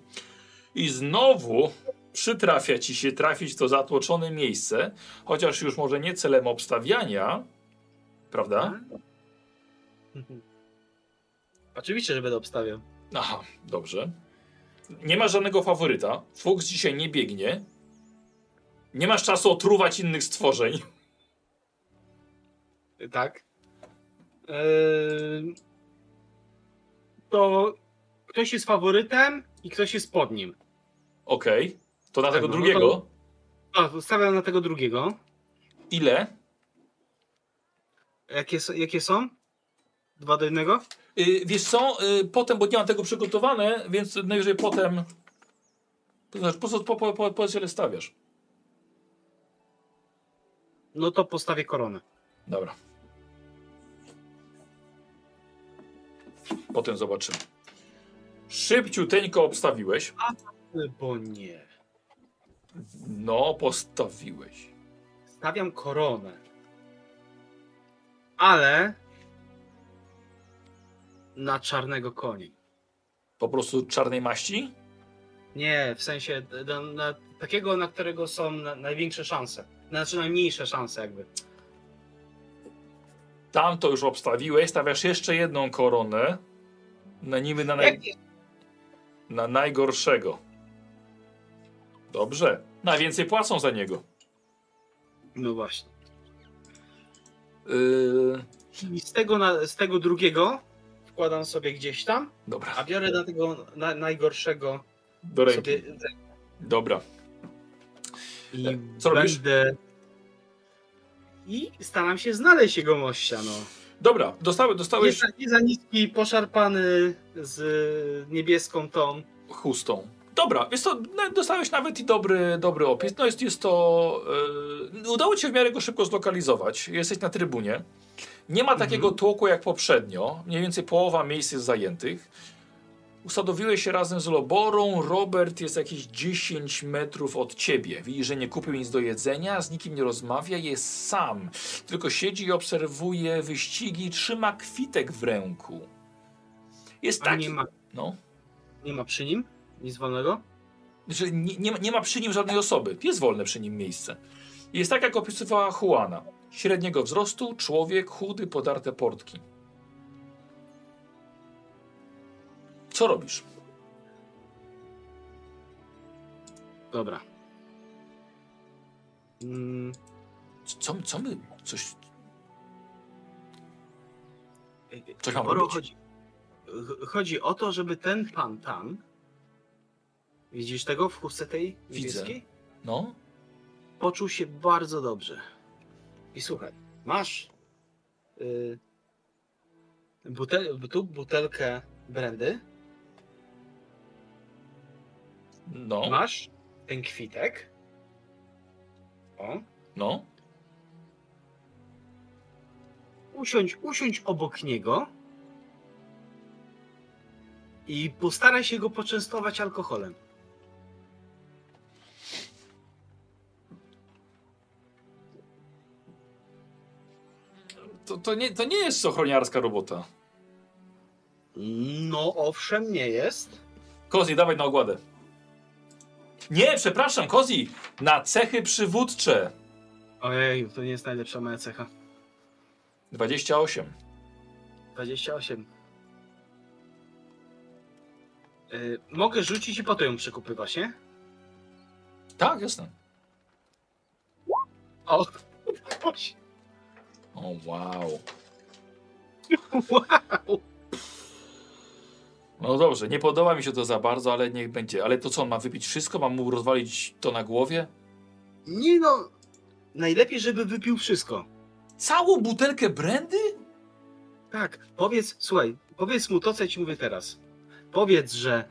I znowu przytrafia ci się trafić to zatłoczone miejsce, chociaż już może nie celem obstawiania, prawda? Oczywiście, że będę obstawiał. Aha, dobrze. Nie masz żadnego faworyta. Fuchs dzisiaj nie biegnie. Nie masz czasu otruwać innych stworzeń. Tak. Eee... To ktoś jest faworytem i ktoś jest pod nim. Okej. Okay. To na tak, tego no, drugiego? No to... O, stawiam na tego drugiego. Ile? Jakie, jakie są? Dwa do jednego? Yy, wiesz co? Yy, potem, bo nie mam tego przygotowane, więc najwyżej potem... To znaczy, po prostu po, po, po, po, ile stawiasz. No to postawię koronę. Dobra. Potem zobaczymy. Szybciuteńko obstawiłeś. A, bo nie. No, postawiłeś. Stawiam koronę. Ale... na czarnego koni. Po prostu czarnej maści? Nie, w sensie na, na, takiego, na którego są na, największe szanse. Znaczy najmniejsze szanse jakby. Tam to już obstawiłeś, stawiasz jeszcze jedną koronę na niby na, naj... na najgorszego. Dobrze. Najwięcej płacą za niego. No właśnie. Yy... I z tego, na, z tego drugiego wkładam sobie gdzieś tam, Dobra. a biorę na tego na, najgorszego do ręki. Sobie... Dobra. I Co robisz? Będę... I staram się znaleźć jego mościa, no. Dobra, dostałeś... dostałeś... Nie za niski, poszarpany z niebieską tą... chustą. Dobra, jest to, dostałeś nawet i dobry, dobry opis. No jest, jest to... Yy, udało ci się w miarę go szybko zlokalizować. Jesteś na trybunie. Nie ma takiego mhm. tłoku jak poprzednio. Mniej więcej połowa miejsc jest zajętych. Usadowiłeś się razem z Loborą. Robert jest jakieś dziesięć metrów od ciebie. Widzisz, że nie kupił nic do jedzenia, z nikim nie rozmawia, jest sam. Tylko siedzi i obserwuje wyścigi, trzyma kwitek w ręku. Jest taki... Nie ma, no. nie ma przy nim nic wolnego? Znaczy, nie, nie, ma, nie ma przy nim żadnej osoby. Jest wolne przy nim miejsce. Jest tak, jak opisywała Huana. Średniego wzrostu, człowiek, chudy, podarte portki. Co robisz? Dobra. Mm. Co, co my? Coś... Coś mam robić? Chodzi, chodzi o to, żeby ten pan tam... Widzisz tego w chustce tej niebieskiej? Widzę. No. Poczuł się bardzo dobrze. I słuchaj, masz... Yy, butel, tu butelkę brandy. No. Masz ten kwitek. O. No. Usiądź, usiądź obok niego i postaraj się go poczęstować alkoholem. To, to, nie, to nie jest ochroniarska robota. No owszem, nie jest. Kozi, dawaj na ogładę. Nie, przepraszam, Kozi, na cechy przywódcze. Ojej, to nie jest najlepsza moja cecha. dwadzieścia osiem. dwadzieścia osiem. Yy, mogę rzucić i potem ją przekupywać, nie? Tak, jestem. O, o wow. Wow. No dobrze, nie podoba mi się to za bardzo, ale niech będzie. Ale to co, on ma wypić wszystko? Mam mu rozwalić to na głowie? Nie no, najlepiej żeby wypił wszystko. Całą butelkę brandy? Tak, powiedz, słuchaj, powiedz mu to, co ja ci mówię teraz. Powiedz, że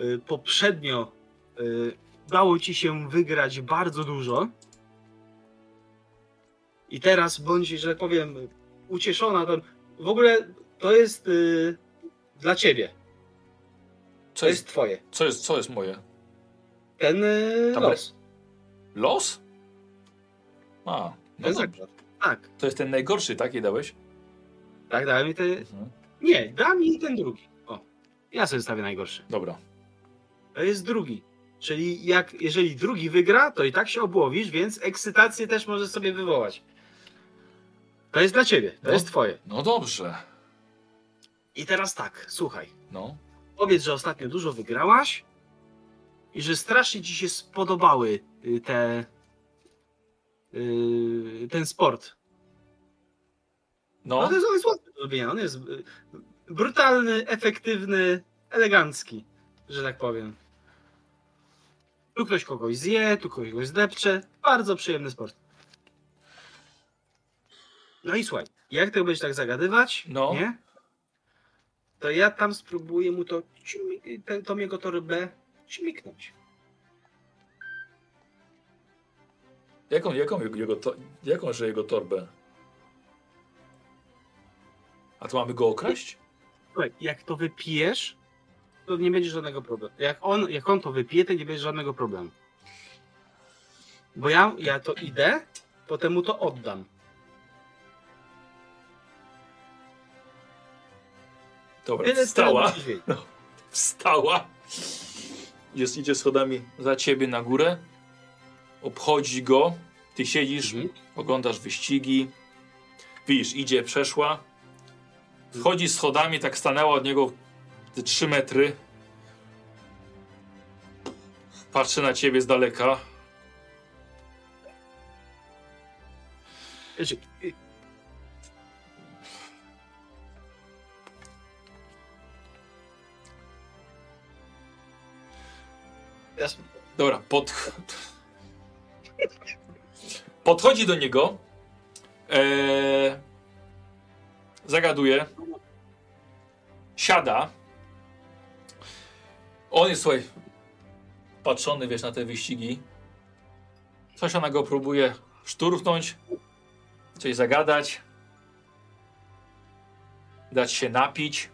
y, poprzednio y, dało ci się wygrać bardzo dużo i teraz bądź, że powiem, ucieszona. Tam, w ogóle to jest y, dla ciebie. Co to jest, jest twoje. Co jest, co jest moje? Ten y, los. Los? A, no ten zakład. Tak. To jest ten najgorszy, taki dałeś? Tak, dałem mi ten... Mhm. Nie, dam mi ten drugi. O, ja sobie zostawię najgorszy. Dobra. To jest drugi. Czyli jak, jeżeli drugi wygra, to i tak się obłowisz, więc ekscytację też możesz sobie wywołać. To jest dla ciebie, to no, jest twoje. No dobrze. I teraz tak, słuchaj. No. Powiedz, że ostatnio dużo wygrałaś i że strasznie ci się spodobały te... Yy, ten sport. No. No to jest, on jest łatwy do robienia. On jest brutalny, efektywny, elegancki, że tak powiem. Tu ktoś kogoś zje, tu kogoś zdepcze. Bardzo przyjemny sport. No i słuchaj, jak ty będziesz tak zagadywać, no. nie? To ja tam spróbuję mu to, tą jego torbę śmiknąć. Jaką, jaką, jego, to, jaką, że jego torbę? A to mamy go okraść? Słuchaj, jak to wypijesz, to nie będzie żadnego problemu. Jak on, jak on to wypije, to nie będzie żadnego problemu. Bo ja, ja to idę, potem mu to oddam. Dobra, tyle wstała. No, wstała. Jest, idzie schodami za ciebie na górę. Obchodzi go, ty siedzisz, mhm. oglądasz wyścigi, widzisz, idzie, przeszła, wchodzi schodami, tak stanęła od niego te trzy metry, patrzy na ciebie z daleka. Dobra, pod... Podchodzi do niego, ee, zagaduje, siada. On jest, słuchaj, patrzony, wiesz, na te wyścigi. Coś ona go próbuje szturchnąć, coś zagadać, dać się napić.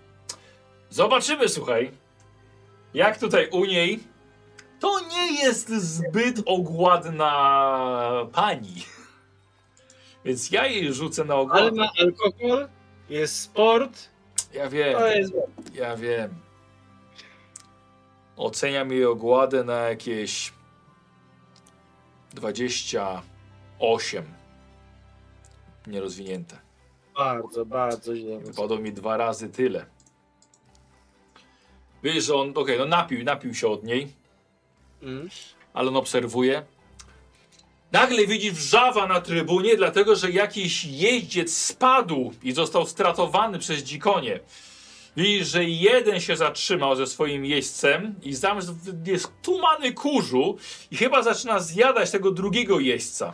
Zobaczymy, słuchaj, jak tutaj u niej. To nie jest zbyt ogładna pani. Więc ja jej rzucę na ogładę. Ale ma alkohol, jest sport. Ja wiem, to jest... ja wiem. Oceniam jej ogładę na jakieś dwadzieścia osiem. Nierozwinięte. Bardzo, bardzo źle. Wypadło mi dwa razy tyle. Wiesz, że on, okej, okay, no napił, napił się od niej. Mm. Ale on obserwuje. Nagle widzisz wrzawa na trybunie, dlatego że jakiś jeździec spadł i został stratowany przez dzikonie. Widzisz, że jeden się zatrzymał ze swoim jeźdźcem i tam jest tumany kurzu i chyba zaczyna zjadać tego drugiego jeźdźca.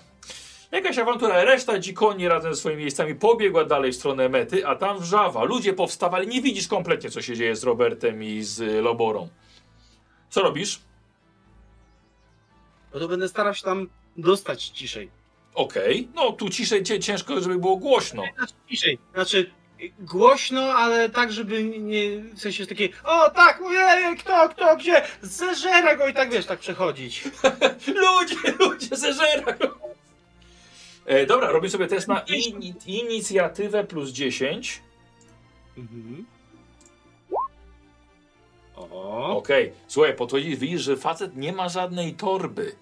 Jakaś awantura, reszta dzikoni razem ze swoimi jeźdźcami pobiegła dalej w stronę mety, a tam wrzawa. Ludzie powstawali, nie widzisz kompletnie, co się dzieje z Robertem i z Loborą. Co robisz? No to będę starał się tam dostać ciszej. Okej, okay. No tu ciszej ciężko, żeby było głośno. Znaczy ciszej, znaczy głośno, ale tak, żeby nie, w sensie takie o tak, ojej, kto, kto, gdzie, zeżera go i tak wiesz, tak przechodzić. ludzie, ludzie, zeżera go. E, dobra, robię sobie test na in, inicjatywę plus dziesięć. Mhm. Okej, okay. Słuchaj, podchodzisz, widzisz, że facet nie ma żadnej torby.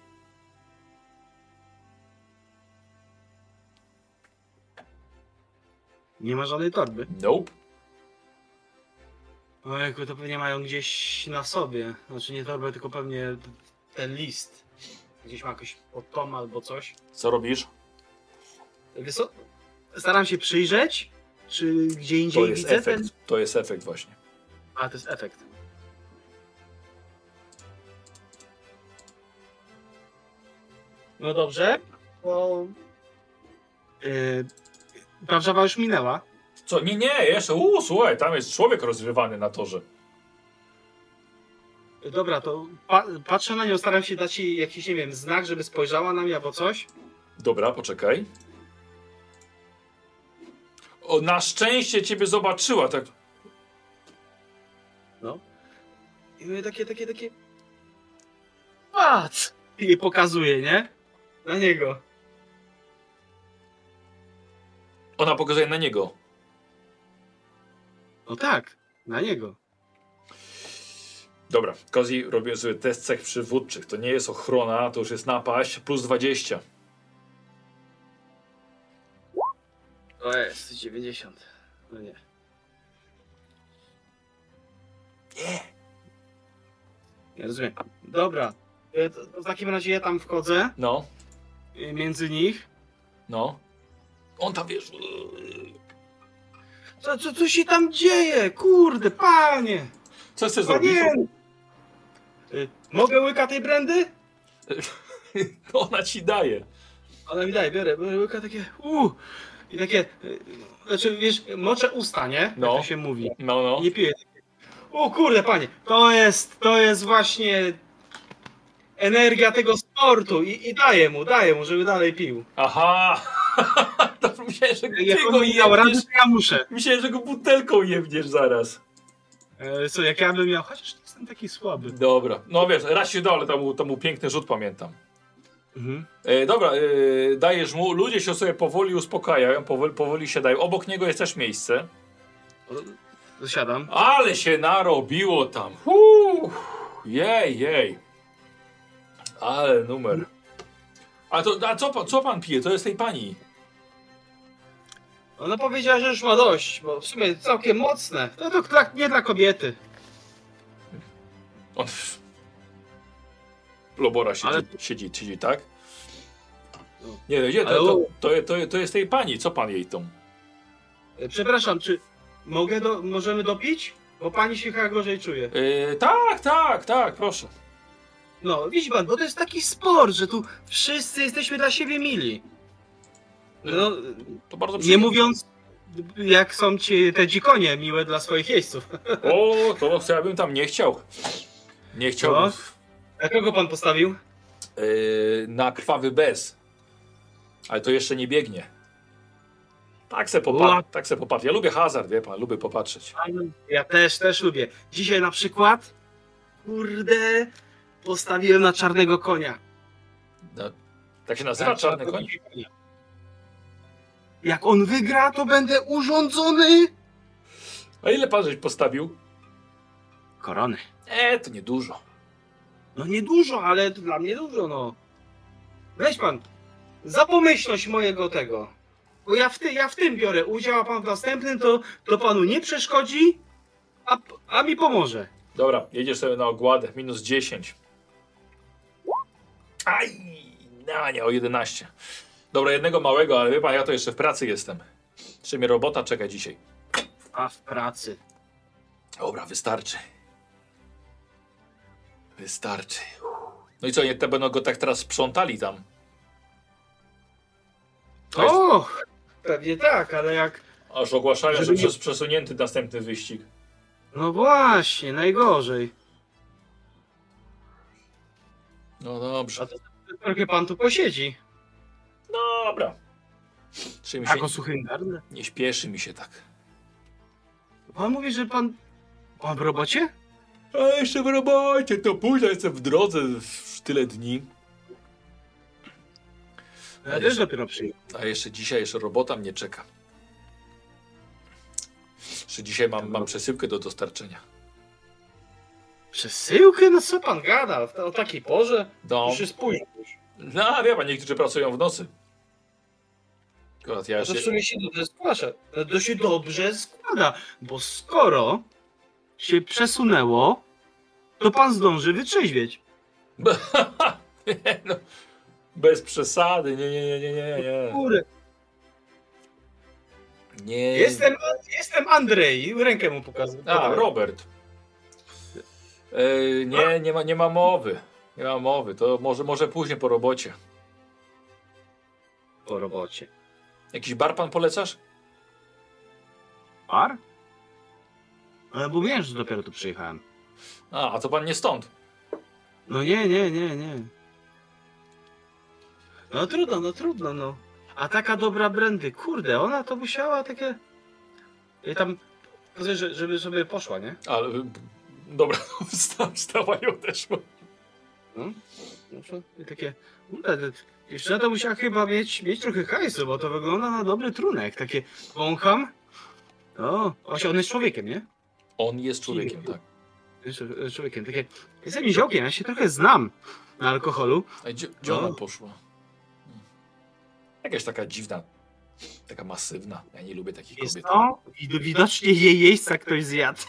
Nie ma żadnej torby? Nope. Ojejku, to pewnie mają gdzieś na sobie. Znaczy nie torbę, tylko pewnie ten list. Gdzieś ma jakoś pod tom albo coś. Co robisz? Wiesz co? Staram się przyjrzeć, czy gdzie indziej to jest widzę efekt. Ten... To jest efekt właśnie. A, to jest efekt. No dobrze, bo... Yy, Brawżawa już minęła. Co? Nie, nie, jeszcze, uuu, słuchaj, tam jest człowiek rozrywany na torze. Dobra, to pa patrzę na nią, staram się dać jej jakiś, nie wiem, znak, żeby spojrzała na mnie albo coś. Dobra, poczekaj. O, na szczęście ciebie zobaczyła, tak... No. I mówię, takie, takie, takie... Patrz! I pokazuje, nie? Na niego. Ona pokazuje na niego. No tak, na niego. Dobra, Kozi robię sobie test cech przywódczych. To nie jest ochrona, to już jest napaść. Plus dwadzieścia. To jest dziewięćdziesiąt. No nie. Nie. Ja rozumiem. Dobra. W takim razie ja tam wchodzę. No. Między nich. No. On tam, wiesz... Co, co, co się tam dzieje? Kurde, panie! Co chcesz zrobić? Y, mogę łyka tej brandy? To ona ci daje. Ona mi daje, biorę, biorę łyka takie... Uh, I takie... Y, znaczy, wiesz, moczę usta, nie? No. Jak to się mówi. No, no. Nie piję. O kurde, panie! To jest, to jest właśnie... energia tego sportu i, i daję mu, daję mu, żeby dalej pił. Aha! To myślałem, że jak ty go jebniesz, radę, ja muszę. Myślałem, że go butelką jebniesz zaraz. E, co, jak ja bym miał, chociaż jestem taki słaby. Dobra, no wiesz, raz się dole, to był, to był piękny rzut, pamiętam. Mhm. E, dobra, e, dajesz mu, ludzie się sobie powoli uspokajają, powoli, powoli siadają. Obok niego jest też miejsce. Zasiadam. Ale się narobiło tam. Uuu, jej, jej. Ale numer. A, to, a co, co pan pije? To jest tej pani. Ona powiedziała, że już ma dość, bo w sumie całkiem mocne. No to dla, nie dla kobiety. On... Lobora siedzi, ale... siedzi, siedzi, tak? Nie, nie, to, to, to, to, to jest tej pani. Co pan jej tą? Przepraszam, czy mogę do, możemy dopić? Bo pani się chyba gorzej czuje. Yy, tak, tak, tak, proszę. No, widzi pan, bo to jest taki sport, że tu wszyscy jesteśmy dla siebie mili. No, to bardzo nie mówiąc, jak są ci te dzikonie miłe dla swoich jeźdźców. O, to ja bym tam nie chciał. Nie chciałbym. A kogo pan postawił? Yy, na krwawy bez. Ale to jeszcze nie biegnie. Tak se popatrz, tak se popatrz. Ja lubię hazard, wie pan, lubię popatrzeć. Ja też, też lubię. Dzisiaj na przykład, kurde... postawiłem na czarnego konia. No, tak się nazywa, tak, czarny koń? Jak on wygra, to będę urządzony. A ile pan żeś postawił? Korony. E, to niedużo. No niedużo, ale to dla mnie dużo, no. Weź pan, za pomyślność mojego tego. Bo ja w, ty, ja w tym biorę udział, a pan w następnym, to, to panu nie przeszkodzi, a, a mi pomoże. Dobra, jedziesz sobie na ogładę. Minus dziesięć. Aj, no nie, o jedenaście. Dobra, jednego małego, ale wie pan, ja to jeszcze w pracy jestem. Czy mnie robota czeka dzisiaj? A, w pracy. Dobra, wystarczy. Wystarczy. No i co, nie te będą go tak teraz sprzątali tam? O, pewnie tak, ale jak... Aż ogłaszają, że, że nie... przesunięty następny wyścig. No właśnie, najgorzej. No dobrze. A to trochę pan tu posiedzi. Dobra. Jako suchy gardę? Nie śpieszy mi się tak. Pan mówi, że pan... Pan w robocie? A jeszcze w robocie, to późno, jestem w drodze w tyle dni. A ja też dopiero przyjdę. A jeszcze dzisiaj, jeszcze robota mnie czeka. Czy dzisiaj mam, mam przesyłkę do dostarczenia? Przesyłkę? No co pan gada? O takiej porze? No. Już jest późno. No, wie pan, niektórzy pracują w nocy. Akurat ja jeszcze... To w sumie się dobrze składa. To się dobrze składa, bo skoro się przesunęło, to pan zdąży wytrzeźwieć. No, bez przesady, nie, nie, nie, nie, nie, nie. Nie. Jestem, jestem Andrzej, rękę mu pokazuję. A, Robert. Yy, nie, nie ma, nie ma mowy. Nie ma mowy, to może, może później po robocie. Po robocie. Jakiś bar pan polecasz? Bar? Ale bo wiem, że dopiero tu przyjechałem. A, a to pan nie stąd? No nie, nie, nie, nie. No trudno, no trudno, no. A taka dobra brandy, kurde, ona to musiała takie... I tam, żeby sobie poszła, nie? Ale, dobra, wstała i odeszła. No, i takie... Jeszcze to musiała chyba mieć, mieć trochę hajsu, bo to wygląda na dobry trunek. Takie wącham. O, właśnie on jest człowiekiem, nie? On jest człowiekiem, tak. Jest człowiekiem, takie... Jestem niziołkiem, ja się trochę znam na alkoholu. A gdzie, gdzie ona poszła? Jakaś taka dziwna, taka masywna. Ja nie lubię takich kobiet. No, widocznie jej jeźdźca ktoś zjadł.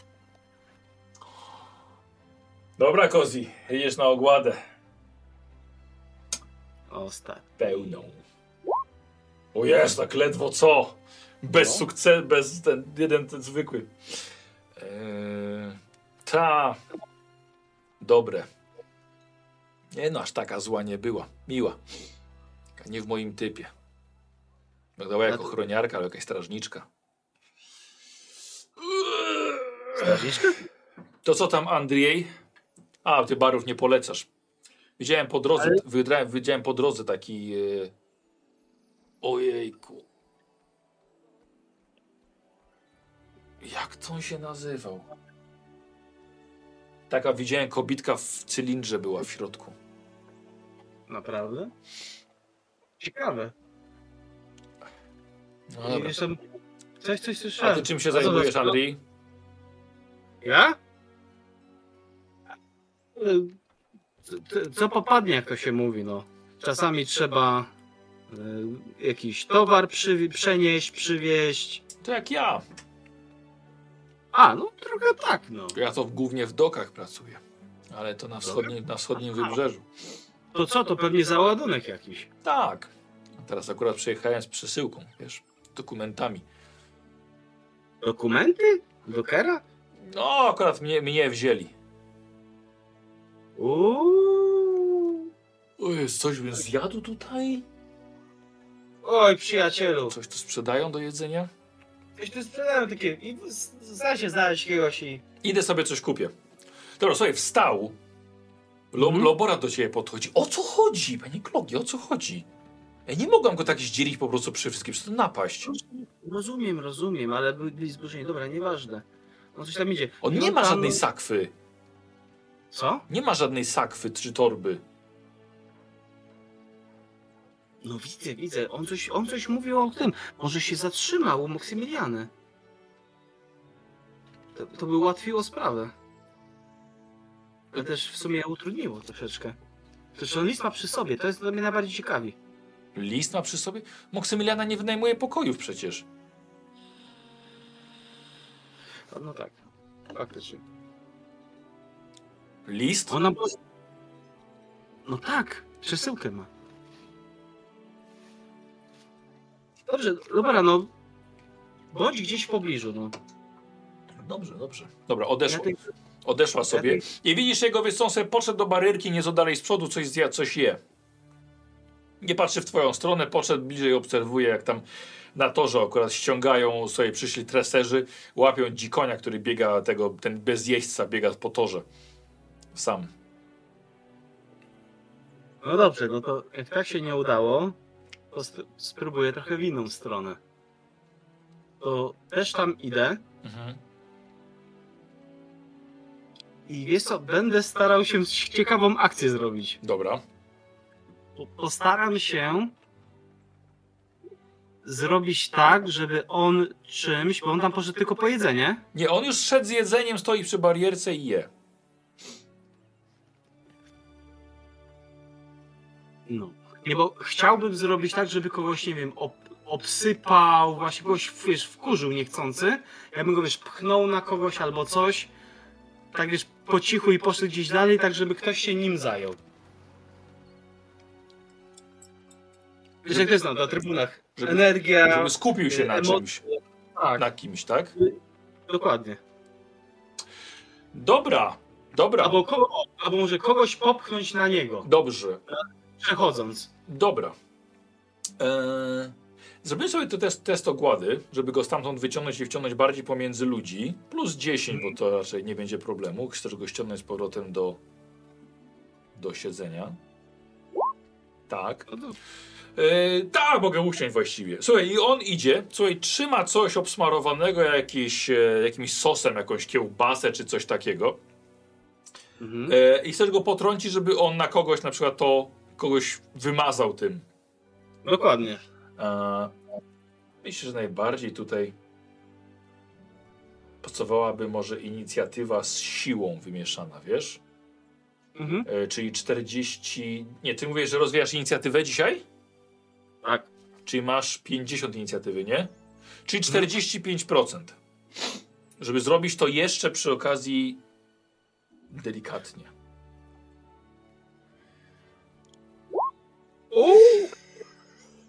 Dobra, Kozi, jedziesz na ogładę. Ostatnią. Pełną. O jest, tak ledwo co. Bez no. sukcesu, bez ten jeden ten zwykły. Eee, ta. Dobre. Nie no, aż taka zła nie była. Miła. Nie w moim typie. Wyglądała jak ochroniarka, ale jakaś strażniczka. Strażniczka? To co tam, Andrzej? A, ty barów nie polecasz. Widziałem po drodze, ale... wydrałem, widziałem po drodze taki... Yy... Ojejku. Jak to on się nazywał? Taka widziałem kobitka w cylindrze była w środku. Naprawdę? Ciekawe. No dobra. Jestem... Coś, coś słyszałem. A ty czym się zajmujesz, Andrzej? Ja? Co popadnie, jak to się mówi, no. Czasami trzeba y, jakiś towar przywie przenieść, przywieźć. To jak ja. A, no trochę tak, no. Ja to głównie w dokach pracuję, ale to na wschodnim, na wschodnim wybrzeżu. To co, to pewnie załadunek jakiś? Tak. Teraz akurat przyjechałem z przesyłką, wiesz, dokumentami. Dokumenty? Dokera? No, akurat mnie, mnie wzięli. Uuuu. Oj, coś bym zjadł tutaj? Oj, przyjacielu. Coś tu sprzedają do jedzenia? Coś tu sprzedają takie, zna się znaleźć kogoś i... Idę sobie coś kupię. Dobra, słuchaj, wstał. Lob, hmm? Lobora do ciebie podchodzi. O co chodzi, panie Klogi, o co chodzi? Ja nie mogłam go tak zdzielić po prostu przy wszystkim, to napaść. Rozumiem, rozumiem, ale byli zburzeni. Dobra, nieważne. On coś tam idzie. On nie ma żadnej sakwy. Co? Nie ma żadnej sakwy czy torby. No widzę, widzę. On coś, on coś mówił o tym. Może się zatrzymał u Moksymiliany. To, to by ułatwiło sprawę. Ale też w sumie utrudniło troszeczkę. Przecież on list ma przy sobie, to jest dla mnie najbardziej ciekawi. List ma przy sobie? Moksymiliana nie wynajmuje pokojów przecież. No, no tak, faktycznie. List? Ona... No tak, przesyłkę ma. Dobrze, dobra, no. Bądź gdzieś w pobliżu, no. Dobrze, dobrze. Dobra, odeszło. Ja te... Odeszła sobie. I widzisz jego wystąsę, poszedł do barierki, nieco dalej z przodu, coś zja, coś je. Nie patrzy w twoją stronę, poszedł bliżej, obserwuje, jak tam na torze akurat ściągają sobie przyszli treserzy, łapią dzikonia, który biega, tego, ten bezjeźdźca biega po torze. Sam. No dobrze, no to jak tak się nie udało, to spróbuję trochę w inną stronę. To też tam idę. Mhm. I wiesz co, będę starał się ciekawą akcję zrobić. Dobra. Postaram się zrobić tak, żeby on czymś, bo on tam poszedł tylko po jedzenie. Nie, on już szedł z jedzeniem, stoi przy barierce i je. No. Nie, bo chciałbym zrobić tak, żeby kogoś, nie wiem, ob obsypał, właśnie kogoś, wiesz, wkurzył niechcący. Ja bym go, wiesz, pchnął na kogoś albo coś. tak wiesz, po cichu i poszli gdzieś dalej, tak żeby ktoś się nim zajął. Wiesz, jak też na, na trybunach. Żeby, energia... Żeby skupił się na czymś. Tak. Na kimś, tak? Dokładnie. Dobra, dobra. Albo, kogo, albo może kogoś popchnąć na niego. Dobrze. Przechodząc. Dobra. Eee... Zrobimy sobie to test, test ogłady, żeby go stamtąd wyciągnąć i wciągnąć bardziej pomiędzy ludzi. Plus dziesięć, bo to raczej nie będzie problemu. Chcesz go ściągnąć z powrotem do, do siedzenia. Tak. Yy, tak, mogę usiąść właściwie. Słuchaj, i on idzie, słuchaj, trzyma coś obsmarowanego jakieś, jakimś sosem, jakąś kiełbasę czy coś takiego. Mhm. Yy, I chcesz go potrącić, żeby on na kogoś, na przykład to, kogoś wymazał tym. Dokładnie. Myślę, że najbardziej tutaj pasowałaby może inicjatywa z siłą wymieszana, wiesz? Mhm. E, czyli czterdzieści... Nie, ty mówisz, że rozwijasz inicjatywę dzisiaj? Tak. Czyli masz pięćdziesiąt inicjatywy, nie? Czyli czterdzieści pięć procent. Mhm. Żeby zrobić to jeszcze przy okazji delikatnie. Uuu!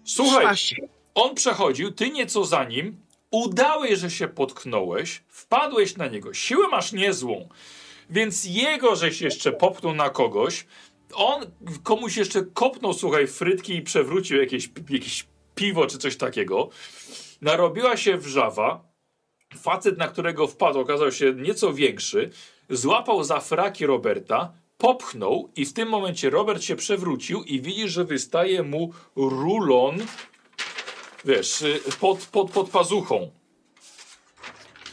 Słuchaj, on przechodził, ty nieco za nim, udałeś, że się potknąłeś, wpadłeś na niego, siłę masz niezłą, więc jego żeś jeszcze popnął na kogoś, on komuś jeszcze kopnął, słuchaj, frytki i przewrócił jakieś, jakieś piwo czy coś takiego, narobiła się wrzawa, facet, na którego wpadł, okazał się nieco większy, złapał za fraki Roberta, popchnął i w tym momencie Robert się przewrócił i widzisz, że wystaje mu rulon, wiesz, pod, pod, pod pazuchą.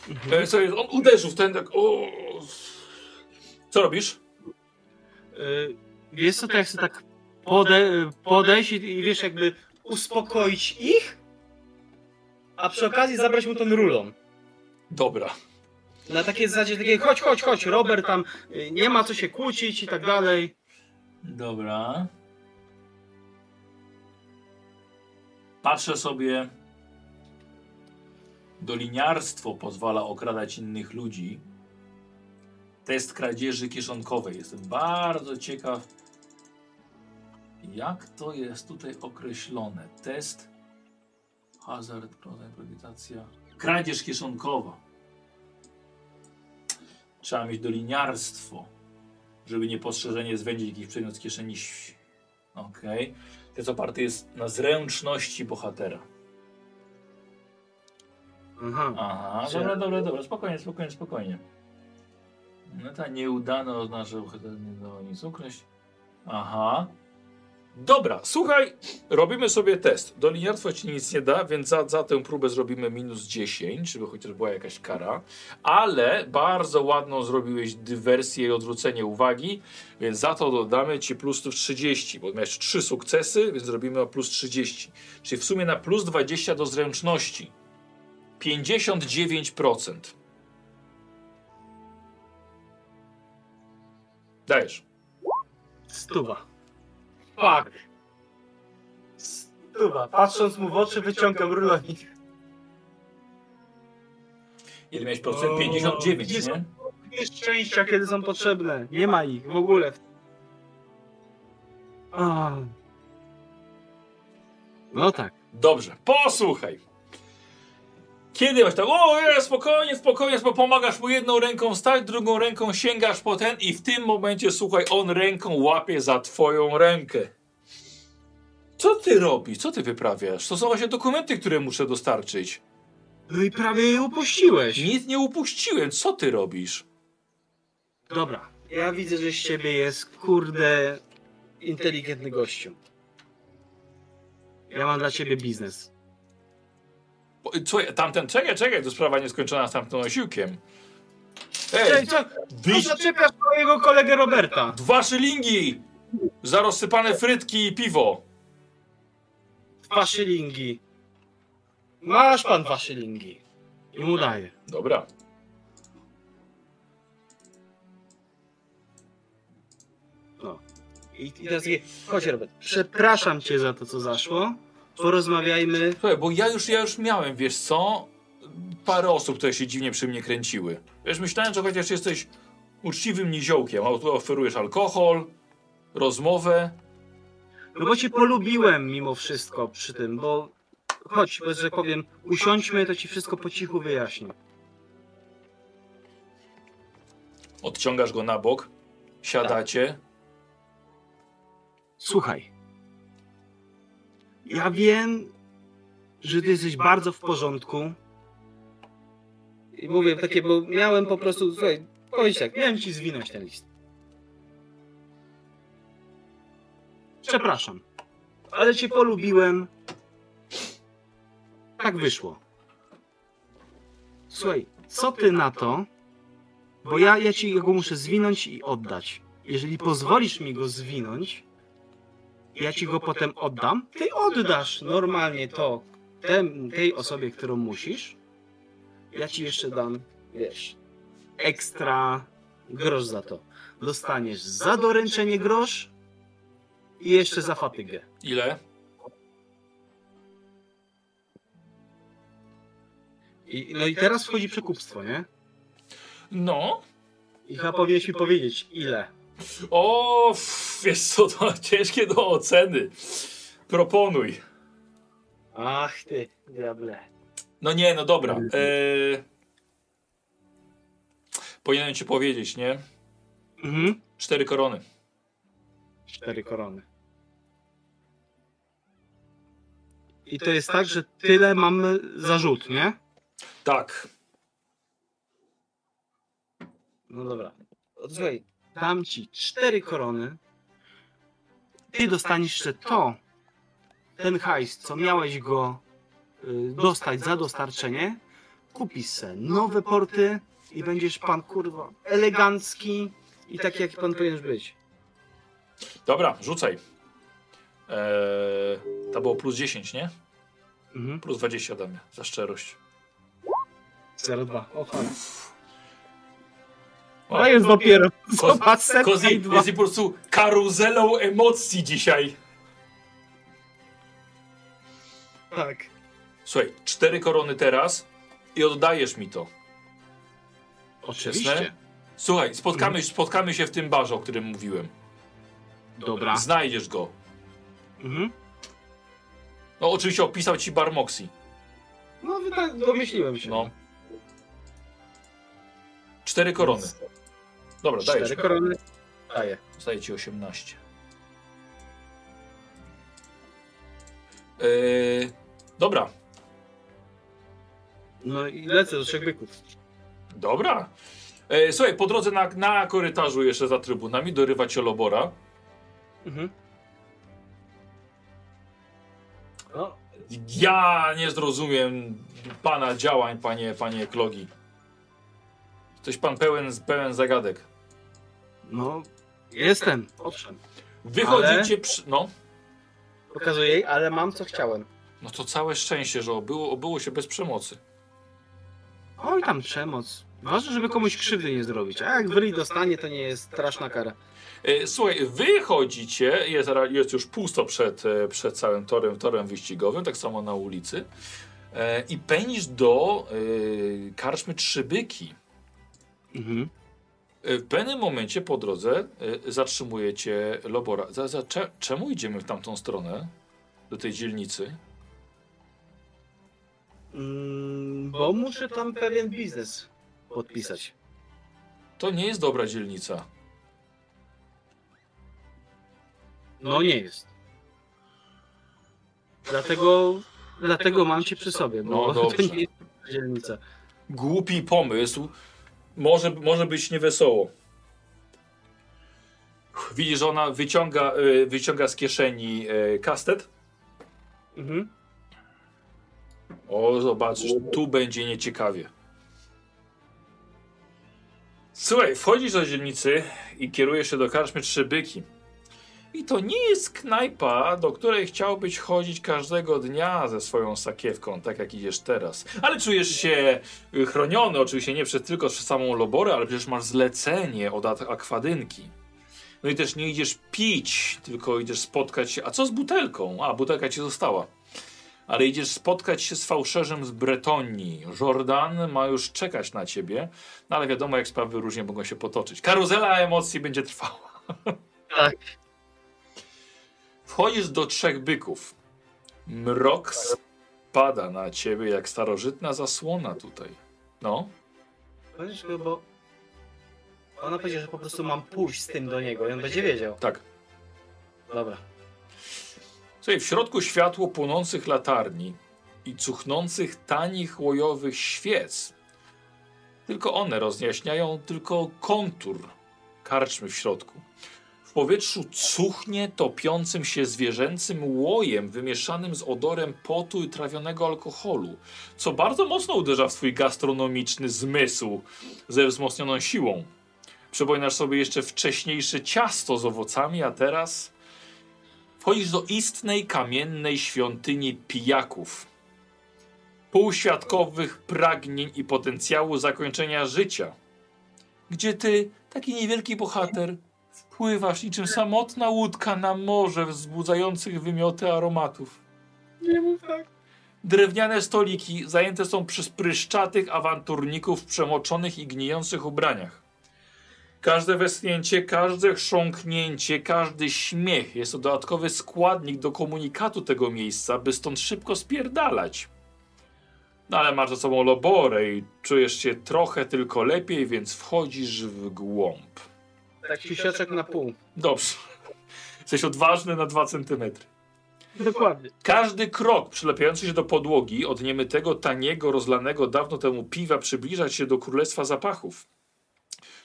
Mhm. Co jest? On uderzył w ten tak... O. Co robisz? Wiesz co, to jak sobie tak pode, podejść i, i wiesz, jakby uspokoić ich, a przy okazji zabrać mu ten rulon. Dobra. Na takiej zasadzie, takiej, chodź, chodź, chodź, Robert, tam nie ma co się kłócić i tak dalej. Dobra. Patrzę sobie. Doliniarstwo pozwala okradać innych ludzi. Test kradzieży kieszonkowej. Jestem bardzo ciekaw, jak to jest tutaj określone. Test. Hazard, prowitacja. Kradzież kieszonkowa. Trzeba mieć doliniarstwo, żeby niepostrzeżenie zwędzić jakiś przedmiot z kieszeni. Okej. Okay. To jest oparte jest na zręczności bohatera. Aha. Aha. Dobra, dobra, dobra. Spokojnie, spokojnie, spokojnie. No ta nieudana oznacza, że bohater nie dało nic ukraść. Aha. Dobra, słuchaj, robimy sobie test. Doliniarstwo ci nic nie da, więc za, za tę próbę zrobimy minus dziesięć, żeby chociaż była jakaś kara. Ale bardzo ładną zrobiłeś dywersję i odwrócenie uwagi, więc za to dodamy ci plus trzydzieści, bo miałeś trzy sukcesy, więc zrobimy na plus trzydzieści. Czyli w sumie na plus dwadzieścia do zręczności. pięćdziesiąt dziewięć procent. Dajesz. Stuwa. Fuck. Stuwa. Patrząc mu w oczy, wyciągam rulonik. Ile miałeś procent? pięćdziesiąt dziewięć, nie? Są szczęścia, kiedy są potrzebne. Nie ma ich w ogóle. Oh. No tak. Dobrze, posłuchaj. Kiedy masz tak, o, spokojnie, spokojnie, pomagasz mu jedną ręką wstać, drugą ręką sięgasz po ten i w tym momencie, słuchaj, on ręką łapie za twoją rękę. Co ty robisz? Co ty wyprawiasz? To są właśnie dokumenty, które muszę dostarczyć. No i prawie je upuściłeś. Nic nie upuściłem. Co ty robisz? Dobra, ja widzę, że z ciebie jest, kurde, inteligentny gościu. Ja mam dla ciebie biznes. Słuchaj, tamten, czekaj, czekaj, to sprawa nieskończona z tamtym osiłkiem. Ej, ty zaczepiasz mojego kolegę Roberta. Dwa szylingi za rozsypane frytki i piwo. Dwa szylingi. Masz pan dwa szylingi. I mu daję. Dobra. No. I teraz takie, chodź Robert, przepraszam cię za to, co zaszło. Porozmawiajmy. Słuchaj, bo ja już, ja już miałem, wiesz co, parę osób, które się dziwnie przy mnie kręciły. Wiesz, myślałem, że chociaż jesteś uczciwym niziołkiem. Oferujesz alkohol, rozmowę. No bo cię polubiłem mimo wszystko przy tym, bo chodź, bo że powiem, usiądźmy, to ci wszystko po cichu wyjaśnię. Odciągasz go na bok, siadacie. Tak. Słuchaj, ja wiem, że ty jesteś bardzo w porządku. I mówię takie, bo miałem po prostu, słuchaj, powiedz tak, miałem ci zwinąć ten list. Przepraszam, ale cię polubiłem. Tak wyszło. Słuchaj, co ty na to? Bo ja, ja ci go muszę zwinąć i oddać. Jeżeli pozwolisz mi go zwinąć, ja ci go potem oddam. Ty oddasz normalnie to tem, tej osobie, którą musisz. Ja ci jeszcze dam, wiesz, ekstra grosz za to. Dostaniesz za doręczenie grosz i jeszcze za fatygę. Ile? I, no i teraz wchodzi przekupstwo, nie? No. I chyba powinieneś mi powiedzieć, ile. O, wiesz co, to ciężkie do oceny. Proponuj. Ach ty, diable. No nie, no dobra. Eee... Powinienem ci powiedzieć, nie? Mhm. Cztery korony. Cztery korony. I to jest tak, że tyle mamy zarzut, nie? Tak. No dobra. Słuchaj, dam ci cztery korony. Ty dostaniesz jeszcze to, ten hajs, co miałeś go y, dostać za dostarczenie. Kupisz se nowe porty i będziesz pan, kurwa, elegancki i taki, jaki pan powinien być. Dobra, rzucaj. Eee, to było plus dziesięć, nie? Mhm. Plus dwadzieścia damy za szczerość. zero dwa, o fajnie. To jest dopiero. Zobaczcie. Jest po prostu karuzelą emocji dzisiaj. Tak. Słuchaj, cztery korony teraz i oddajesz mi to. Oczywiście. Jasne? Słuchaj, spotkamy, spotkamy się w tym barze, o którym mówiłem. Dobra. Znajdziesz go. Mhm. No oczywiście opisał ci bar Moxi. No tak, domyśliłem się. No. Cztery korony. Dobra, dajesz. Cztery korony. Daję. Zostaje ci osiemnaście. Yy, dobra. No i lecę do trzech byków. Dobra. Yy, słuchaj, po drodze na, na korytarzu jeszcze za trybunami dorywa cię Lobora. Mhm. No. Ja nie zrozumiem pana działań, panie, panie Klogi. Jesteś pan pełen, pełen zagadek. No, jestem, owszem. Wychodzicie ale... przy... no. Pokazuję jej, ale mam co chciałem. No to całe szczęście, że obyło, obyło się bez przemocy. Oj tam przemoc. Ważne, żeby komuś krzywdy nie zrobić. A jak wyli dostanie, to nie jest straszna kara. Słuchaj, wychodzicie, jest, jest już pusto przed, przed całym torem, torem wyścigowym, tak samo na ulicy. I pędzisz do karczmy Trzy Byki. Mhm. W pewnym momencie po drodze zatrzymujecie Lobora. Za, za, czemu idziemy w tamtą stronę? Do tej dzielnicy? Mm, bo muszę tam pewien biznes podpisać. To nie jest dobra dzielnica. No nie jest. Dlatego, dlatego mam cię przy sobie, bo no dobrze. To nie jest dzielnica. Głupi pomysł. Może, może być niewesoło. Widzisz, że ona wyciąga, wyciąga z kieszeni kastet. Mhm. O, zobaczysz, tu będzie nieciekawie. Słuchaj, wchodzisz do dzielnicy i kierujesz się do karczmy Trzy Byki. I to nie jest knajpa, do której chciałbyś chodzić każdego dnia ze swoją sakiewką, tak jak idziesz teraz. Ale czujesz się chroniony, oczywiście nie przez, tylko przez samą Loborę, ale przecież masz zlecenie od Akwadynki. No i też nie idziesz pić, tylko idziesz spotkać się. A co z butelką? A, butelka ci została. ale idziesz spotkać się z fałszerzem z Bretonii. Jordan ma już czekać na ciebie, no ale wiadomo, jak sprawy różnie mogą się potoczyć. Karuzela emocji będzie trwała. Tak. Wchodzisz do Trzech Byków. Mrok spada na ciebie jak starożytna zasłona tutaj. No. Wiesz, bo ona powiedziała, że po prostu mam pójść z tym do niego i on będzie wiedział. Tak. Dobra. Słuchaj, w środku światło płonących latarni i cuchnących tanich łojowych świec. Tylko one rozjaśniają tylko kontur karczmy w środku. W powietrzu cuchnie topiącym się zwierzęcym łojem wymieszanym z odorem potu i trawionego alkoholu, co bardzo mocno uderza w swój gastronomiczny zmysł ze wzmocnioną siłą. Przypominasz sobie jeszcze wcześniejsze ciasto z owocami, a teraz wchodzisz do istnej kamiennej świątyni pijaków, półświadkowych pragnień i potencjału zakończenia życia, gdzie ty, taki niewielki bohater, pływasz niczym samotna łódka na morze wzbudzających wymioty aromatów. Nie mów tak. Drewniane stoliki zajęte są przez pryszczatych awanturników w przemoczonych i gnijących ubraniach. Każde westchnięcie, każde chrząknięcie, każdy śmiech jest to dodatkowy składnik do komunikatu tego miejsca, by stąd szybko spierdalać. No ale masz za sobą Loborę i czujesz się trochę tylko lepiej, więc wchodzisz w głąb. Tak, siusiaczek na pół. Dobrze. Jesteś odważny na dwa centymetry. Dokładnie. Każdy krok przylepiający się do podłogi od niemytego, taniego, rozlanego dawno temu piwa przybliża się do królestwa zapachów.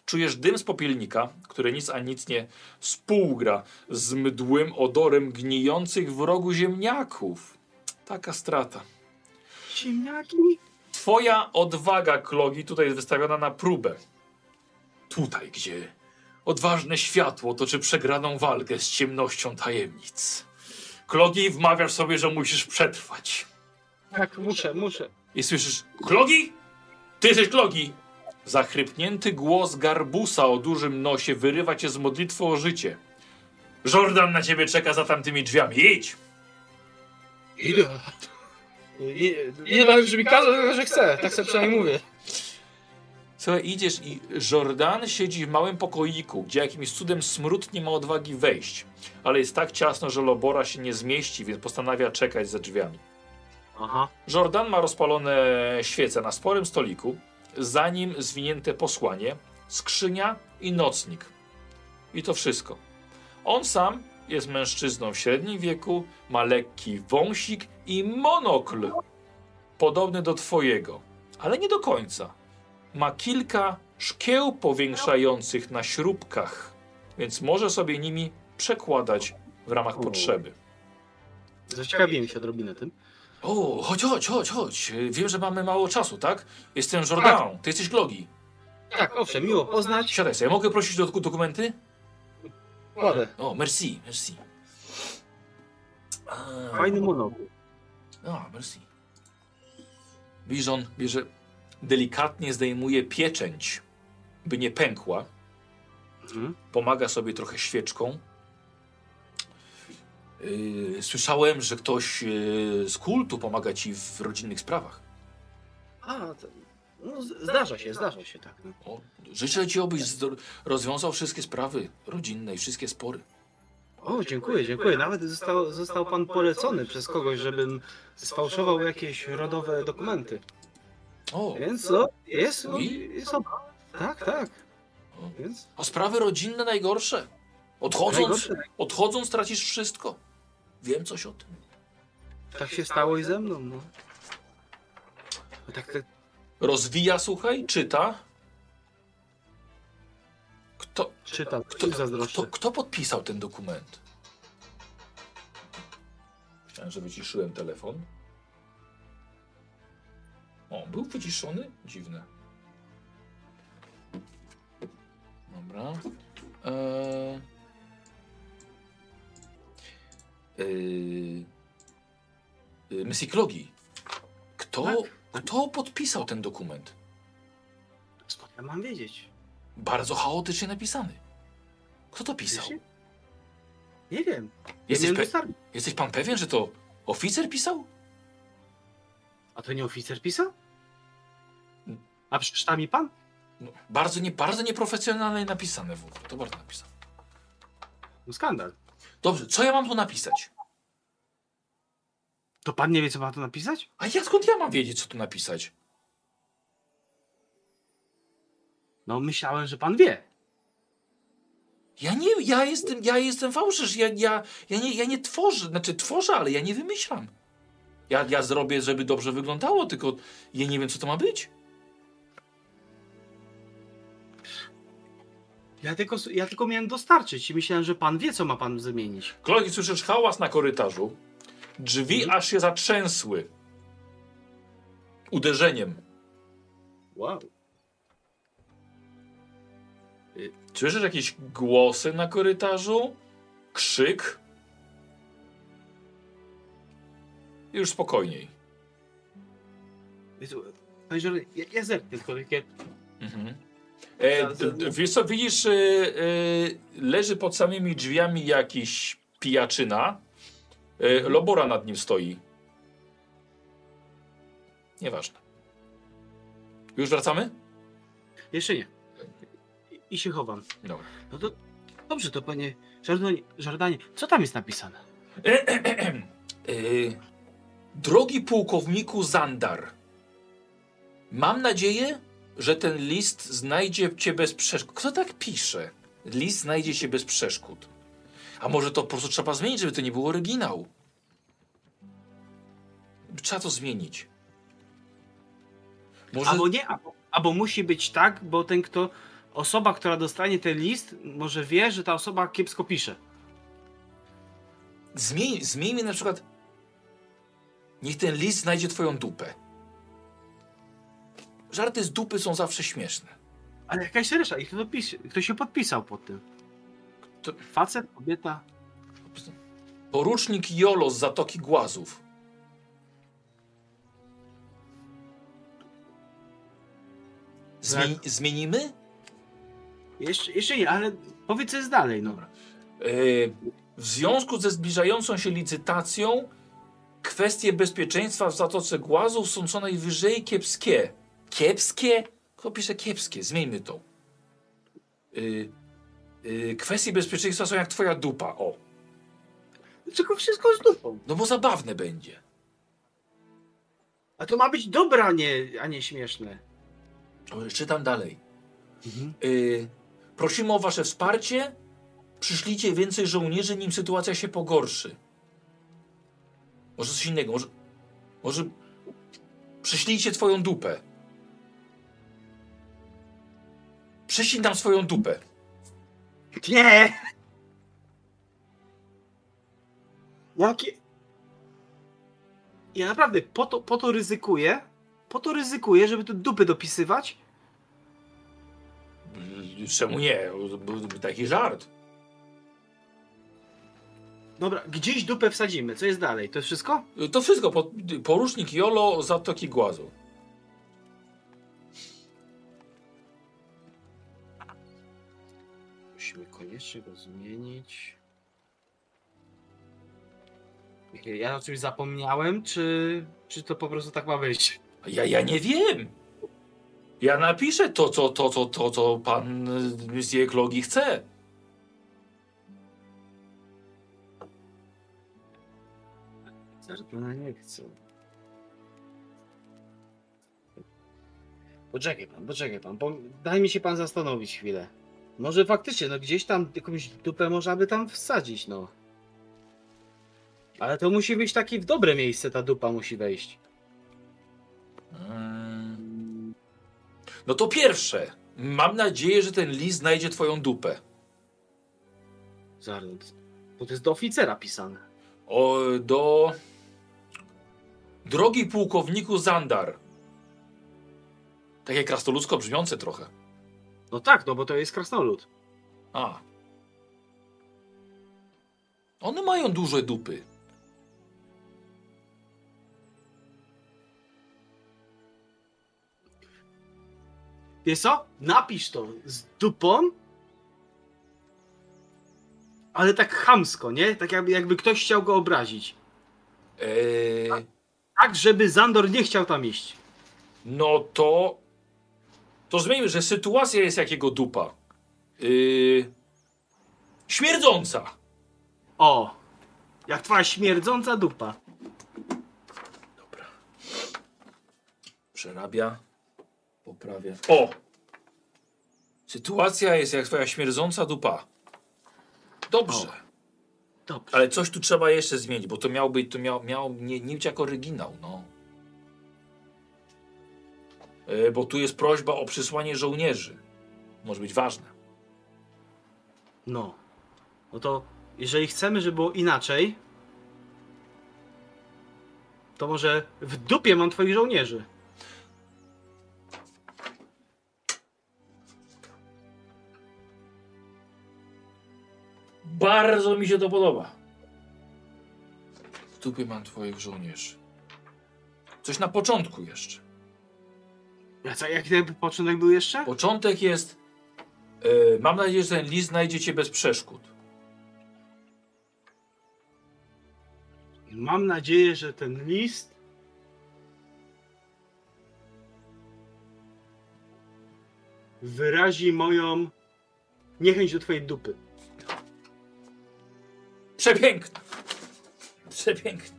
Czujesz dym z popielnika, który nic a nic nie współgra z mdłym odorem gnijących w rogu ziemniaków. Taka strata. Ziemniaki? Twoja odwaga, Klogi, tutaj jest wystawiona na próbę. Tutaj, gdzie odważne światło toczy przegraną walkę z ciemnością tajemnic. Klogi, wmawiasz sobie, że musisz przetrwać. Tak, muszę, muszę. I słyszysz, Klogi? Ty jesteś Klogi! Zachrypnięty głos garbusa o dużym nosie wyrywa cię z modlitwy o życie. Jordan na ciebie czeka za tamtymi drzwiami. Idź! Idę. Idę, że mi każe, że chcę. Tak sobie przynajmniej mówię. Słuchaj, idziesz i Jordan siedzi w małym pokoiku, gdzie jakimś cudem smród nie ma odwagi wejść. Ale jest tak ciasno, że Lobora się nie zmieści, więc postanawia czekać za drzwiami. Aha. Jordan ma rozpalone świece na sporym stoliku, za nim zwinięte posłanie, skrzynia i nocnik. I to wszystko. On sam jest mężczyzną w średnim wieku, ma lekki wąsik i monokl, podobny do twojego, ale nie do końca. Ma kilka szkieł powiększających na śrubkach, więc może sobie nimi przekładać w ramach o. potrzeby. Zaciekawiłem się odrobinę tym. O, chodź, chodź, chodź, chodź. Wiem, że mamy mało czasu, tak? Jestem Jordan, tak. Ty jesteś Glogi. Tak, owszem, miło poznać. Siadaj sobie, mogę prosić o dokumenty? Kładę. O, merci, merci. A... Fajny monokl. O, merci. Biżon bierze... Delikatnie zdejmuje pieczęć, by nie pękła. Mhm. Pomaga sobie trochę świeczką. Yy, słyszałem, że ktoś yy, z kultu pomaga ci w rodzinnych sprawach. A, to, no, zdarza się, zdarza się, tak. O, życzę ci, abyś rozwiązał wszystkie sprawy rodzinne i wszystkie spory. O, dziękuję, dziękuję. Nawet został, został pan polecony przez kogoś, żebym sfałszował jakieś rodowe dokumenty. O. Więc o, jest, no, jest o, tak, tak. O. Więc... A sprawy rodzinne najgorsze. Odchodząc, najgorsze. odchodząc tracisz wszystko. Wiem coś o tym. Tak się stało i ze mną. No. Tak, tak. Rozwija, słuchaj, czyta. Kto, czyta, kto, kto, kto podpisał ten dokument? Chciałem, że wyciszyłem telefon. O, był wyciszony? Dziwne. Dobra. Eee... Eee... Messi Klogi. Kto, tak? Kto podpisał ten dokument? Skąd ja mam wiedzieć? Bardzo chaotycznie napisany. Kto to pisał? Nie wiem. Jesteś, nie pe... Jesteś pan pewien, że to oficer pisał? A to nie oficer pisał? A przecież tam i pan? No, bardzo, nie, bardzo nieprofesjonalnie napisane w ogóle. To bardzo napisane. No skandal. Dobrze, co ja mam tu napisać? To pan nie wie, co ma tu napisać? A ja skąd ja mam wiedzieć, co tu napisać? No myślałem, że pan wie. Ja nie, ja jestem, ja jestem fałszerz, ja, ja, ja, nie, ja nie tworzę, znaczy tworzę, ale ja nie wymyślam. Ja, ja zrobię, żeby dobrze wyglądało, tylko ja nie wiem, co to ma być. Ja tylko, ja tylko miałem dostarczyć i myślałem, że pan wie, co ma pan zmienić. Kolegi, słyszysz hałas na korytarzu. Drzwi hmm. aż się zatrzęsły. Uderzeniem. Wow. Słyszysz jakieś głosy na korytarzu? Krzyk? I już spokojniej. Ja, ja zerknę korykiem. Mhm. E, wiesz co, widzisz, e, e, leży pod samymi drzwiami jakiś pijaczyna. E, Lobora nad nim stoi. Nieważne. Już wracamy? Jeszcze nie. I się chowam. Dobra. No to dobrze, to panie Żardanie, co tam jest napisane? E, e, e, e. Drogi pułkowniku Zandar, mam nadzieję, że ten list znajdzie cię bez przeszkód. Kto tak pisze? List znajdzie się bez przeszkód. A może to po prostu trzeba zmienić, żeby to nie był oryginał? Trzeba to zmienić. Może... Albo nie, albo, albo musi być tak, bo ten kto... Osoba, która dostanie ten list, może wie, że ta osoba kiepsko pisze. Zmień, zmieńmy na przykład... Niech ten list znajdzie twoją dupę. Żarty z dupy są zawsze śmieszne. Ale jakaś rysza. I kto, to pisze? Kto się podpisał pod tym? Kto... Facet, kobieta... Porucznik Jolo z Zatoki Głazów. Zmieni... Zmienimy? Jeszcze, jeszcze nie, ale powiedz, co jest dalej. No. Dobra. Yy, w związku ze zbliżającą się licytacją kwestie bezpieczeństwa w Zatoce Głazów są co najwyżej kiepskie. Kiepskie? Kto pisze kiepskie? Zmieńmy to. Yy, yy, kwestie bezpieczeństwa są jak twoja dupa. O. Dlaczego wszystko z dupą? No bo zabawne będzie. A to ma być dobre, a nie, a nie śmieszne. O, czytam dalej. Mhm. Yy, Prosimy o wasze wsparcie. Przyszlijcie więcej żołnierzy, nim sytuacja się pogorszy. Może coś innego. Może, może... Przyślijcie twoją dupę. Przyślij nam swoją dupę. Nie! Jakie... Ja naprawdę po to, po to ryzykuję. Po to ryzykuję, żeby tu dupy dopisywać. Czemu nie? Byłby taki żart. Dobra, gdzieś dupę wsadzimy. Co jest dalej? To jest wszystko? To wszystko. Porucznik Jolo z Zatoki Głazów. Musimy koniecznie go zmienić. Ja o czymś zapomniałem, czy, czy to po prostu tak ma być? Ja, ja nie wiem. Ja napiszę to, co to, to, to, to pan Misję Eklogi chce. Pana nie chce. Poczekaj pan, poczekaj pan. Bo daj mi się pan zastanowić chwilę. Może faktycznie, no gdzieś tam jakąś dupę można by tam wsadzić, no. Ale to musi być takie w dobre miejsce, ta dupa musi wejść. Hmm. No to pierwsze. Mam nadzieję, że ten list znajdzie twoją dupę. Zaraz. To jest do oficera pisane. O, do... Drogi pułkowniku Zandar. Takie krasnoludzko brzmiące trochę. No tak, no bo to jest krasnolud. A. One mają duże dupy. Wiesz co? Napisz to z dupą, ale tak chamsko, nie? Tak jakby, jakby ktoś chciał go obrazić. Eee, Tak, żeby Zandor nie chciał tam iść. No to... To zmieńmy, że sytuacja jest jakiego dupa. Yy... Śmierdząca. O, jak twoja śmierdząca dupa. Dobra. Przerabia. Poprawia. O! Sytuacja jest jak twoja śmierdząca dupa. Dobrze. O. Dobrze. Ale coś tu trzeba jeszcze zmienić, bo to miało być, to miało, miało nie, nie być jak oryginał, no. Yy, bo tu jest prośba o przysłanie żołnierzy. Może być ważne. No. No to jeżeli chcemy, żeby było inaczej, to może w dupie mam twoich żołnierzy. Bardzo mi się to podoba. W dupie mam twoich żołnierzy. Coś na początku jeszcze. A co, jaki ten początek był jeszcze? Początek jest... Yy, mam nadzieję, że ten list znajdzie cię bez przeszkód. Mam nadzieję, że ten list... wyrazi moją niechęć do twojej dupy. Przepiękne. Przepiękne.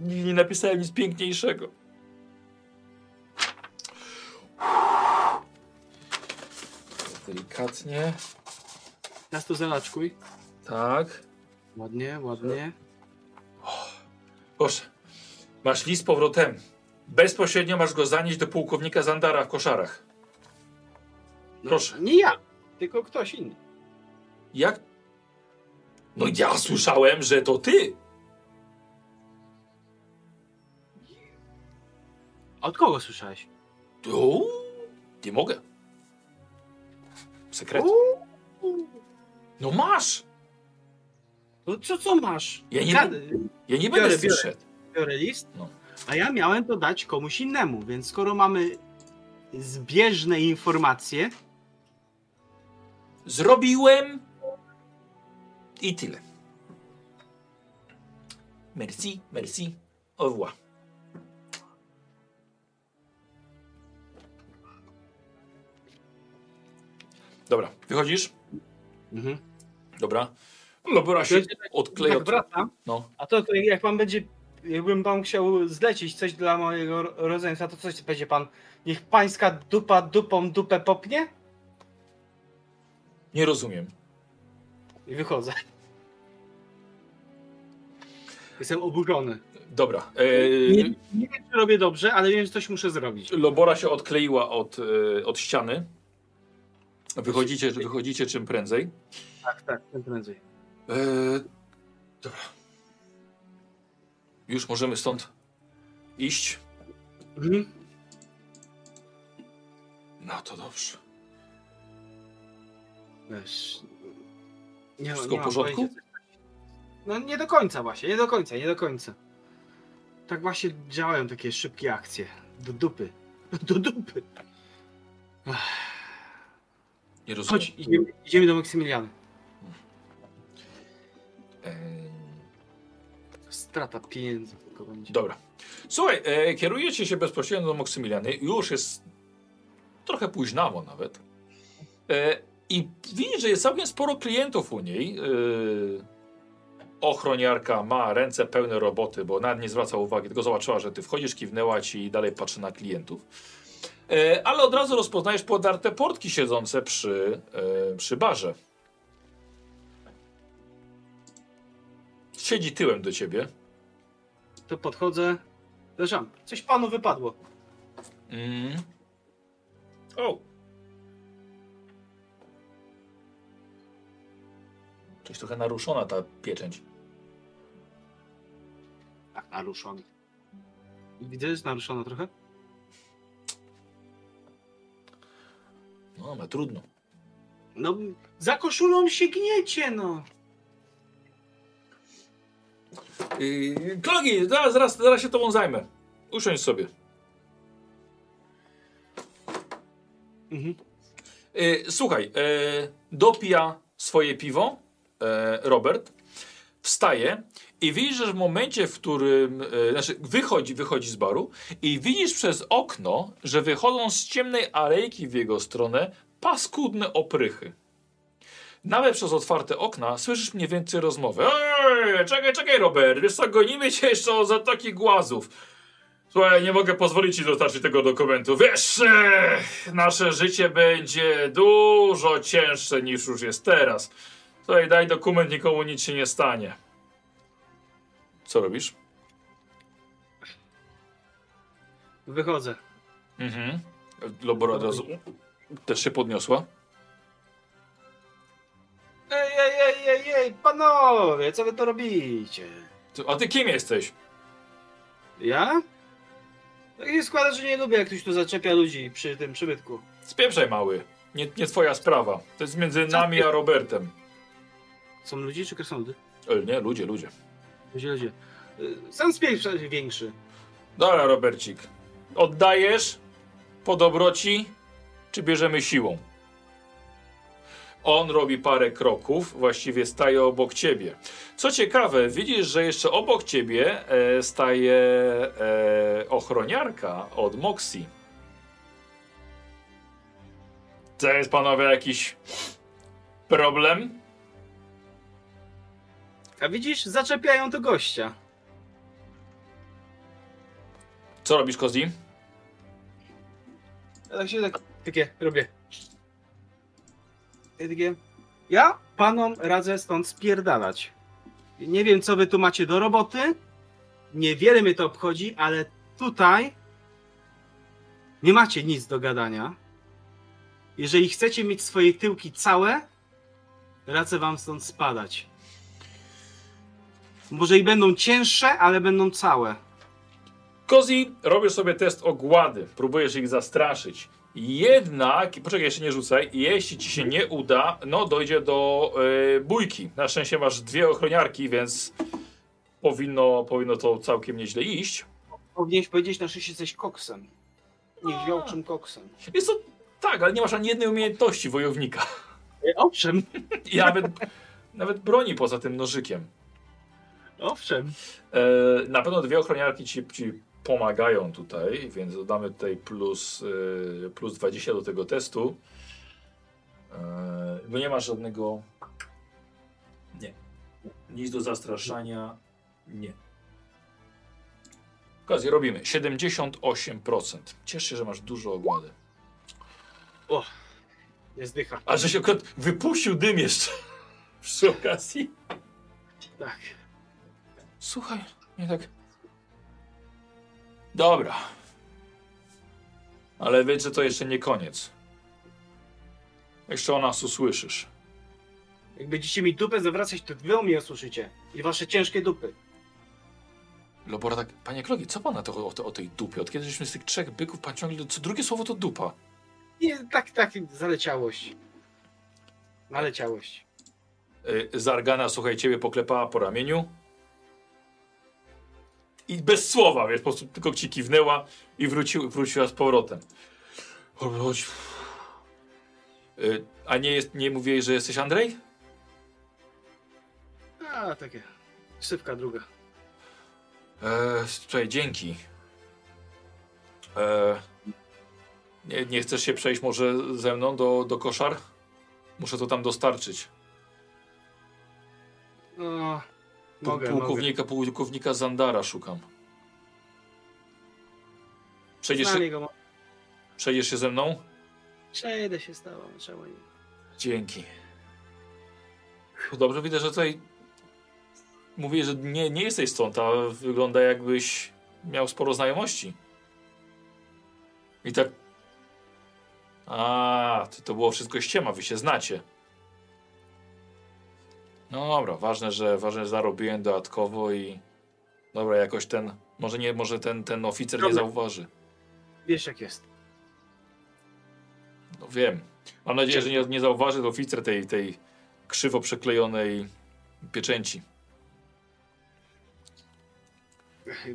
Nigdy nie napisałem nic piękniejszego. Delikatnie. Teraz to zalaczkuj. Tak. Ładnie, ładnie. O, proszę. Masz list z powrotem. Bezpośrednio masz go zanieść do pułkownika Zandara w koszarach. No, proszę. Nie ja, tylko ktoś inny. Jak? No ja słyszałem, że to ty. A od kogo słyszałeś? Uuu, nie mogę. Sekret. Uuu. No masz. No co, co masz? Ja nie, ja, ja nie biorę, będę słyszał. Biorę list, no. A ja miałem to dać komuś innemu, więc skoro mamy zbieżne informacje... Zrobiłem i tyle. Merci, merci, au revoir. Dobra, wychodzisz? Mhm. Dobra. Lobora się odkleja. Tak, wracam. No. A to jak pan będzie... Jakbym pan chciał zlecić coś dla mojego rodzeństwa, to coś będzie pan... Niech pańska dupa dupą dupę popnie? Nie rozumiem. I wychodzę. Jestem oburzony. Dobra. Yy... Nie, nie wiem, czy robię dobrze, ale wiem, że coś muszę zrobić. Lobora się odkleiła od, yy, od ściany. Wychodzicie, wychodzicie czym prędzej. Tak, tak, czym prędzej. Yy... Dobra. Już możemy stąd iść. Mhm. No to dobrze. Wiesz, nie, wszystko w porządku? Pojęcia. No nie do końca właśnie, nie do końca, nie do końca. Tak właśnie działają takie szybkie akcje. Do dupy. Do dupy. Nie rozumiem. Chodź, idziemy, idziemy do Moksymiliany. Hmm. Strata pieniędzy. Dobra. Słuchaj, e, kierujecie się bezpośrednio do Moksymiliany. Już jest... Trochę późnawo nawet. E, I widzisz, że jest całkiem sporo klientów u niej. E, ochroniarka ma ręce pełne roboty, bo nawet nie zwraca uwagi, tylko zobaczyła, że ty wchodzisz, kiwnęła ci i dalej patrzy na klientów. E, ale od razu rozpoznajesz podarte portki siedzące przy, e, przy barze. Siedzi tyłem do ciebie. To podchodzę. Leżam. Coś panu wypadło. Mm. O! Coś trochę naruszona ta pieczęć. Tak, naruszona. Widzę, że jest naruszona trochę. No, ale trudno. No, za koszulą się gniecie, no. Yy, Klogi, zaraz, zaraz, zaraz się tobą zajmę. Usiądź sobie. Mhm. Słuchaj, dopija swoje piwo, e, Robert, wstaje i widzisz, że w momencie, w którym e, znaczy wychodzi, wychodzi z baru i widzisz przez okno, że wychodzą z ciemnej alejki w jego stronę paskudne oprychy. Nawet przez otwarte okna słyszysz mniej więcej rozmowę. Ej, czekaj, czekaj Robert, wiesz co, gonimy cię jeszcze o Zatoki Głazów. Słuchaj, nie mogę pozwolić ci dostarczyć tego dokumentu. Wiesz, ee, nasze życie będzie dużo cięższe niż już jest teraz. Słuchaj, daj dokument, nikomu nic się nie stanie. Co robisz? Wychodzę. Mhm. Lobora od razu też się podniosła. Ej, ej, ej, ej, ej, panowie, co wy to robicie? A ty kim jesteś? Ja? Tak się składa, że nie lubię, jak ktoś tu zaczepia ludzi przy tym przybytku. Spieprzaj, mały. Nie, nie twoja sprawa. To jest między nami a Robertem. Są ludzie czy krasnoludy? E, nie, ludzie, ludzie. Ludzie, ludzie. Sam spieprzaj większy. Dobra, Robercik. Oddajesz po dobroci, czy bierzemy siłą? On robi parę kroków, właściwie staje obok ciebie. Co ciekawe, widzisz, że jeszcze obok ciebie e, staje e, ochroniarka od Moxie. To jest, panowie, jakiś problem? A widzisz, zaczepiają do gościa. Co robisz, Kozi? Ja tak się tak, takie robię. Ja panom radzę stąd spierdalać. Nie wiem, co wy tu macie do roboty. Niewiele mnie to obchodzi, ale tutaj nie macie nic do gadania. Jeżeli chcecie mieć swoje tyłki całe, radzę wam stąd spadać. Może i będą cięższe, ale będą całe. Kozi, robię sobie test ogłady. Próbujesz ich zastraszyć. Jednak, poczekaj, jeszcze nie rzucaj, jeśli ci się nie uda, no dojdzie do yy, bójki. Na szczęście masz dwie ochroniarki, więc powinno, powinno to całkiem nieźle iść. Powinieneś powiedzieć, na szczęście jesteś koksem. Nie wziął czym koksem. Jest to tak, ale nie masz ani jednej umiejętności wojownika. Owszem. I nawet, nawet broni poza tym nożykiem. Owszem. Yy, na pewno dwie ochroniarki ci... ci pomagają tutaj, więc dodamy tutaj plus, yy, plus dwadzieścia do tego testu. Yy, bo nie masz żadnego... Nie. Nic do zastraszania. Nie. Okazję robimy. siedemdziesiąt osiem procent. Ciesz się, że masz dużo ogłady. O! Jest dycha. A że się akurat wypuścił dym jeszcze. Przy okazji. Tak. Słuchaj, nie tak... Dobra. Ale wiedz, że to jeszcze nie koniec. Jeszcze o nas usłyszysz. Jak będziecie mi dupę zawracać, to wy o mnie usłyszycie. I wasze ciężkie dupy. Lobora tak, panie Krogi, co pan na to o, o tej dupie? Od kiedy żeśmy z tych trzech byków, pan ciągle, co drugie słowo to dupa. Nie, tak, tak, zaleciałość. Naleciałość. Yy, Zargana, słuchaj, ciebie poklepała po ramieniu. I bez słowa, wiesz, po prostu tylko ci kiwnęła i wrócił, wróciła z powrotem. Chodź. Yy, a nie, jest, nie mówię, że jesteś Andrzej? A, takie. Sypka druga. Eee, słuchaj, dzięki. Eee, nie, nie chcesz się przejść może ze mną do, do koszar? Muszę to tam dostarczyć. No... Mogę, pułkownika, mogę. Pułkownika Zandara szukam. Przejdziesz się, go. Przejdziesz się ze mną? Przejdę się z tobą, czemu nie. Dzięki. Dobrze, widzę, że tutaj mówię, że nie, nie jesteś stąd, a wygląda jakbyś miał sporo znajomości. I tak... A, to było wszystko ściema, wy się znacie. No dobra, ważne, że, ważne, że zarobiłem dodatkowo i... Dobra, jakoś ten... Może, nie, może ten, ten oficer Robert. Nie zauważy. Wiesz jak jest. No wiem. Mam nadzieję, że nie, nie zauważy oficer tej, tej krzywo przeklejonej pieczęci.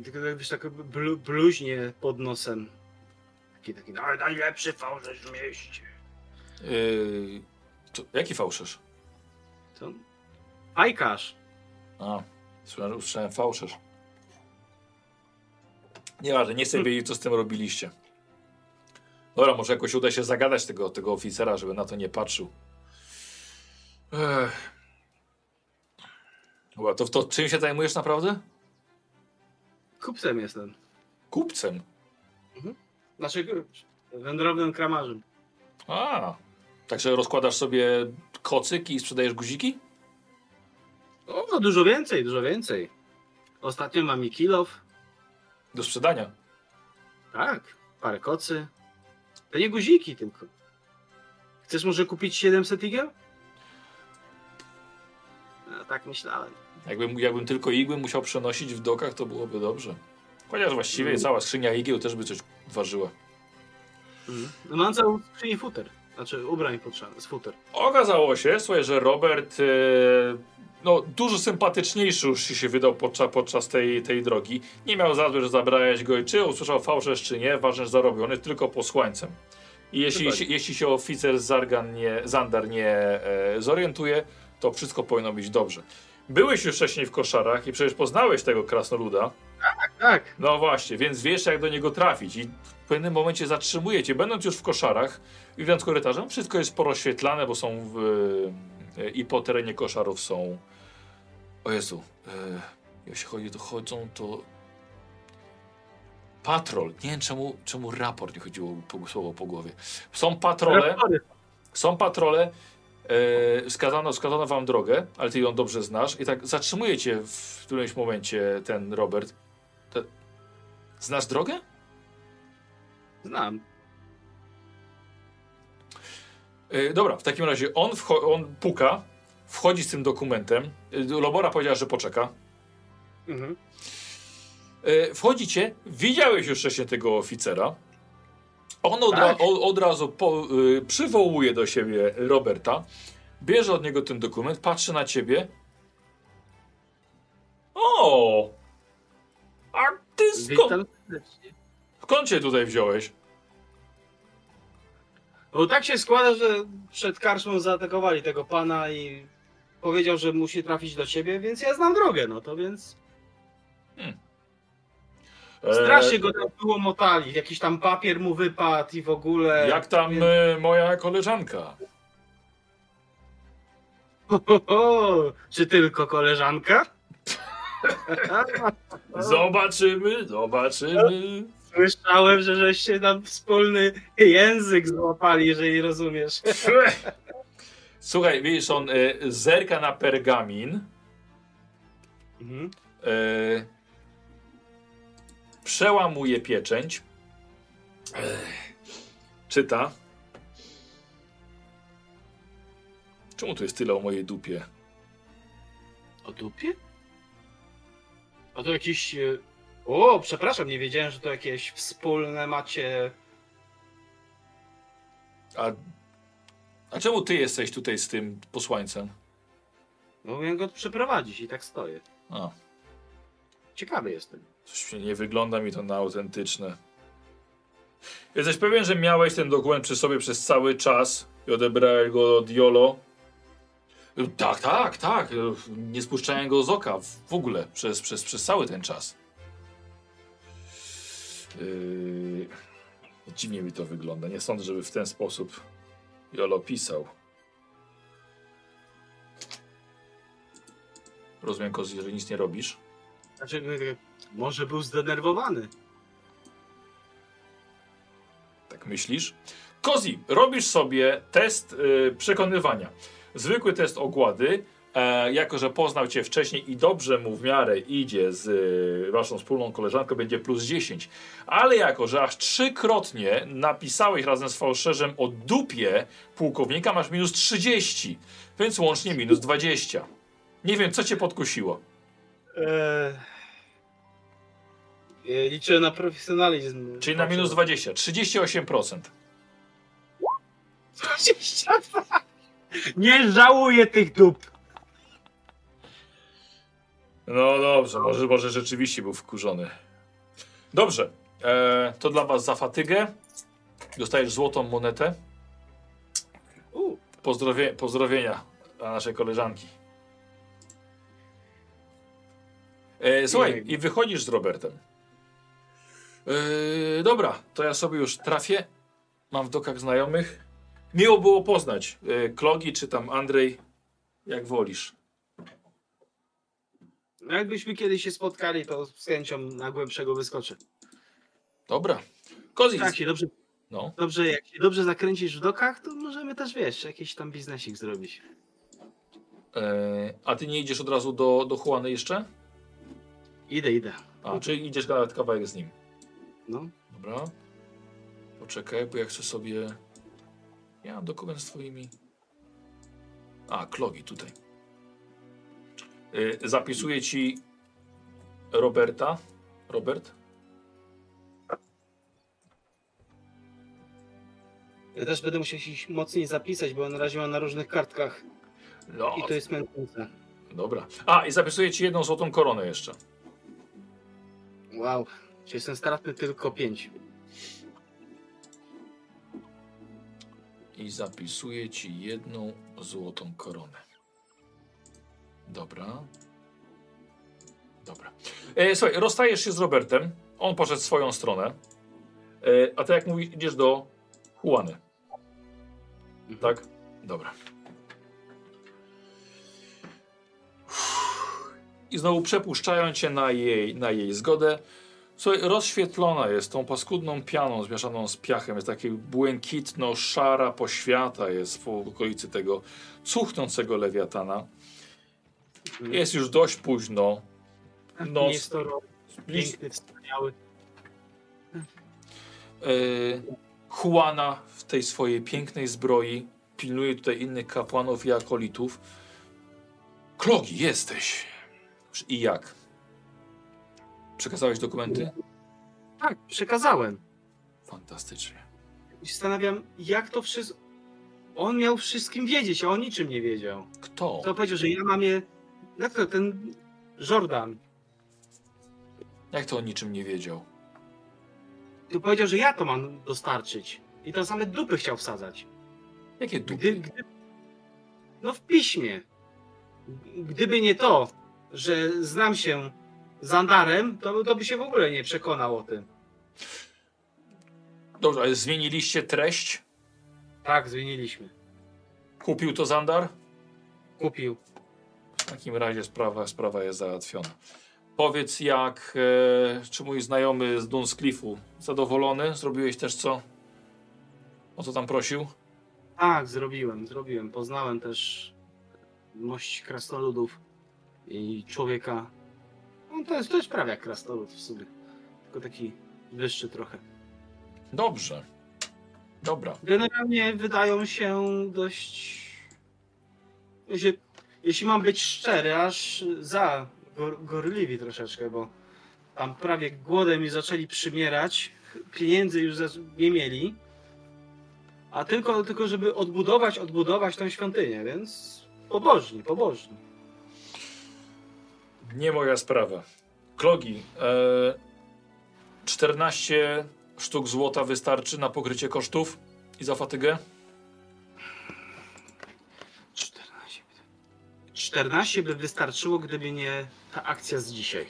Tylko jakbyś tak blu, bluźnie pod nosem. Taki, taki najlepszy fałszerz w mieście. Yy, to, jaki fałszerz? To... Ajkasz. A, słyszałem, usłyszałem fałszerz. Nieważne, nie chcę hmm. wiedzieć, co z tym robiliście. Dobra, może jakoś uda się zagadać tego, tego oficera, żeby na to nie patrzył. Ech. Dobra, to, to czym się zajmujesz naprawdę? Kupcem jestem. Kupcem? Mhm. Znaczy wędrownym kramarzem. A, także rozkładasz sobie kocyk i sprzedajesz guziki? O, no dużo więcej, dużo więcej. Ostatnio mam i kilof. Do sprzedania? Tak, parę kocy. To nie guziki tylko. Chcesz może kupić siedemset igieł? No, tak myślałem. Jakbym, jakbym tylko igły musiał przenosić w dokach, to byłoby dobrze. Chociaż właściwie mm. cała skrzynia igieł też by coś ważyła. Mm. No mam całą skrzynię futer. Znaczy ubrań potrzebne z futer. Okazało się, słuchaj, że Robert yy, no, dużo sympatyczniejszy już się wydał podczas, podczas tej, tej drogi. Nie miał za złe, że zabrałeś go i czy usłyszał fałszerz czy nie, ważne, że zarobiony tylko posłańcem. I jeśli, się, jeśli się oficer Zargan nie, Zandar nie e, zorientuje, to wszystko powinno być dobrze. Byłeś już wcześniej w koszarach i przecież poznałeś tego krasnoluda. Tak, tak. No właśnie, więc wiesz, jak do niego trafić i w pewnym momencie zatrzymujecie, będąc już w koszarach i idąc korytarzem, wszystko jest poroświetlane, bo są w, y, i po terenie koszarów są... O Jezu, y, jeśli chodzi, to chodzą, to... Patrol, nie wiem czemu, czemu raport nie chodziło po, słowo po głowie. Są patrole, Rapory. są patrole, Yy, wskazano, wskazano wam drogę, ale ty ją dobrze znasz i tak zatrzymuje cię w którymś momencie ten Robert. Te... Znasz drogę? Znam. Yy, dobra, w takim razie on, on puka, wchodzi z tym dokumentem. Yy, Lobora powiedziała, że poczeka. Mhm. Yy, wchodzicie, widziałeś już wcześniej tego oficera. On od, tak? ra od razu po, y, przywołuje do siebie Roberta, bierze od niego ten dokument, patrzy na ciebie. O! A ty skąd? Skąd cię tutaj wziąłeś? Bo tak się składa, że przed karczmą zaatakowali tego pana i powiedział, że musi trafić do ciebie, więc ja znam drogę, no to więc... Hmm. Strasznie go tam było motali, jakiś tam papier mu wypadł i w ogóle... Jak tam więc... moja koleżanka? Ho, ho, ho. Czy tylko koleżanka? Zobaczymy, zobaczymy. Słyszałem, że żeście tam wspólny język złapali, jeżeli rozumiesz. Słuchaj, widzisz, on y, zerka na pergamin. Mhm. Y Przełamuje pieczęć. Ech. Czyta. Czemu tu jest tyle o mojej dupie? O dupie? A to jakiś... O, przepraszam, nie wiedziałem, że to jakieś wspólne macie... A, a czemu ty jesteś tutaj z tym posłańcem? No, mogłem go przeprowadzić i tak stoję. A. Ciekawy jestem. Coś nie wygląda mi to na autentyczne. Jesteś pewien, że miałeś ten dokument przy sobie przez cały czas i odebrałeś go od Jolo? Tak, tak, tak. Nie spuszczałem go z oka w ogóle przez, przez, przez cały ten czas. Yy... Dziwnie mi to wygląda. Nie sądzę, żeby w ten sposób Jolo pisał. Rozumiem, Kozi, że nic nie robisz. Znaczy, może był zdenerwowany. Tak myślisz? Kozi, robisz sobie test yy, przekonywania. Zwykły test ogłady. E, jako że poznał cię wcześniej i dobrze mu w miarę idzie z y, waszą wspólną koleżanką, będzie plus dziesięć. Ale jako że aż trzykrotnie napisałeś razem z fałszerzem o dupie pułkownika, masz minus trzydzieści. Więc łącznie minus dwadzieścia. Nie wiem, co cię podkusiło. Eee, liczę na profesjonalizm. Czyli na minus dwadzieścia, trzydzieści osiem procent. dwadzieścia dwa. Nie żałuję tych dup. No dobrze, może, może rzeczywiście był wkurzony. Dobrze, eee, to dla was za fatygę. Dostajesz złotą monetę. Pozdrowie- pozdrowienia dla naszej koleżanki. E, słuchaj, i wychodzisz z Robertem. E, dobra, to ja sobie już trafię. Mam w dokach znajomych. Miło było poznać e, Klogi czy tam Andrzej, jak wolisz. No jakbyśmy kiedyś się spotkali, to z chęcią na głębszego wyskoczę. Dobra. Kozik. Tak się dobrze, no. dobrze, jak się dobrze zakręcisz w dokach, to możemy też, wiesz, jakiś tam biznesik zrobić. E, a ty nie idziesz od razu do, do Huany jeszcze? Idę, idę. A, czyli idziesz nawet kawałek z nim. No. Dobra. Poczekaj, bo ja chcę sobie... Ja mam dokument z twoimi... A, Klogi tutaj. E, zapisuję ci Roberta. Robert? Ja też będę musiał się mocniej zapisać, bo na razie mam na różnych kartkach. No. I to jest męczące. Dobra. A, i zapisuję ci jedną złotą koronę jeszcze. Wow. Czyli jestem stratny tylko pięć. I zapisuję ci jedną złotą koronę. Dobra. Dobra. E, słuchaj, rozstajesz się z Robertem. On poszedł swoją stronę. E, a ty, jak mówisz, idziesz do Huany. Mhm. Tak? Dobra. I znowu przepuszczają cię na jej, na jej zgodę. Słuchaj, rozświetlona jest tą paskudną pianą zmieszaną z piachem. Jest takie błękitno-szara poświata jest po okolicy tego cuchnącego lewiatana. Jest już dość późno. Noc... Jest to piękny, wspaniały. Yy, Huana w tej swojej pięknej zbroi pilnuje tutaj innych kapłanów i akolitów. Klogi, jesteś. I jak? Przekazałeś dokumenty? Tak, przekazałem. Fantastycznie. I zastanawiam, jak to wszystko... On miał wszystkim wiedzieć, a on niczym nie wiedział. Kto? Kto powiedział, że ja mam je... Jak to ten... Jordan. Jak to on niczym nie wiedział? To powiedział, że ja to mam dostarczyć. I to same dupy chciał wsadzać. Jakie dupy? Gdy, gdy... No w piśmie. Gdyby nie to, że znam się z Zandarem, to, to by się w ogóle nie przekonał o tym. Dobrze, ale zmieniliście treść? Tak, zmieniliśmy. Kupił to Zandar? Kupił. W takim razie sprawa, sprawa jest załatwiona. Powiedz, jak, e, czy mój znajomy z Dunscliffu zadowolony? Zrobiłeś też co? O co tam prosił? Tak, zrobiłem, zrobiłem. Poznałem też mość krasnoludów i człowieka. No to jest, to jest prawie jak krasnolud w sumie. Tylko taki wyższy trochę. Dobrze. Dobra. Generalnie wydają się dość... Jeśli, jeśli mam być szczery, aż za gor, gorliwi troszeczkę, bo tam prawie głodem i zaczęli przymierać. Pieniędzy już nie mieli. A tylko, tylko żeby odbudować, odbudować tą świątynię, więc pobożni, pobożni. Nie moja sprawa. Klogi, e, czternaście sztuk złota wystarczy na pokrycie kosztów i za fatygę? czternaście by wystarczyło, gdyby nie ta akcja z dzisiaj.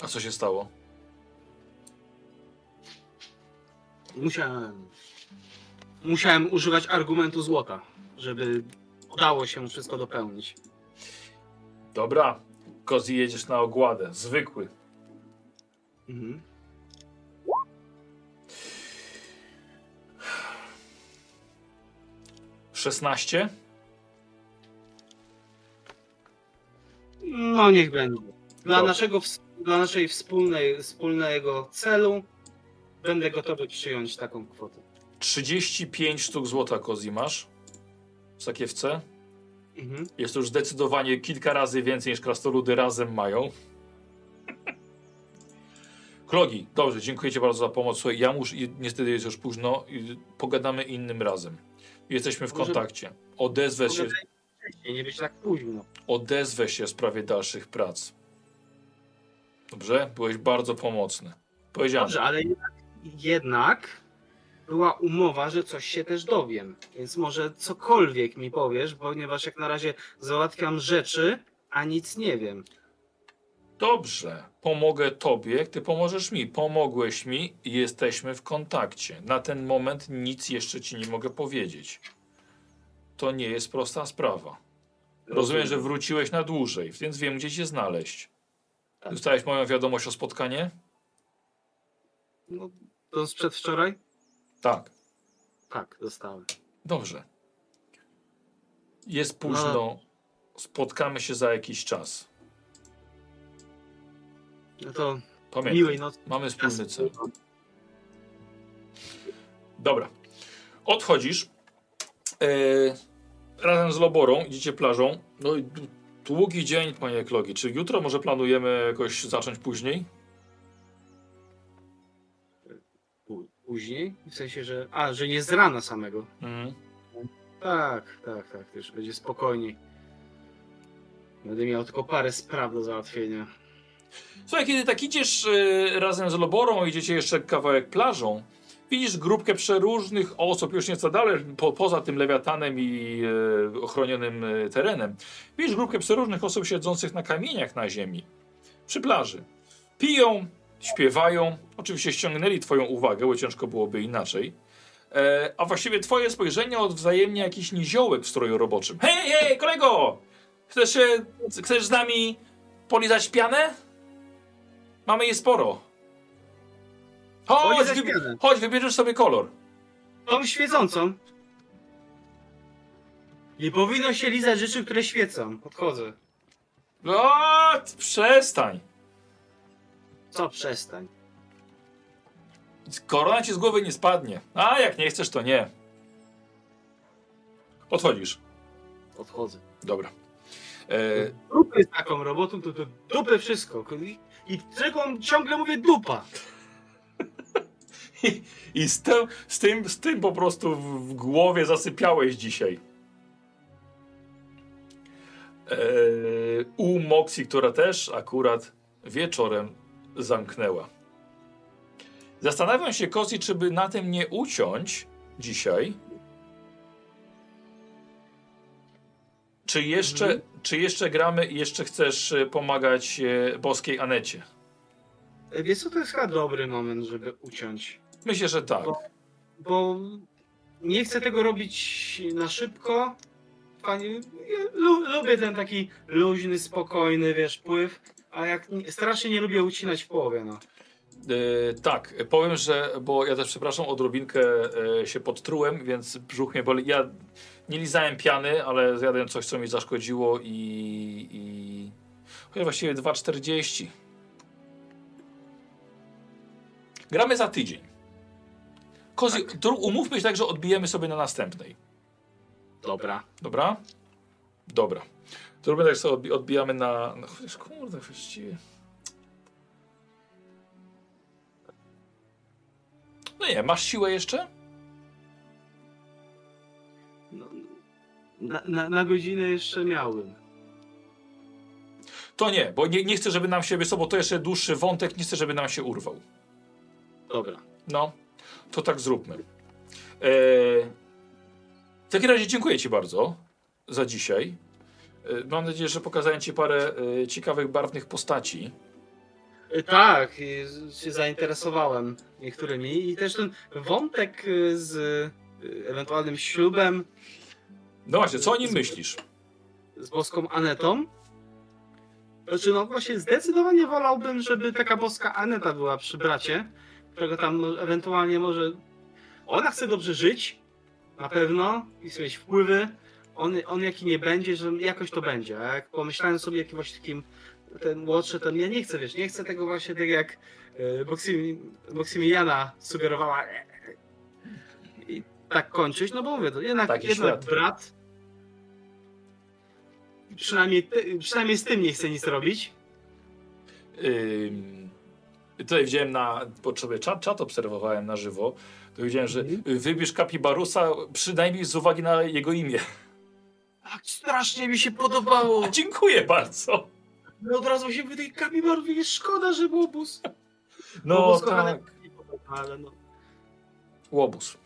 A co się stało? Musiałem... Musiałem używać argumentu złota, żeby udało się wszystko dopełnić. Dobra. Kozi, jedziesz na ogładę. Zwykły. Mhm. szesnaście? No niech będzie. Dla, naszego, dla naszej wspólnej, wspólnego celu będę gotowy przyjąć taką kwotę. trzydzieści pięć sztuk złota, Kozi, masz? W sakiewce? Mhm. Jest to już zdecydowanie kilka razy więcej niż krasnoludy razem mają. Klogi, dobrze, dziękuję ci bardzo za pomoc. Słuchaj, ja muszę, niestety jest już późno, pogadamy innym razem. Jesteśmy w kontakcie. Odezwę się... Nie być tak późno. Odezwę się w sprawie dalszych prac. Dobrze? Byłeś bardzo pomocny. Powiedziałem. Dobrze, ale jednak, jednak była umowa, że coś się też dowiem. Więc może cokolwiek mi powiesz, ponieważ jak na razie załatwiam rzeczy, a nic nie wiem. Dobrze, pomogę tobie, ty pomożesz mi. Pomogłeś mi i jesteśmy w kontakcie. Na ten moment nic jeszcze ci nie mogę powiedzieć. To nie jest prosta sprawa. Rozumiem, że wróciłeś na dłużej, więc wiem, gdzie cię znaleźć. Tak. Dostałeś moją wiadomość o spotkanie? No, to z przedwczoraj? Tak. Tak, dostałem. Dobrze. Jest późno. No. Spotkamy się za jakiś czas. No to pamiętaj, miłej nocy. Mamy wspólny cel. Dobra. Odchodzisz. Yy, razem z Loborą idziecie plażą. No i długi dzień, panie Klogi. Czy jutro może planujemy jakoś zacząć później? Później? W sensie, że... A, że nie z rana samego. Mhm. Tak, tak, tak. Już będzie spokojniej. Będę miał tylko parę spraw do załatwienia. Słuchaj, kiedy tak idziesz yy, razem z Loborą, idziecie jeszcze kawałek plażą, widzisz grupkę przeróżnych osób, już nieco dalej, po, poza tym lewiatanem i yy, ochronionym yy, terenem. Widzisz grupkę przeróżnych osób siedzących na kamieniach na ziemi, przy plaży. Piją, śpiewają, oczywiście ściągnęli twoją uwagę, bo ciężko byłoby inaczej. E, a właściwie twoje spojrzenie odwzajemnia jakiś niziołek w stroju roboczym. Hej, hej, kolego! Chcesz, się, chcesz z nami polizać pianę? Mamy jej sporo. Chodź, wybi chodź wybierzesz sobie kolor. Tą świecącą. Nie powinno się lizać rzeczy, które świecą. Odchodzę. O, przestań. Co przestań? Korona ci z głowy nie spadnie. A jak nie chcesz, to nie. Odchodzisz. Odchodzę. Dobra. E... Dupę z taką robotą, to, to dupę wszystko. I czego ciągle mówię dupa. I, i z, te, z, tym, z tym po prostu w głowie zasypiałeś dzisiaj. E... U Moxi, która też akurat wieczorem zamknęła. Zastanawiam się, Kozi, czy by na tym nie uciąć dzisiaj. Czy jeszcze, mhm. czy jeszcze gramy i jeszcze chcesz pomagać Boskiej Anecie? Wiesz co, to jest chyba dobry moment, żeby uciąć. Myślę, że tak. Bo, bo nie chcę tego robić na szybko. Panie, ja lu, lubię ten taki luźny, spokojny, wiesz, pływ. A jak strasznie nie lubię ucinać w połowie, no. Yy, tak, powiem, że, bo ja też przepraszam, odrobinkę yy, się podtrułem, więc brzuch mnie boli. Ja nie lizałem piany, ale zjadłem coś, co mi zaszkodziło i... i... Chociaż właściwie dwa czterdzieści. Gramy za tydzień. Kozi, tak. Umówmy się tak, że odbijemy sobie na następnej. Dobra. Dobra? Dobra. To robimy tak, że sobie odbijamy na... No, kurde, właściwie... No nie, masz siłę jeszcze? No, na, na, na godzinę jeszcze miałem. To nie, bo nie, nie chcę, żeby nam się... Bo to jeszcze dłuższy wątek, nie chcę, żeby nam się urwał. Dobra. No, to tak zróbmy. Eee, w takim razie dziękuję ci bardzo za dzisiaj. Eee, mam nadzieję, że pokazałem ci parę e, ciekawych, barwnych postaci. Tak, się zainteresowałem niektórymi i też ten wątek z ewentualnym ślubem. No właśnie, co o nim z, myślisz? Z Boską Anetą? Znaczy, no właśnie zdecydowanie wolałbym, żeby taka Boska Aneta była przy bracie, którego tam ewentualnie może... Ona chce dobrze żyć, na pewno, i mieć wpływy. On, on jaki nie będzie, że jakoś to będzie. A jak pomyślałem sobie jakimś takim... Ten młodszy, ten ja nie chcę, wiesz, nie chcę tego właśnie tak jak e, Moksymiliana sugerowała e, i tak kończyć, no bo mówię, to jednak, tak jednak brat przynajmniej, ty, przynajmniej z tym nie chce nic robić. Ym, tutaj widziałem na potrzebie czat, czat obserwowałem na żywo, to widziałem, że mm. wybierz Kapibarusa przynajmniej z uwagi na jego imię. Tak strasznie mi się podobało. A, dziękuję bardzo. No od razu się wydaje, Kapibarus, jest szkoda, że łobuz. No łobuz, tak. Kochane, ale no. Łobuz.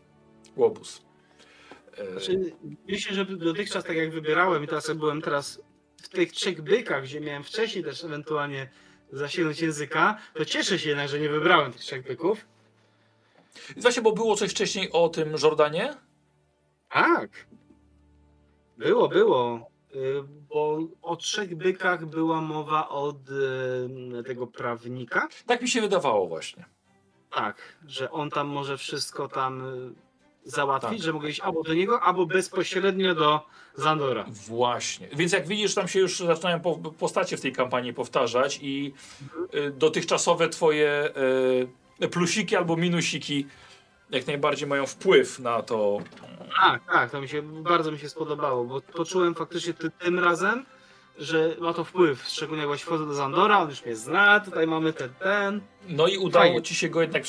Łobuz. E... Znaczy, myślę, że dotychczas tak jak wybierałem i teraz byłem teraz w tych trzech bykach, gdzie miałem wcześniej też ewentualnie zasięgnąć języka, to cieszę się jednak, że nie wybrałem tych trzech byków. Właśnie, bo było coś wcześniej o tym Jordanie? Tak. Było, było. Bo o trzech bykach była mowa od tego prawnika. Tak mi się wydawało właśnie. Tak, że on tam może wszystko tam załatwić, tak. Że mogę iść albo do niego, albo bezpośrednio do Zandora. Właśnie. Więc jak widzisz, tam się już zaczynają postacie w tej kampanii powtarzać i dotychczasowe twoje plusiki albo minusiki jak najbardziej mają wpływ na to. Tak, tak, to mi się, bardzo mi się spodobało, bo poczułem faktycznie ty, tym razem, że ma to wpływ, szczególnie jak właśnie wchodzę do Zandora, on już mnie zna, tutaj mamy ten, ten. No i udało Fajnie. ci się go jednak,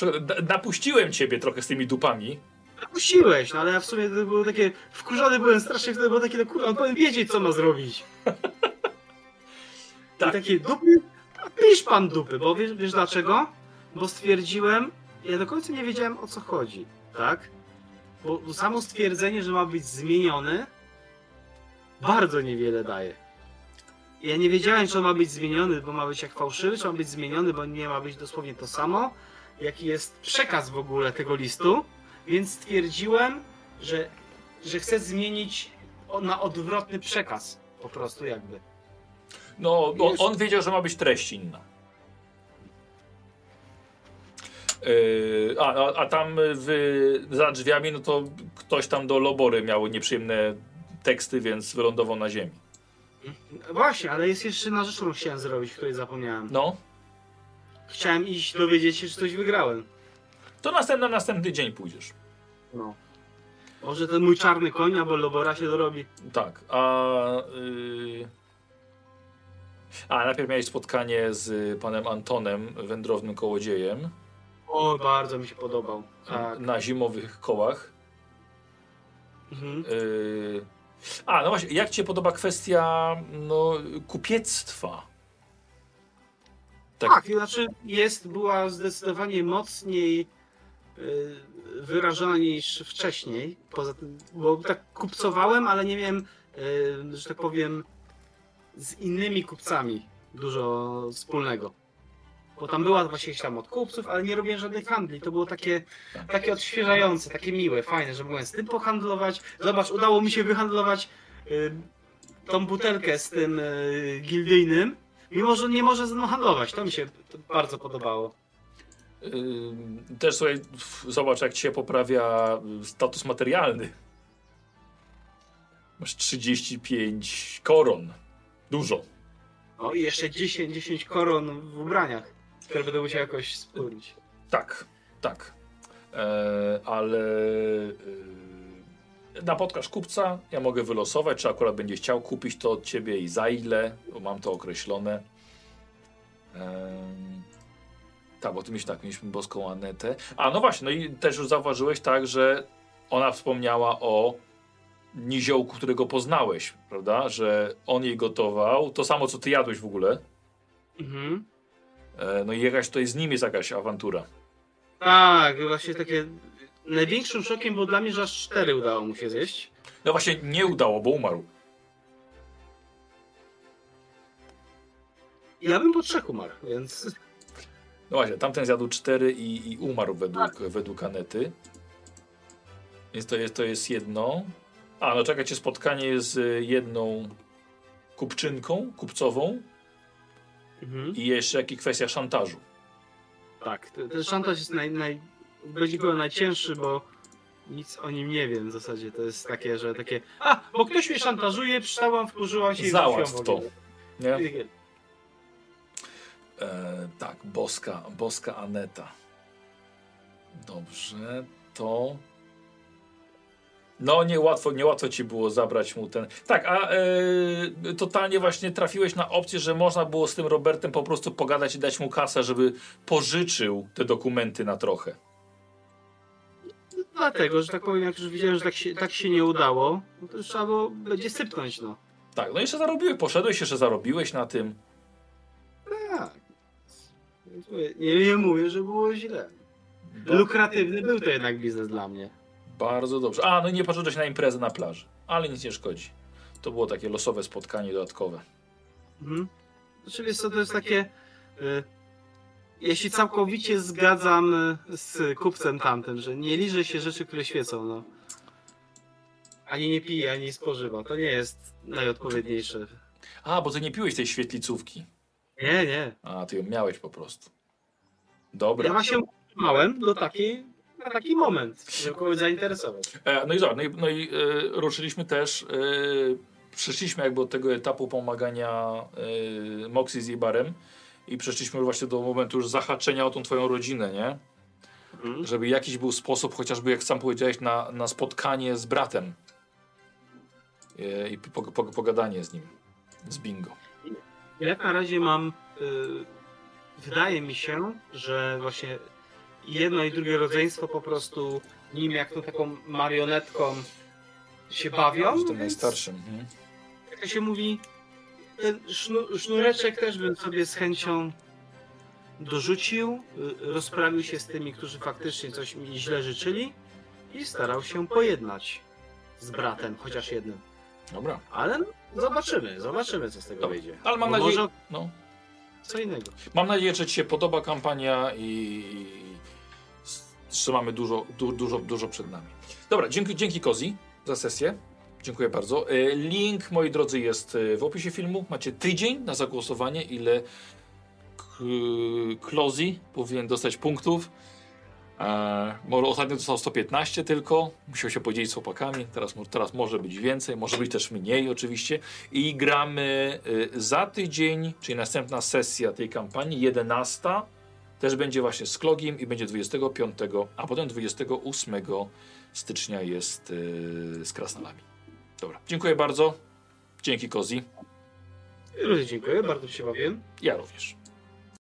napuściłem ciebie trochę z tymi dupami. Napuściłeś, no ale ja w sumie to było takie, wkurzony byłem strasznie, wtedy było takie, no kurwa, on powinien wiedzieć, co ma zrobić. Tak. I takie dupy, pisz pan dupy, bo wiesz, wiesz dlaczego? Bo stwierdziłem, ja do końca nie wiedziałem, o co chodzi, tak? Bo samo stwierdzenie, że ma być zmieniony, bardzo niewiele daje. Ja nie wiedziałem, czy on ma być zmieniony, bo ma być jak fałszywy, czy ma być zmieniony, bo nie ma być dosłownie to samo, jaki jest przekaz w ogóle tego listu, więc stwierdziłem, że, że chcę zmienić na odwrotny przekaz, po prostu jakby. No, on, on wiedział, że ma być treść inna. A, a, a tam w, za drzwiami, no to ktoś tam do Lobory miał nieprzyjemne teksty, więc wylądował na ziemi. Właśnie, ale jest jeszcze jedna rzecz, którą chciałem zrobić, której zapomniałem. No? Chciałem iść dowiedzieć się, czy coś wygrałem. To następny, następny dzień pójdziesz. No. Może ten mój czarny koń, albo Lobora się dorobi. Tak, a... Yy... A, najpierw miałeś spotkanie z panem Antonem, wędrownym kołodziejem. O, bardzo mi się podobał. Tak. Na zimowych kołach. Mhm. Yy... A, no właśnie, jak ci się podoba kwestia no, kupiectwa? Tak, tak to znaczy jest, była zdecydowanie mocniej yy, wyrażona niż wcześniej. Poza tym, bo tak kupcowałem, ale nie wiem, yy, że tak powiem, z innymi kupcami dużo wspólnego. Bo tam była właśnie jakaś tam od kupców, ale nie robiłem żadnych handli. To było takie, takie odświeżające, takie miłe, fajne, że mogłem z tym pohandlować. Zobacz, udało mi się wyhandlować y, tą butelkę z tym y, gildyjnym, mimo że nie może ze mną handlować. To mi się bardzo podobało. Yy, też sobie zobacz, jak ci się poprawia status materialny. Masz trzydzieści pięć koron. Dużo. No i jeszcze dziesięć, dziesięć koron w ubraniach, które będę musiał jakoś spłynić. Tak, tak. Eee, ale eee, napotkasz kupca, ja mogę wylosować, czy akurat będzie chciał kupić to od ciebie i za ile, bo mam to określone. Eee, tak, bo ty mieliśmy, tak, mieliśmy Boską Anetę. A no właśnie, no i też już zauważyłeś tak, że ona wspomniała o niziołku, którego poznałeś, prawda? Że on jej gotował. To samo, co ty jadłeś w ogóle. Mhm. E, no i jakaś tutaj z nim jest jakaś awantura. Tak, właśnie takie... Największym szokiem było dla mnie, że aż cztery udało mu się zjeść. No właśnie, nie udało, bo umarł. Ja bym po trzech umarł, więc... No właśnie, tamten zjadł cztery i, i umarł według, tak. według Anety. Więc to jest, to jest jedno... A, no czeka cię spotkanie z jedną kupczynką, kupcową mhm. i jeszcze jakaś kwestia szantażu. Tak, ten szantaż jest naj, naj, będzie go najcięższy, bo nic o nim nie wiem w zasadzie. To jest takie, że takie, a, bo ktoś mnie szantażuje, przytałam, wkurzyłam się i załatw to. Nie? E, tak, boska, boska Aneta. Dobrze, to... No niełatwo, niełatwo ci było zabrać mu ten... Tak, a e, totalnie właśnie trafiłeś na opcję, że można było z tym Robertem po prostu pogadać i dać mu kasę, żeby pożyczył te dokumenty na trochę. Dlatego, że tak powiem, jak już widziałem, że tak się, tak się nie udało, no to już trzeba było będzie sypnąć, no. Tak, no jeszcze zarobiłeś, poszedłeś, jeszcze zarobiłeś na tym. Tak. Nie, nie mówię, że było źle. Lukratywny był to jednak biznes dla mnie. Bardzo dobrze. A, no i nie poszedłeś na imprezę na plaży, ale nic nie szkodzi. To było takie losowe spotkanie dodatkowe. Mhm. Oczywiście to jest takie, Ja się całkowicie zgadzam z kupcem tamten, że nie liży się rzeczy, które świecą, no. Ani nie pije, ani nie spożywa. To nie jest najodpowiedniejsze. A, bo ty nie piłeś tej świetlicówki. Nie, nie. A, ty ją miałeś po prostu. Dobra. Ja właśnie utrzymałem do takiej, na taki moment, żeby kogoś zainteresować. E, no i zobacz, no i, no i y, ruszyliśmy też, y, przeszliśmy jakby od tego etapu pomagania y, Moxie z Ibarem i przeszliśmy właśnie do momentu już zahaczenia o tą twoją rodzinę, nie? Mm. Żeby jakiś był sposób, chociażby jak sam powiedziałeś, na, na spotkanie z bratem. Y, I po, po, pogadanie z nim, z Bingo. Ja na razie mam, y, wydaje mi się, że właśnie jedno i drugie rodzeństwo po prostu nim jak tą taką marionetką się bawią. Z tym najstarszym. Mhm. Jak to się mówi, ten sznu, sznureczek też bym sobie z chęcią dorzucił, rozprawił się z tymi, którzy faktycznie coś mi źle życzyli i starał się pojednać z bratem, chociaż jednym. Dobra. Ale no, zobaczymy, zobaczymy co z tego Dobra. wyjdzie. Ale mam Bo nadzieję... Może... No. Co innego. Mam nadzieję, że ci się podoba kampania i trzymamy dużo, du, dużo, dużo przed nami. Dobra, dzięki, dzięki Kozi za sesję. Dziękuję bardzo. Link, moi drodzy, jest w opisie filmu. Macie tydzień na zagłosowanie, ile Klozi powinien dostać punktów. Eee, może ostatnio dostał sto piętnaście tylko, musiał się podzielić z chłopakami, teraz, teraz może być więcej, może być też mniej oczywiście. I gramy y, za tydzień, czyli następna sesja tej kampanii, jedenasta, też będzie właśnie z Klogiem i będzie dwudziestego piątego, a potem dwudziestego ósmego stycznia jest y, z Krasnalami. Dobra, dziękuję bardzo, dzięki Kozi. Dziękuję, bardzo się bawię. Ja również.